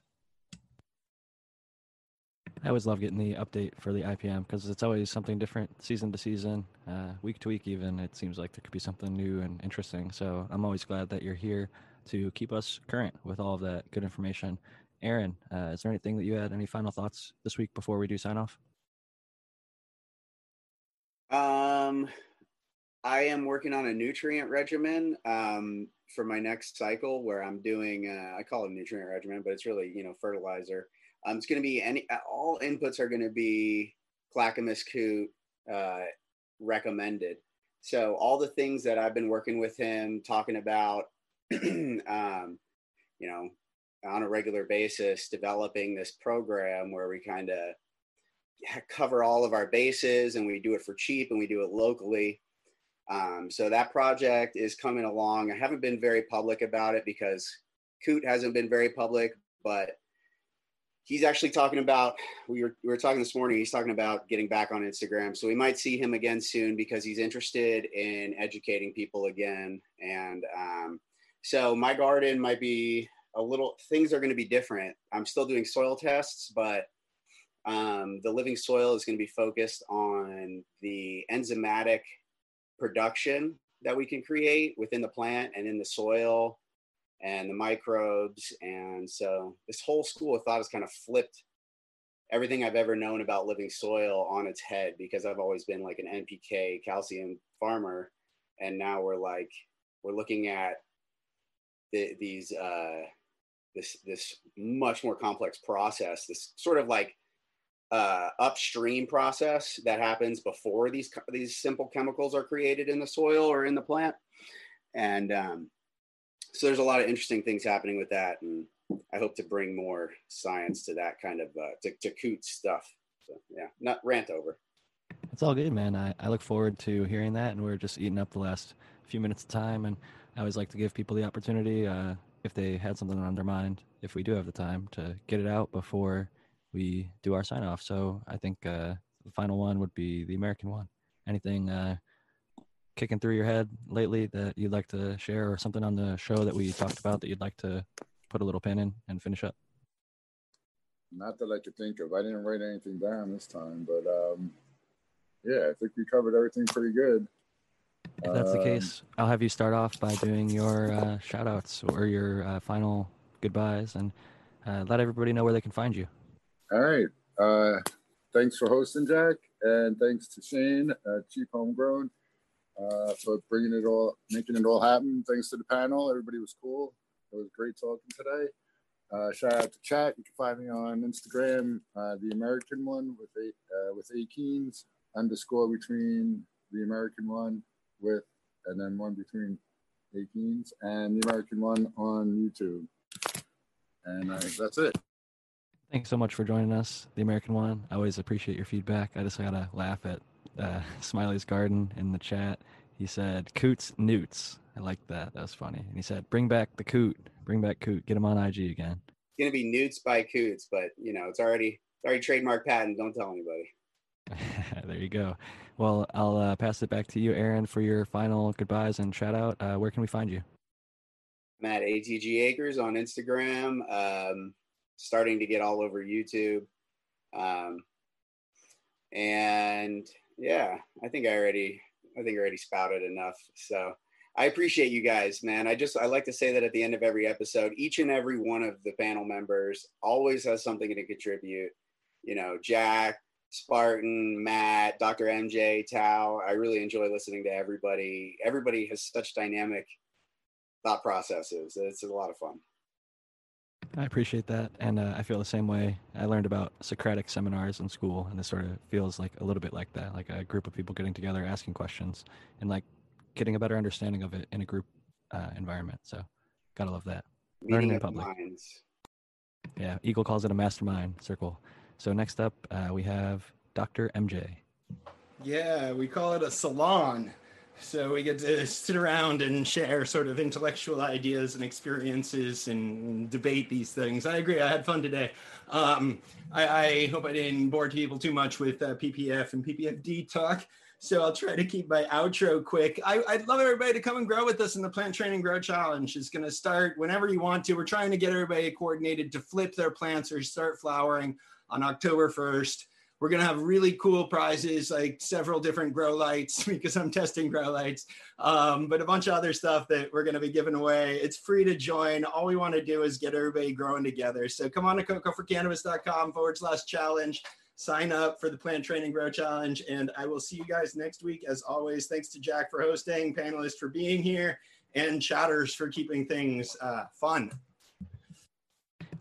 I always love getting the update for the I P M because it's always something different season to season, uh, week to week even. It seems like there could be something new and interesting. So I'm always glad that you're here to keep us current with all of that good information. Aaron, uh, is there anything that you had, any final thoughts this week before we do sign off? Um, I am working on a nutrient regimen um, for my next cycle where I'm doing, uh, I call it a nutrient regimen, but it's really, you know, fertilizer. Um, it's going to be any, all inputs are going to be Clackamas Coot uh, recommended. So all the things that I've been working with him, talking about, um, you know, on a regular basis, developing this program where we kind of cover all of our bases, and we do it for cheap and we do it locally. Um, so that project is coming along. I haven't been very public about it because Coot hasn't been very public, but he's actually talking about, we were we were talking this morning, he's talking about getting back on Instagram. So we might see him again soon because he's interested in educating people again. And um, so my garden might be a little, things are going to be different. I'm still doing soil tests, but um, the living soil is going to be focused on the enzymatic production that we can create within the plant and in the soil and the microbes. And so this whole school of thought has kind of flipped everything I've ever known about living soil on its head, because I've always been like an N P K calcium farmer. And now we're like, we're looking at the, these, uh, this, this much more complex process, this sort of like uh, upstream process that happens before these, these simple chemicals are created in the soil or in the plant. And, um, so there's a lot of interesting things happening with that, and I hope to bring more science to that kind of uh, to, to Coot stuff. So yeah, not rant over. It's all good, man. I, I look forward to hearing that, and we're just eating up the last few minutes of time. And I always like to give people the opportunity, uh, if they had something on their mind, if we do have the time, to get it out before we do our sign off. So I think uh, the final one would be The American One. Anything Uh, kicking through your head lately that you'd like to share, or something on the show that we talked about that you'd like to put a little pin in and finish up? Not that I could think of. I didn't write anything down this time, but um, yeah, I think we covered everything pretty good. If that's um, the case, I'll have you start off by doing your uh, shout outs or your uh, final goodbyes, and uh, let everybody know where they can find you. All right. Uh, thanks for hosting, Jack. And thanks to Shane, uh, Cheap Homegrown, uh, for bringing it all, making it all happen. Thanks to the panel. Everybody was cool. It was great talking today. Uh, shout out to chat. You can find me on Instagram, uh, The American One with eight, uh, with Akeens, underscore between The American One with, and then one between Akeens, and The American One on YouTube. And uh, that's it. Thanks so much for joining us, The American One. I always appreciate your feedback. I just got to laugh at uh, Smiley's Garden in the chat. He said, Coots Newts. I like that. That was funny. And he said, bring back the Coot. Bring back Coot. Get him on I G again. It's going to be Newts by Coots, but, you know, it's already it's already trademark patent. Don't tell anybody. There you go. Well, I'll uh, pass it back to you, Aaron, for your final goodbyes and shout out. Uh, where can we find you? I'm at A T G Acres on Instagram. Um, starting to get all over YouTube. Um, and yeah, I think I already, I think I already spouted enough. So I appreciate you guys, man. I just, I like to say that at the end of every episode, each and every one of the panel members always has something to contribute. You know, Jack, Spartan, Matt, Doctor M J, Tao. I really enjoy listening to everybody. Everybody has such dynamic thought processes. It's a lot of fun. I appreciate that, and uh, I feel the same way. I learned about Socratic seminars in school, and it sort of feels like a little bit like that, like a group of people getting together, asking questions, and like getting a better understanding of it in a group uh, environment. So gotta love that. Learning in public. Minds. Yeah, Eagle calls it a mastermind circle. So next up, uh, we have Doctor M J. Yeah, we call it a salon. So we get to sit around and share sort of intellectual ideas and experiences and debate these things. I agree. I had fun today. Um, I, I hope I didn't bore people too much with uh, P P F and P P F D talk. So I'll try to keep my outro quick. I, I'd love everybody to come and grow with us in the Plant Training Grow Challenge. It's going to start whenever you want to. We're trying to get everybody coordinated to flip their plants or start flowering on October first. We're going to have really cool prizes, like several different grow lights, because I'm testing grow lights, um, but a bunch of other stuff that we're going to be giving away. It's free to join. All we want to do is get everybody growing together. So come on to cocoforcannabis.com forward slash challenge. Sign up for the Plant Training Grow Challenge. And I will see you guys next week. As always, thanks to Jack for hosting, panelists for being here, and chatters for keeping things uh, fun.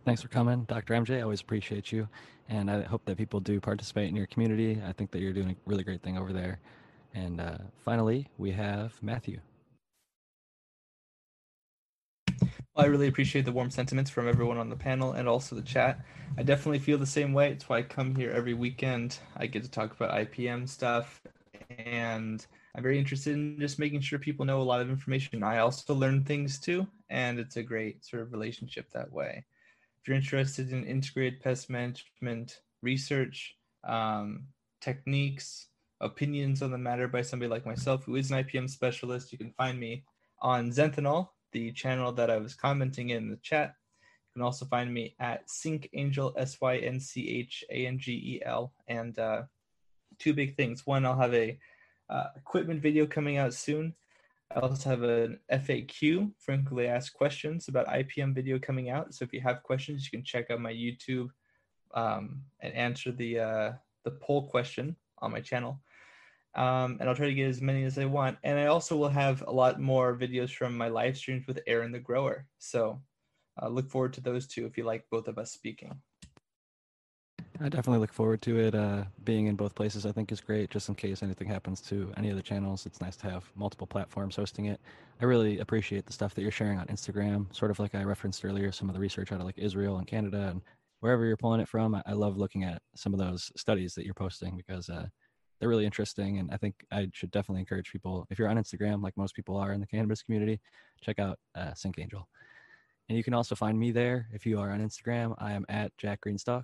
Thanks for coming, Doctor M J. I always appreciate you. And I hope that people do participate in your community. I think that you're doing a really great thing over there. And uh, finally, we have Matthew. Well, I really appreciate the warm sentiments from everyone on the panel and also the chat. I definitely feel the same way. It's why I come here every weekend. I get to talk about I P M stuff. And I'm very interested in just making sure people know a lot of information. I also learn things too. And it's a great sort of relationship that way. If you're interested in integrated pest management research, um, techniques, opinions on the matter by somebody like myself, who is an I P M specialist, you can find me on Xenthanol, the channel that I was commenting in the chat. You can also find me at Sync Angel, S Y N C H A N G E L. And uh, two big things. One, I'll have a uh, equipment video coming out soon. I also have an F A Q, frequently asked questions about I P M video coming out. So if you have questions, you can check out my YouTube um, and answer the uh, the poll question on my channel. Um, and I'll try to get as many as I want. And I also will have a lot more videos from my live streams with Aaron the Grower. So uh, look forward to those two if you like both of us speaking. I definitely look forward to it. Uh, being in both places, I think, is great. Just in case anything happens to any of the channels, it's nice to have multiple platforms hosting it. I really appreciate the stuff that you're sharing on Instagram, sort of like I referenced earlier, some of the research out of like Israel and Canada and wherever you're pulling it from. I love looking at some of those studies that you're posting because uh, they're really interesting. And I think I should definitely encourage people, if you're on Instagram, like most people are in the cannabis community, check out uh, Sync Angel. And you can also find me there. If you are on Instagram, I am at Jack Greenstock.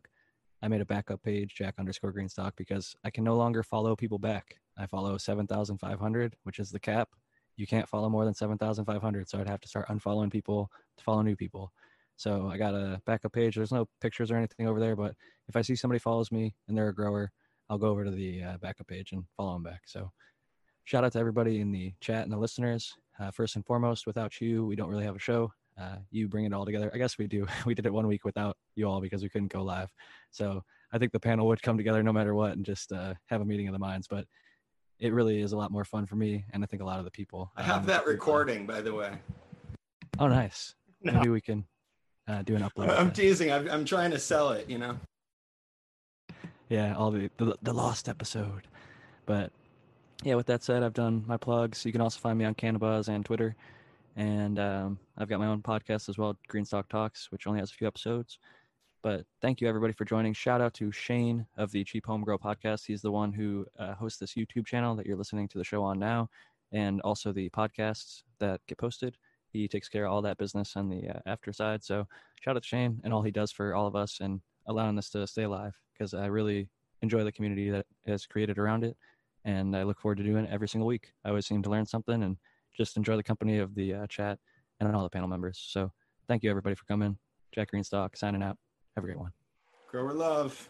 I made a backup page, Jack underscore Greenstock, because I can no longer follow people back. I follow seven thousand five hundred, which is the cap. You can't follow more than seven thousand five hundred, so I'd have to start unfollowing people to follow new people. So I got a backup page. There's no pictures or anything over there, but if I see somebody follows me and they're a grower, I'll go over to the uh, backup page and follow them back. So shout out to everybody in the chat and the listeners. Uh, first and foremost, without you, we don't really have a show. Uh, you bring it all together. I guess we do. We did it one week without you all because we couldn't go live. So I think the panel would come together no matter what and just uh, have a meeting of the minds. But it really is a lot more fun for me, and I think a lot of the people. I have um, that recording, by the way. Oh, nice. No. Maybe we can uh, do an upload. I'm teasing. I'm, I'm trying to sell it, you know. Yeah, all the, the the lost episode. But yeah, with that said, I've done my plugs. You can also find me on Cannabuzz and Twitter. And um, I've got my own podcast as well, Greenstock Talks, which only has a few episodes. But thank you, everybody, for joining. Shout out to Shane of the Cheap Home Grow podcast. He's the one who uh, hosts this YouTube channel that you're listening to the show on now, and also the podcasts that get posted. He takes care of all that business on the uh, after side. So shout out to Shane and all he does for all of us and allowing this to stay alive, because I really enjoy the community that is created around it. And I look forward to doing it every single week. I always seem to learn something and just enjoy the company of the uh, chat and all the panel members. So thank you, everybody, for coming. Jack Greenstock signing out. Have a great one. Grower love.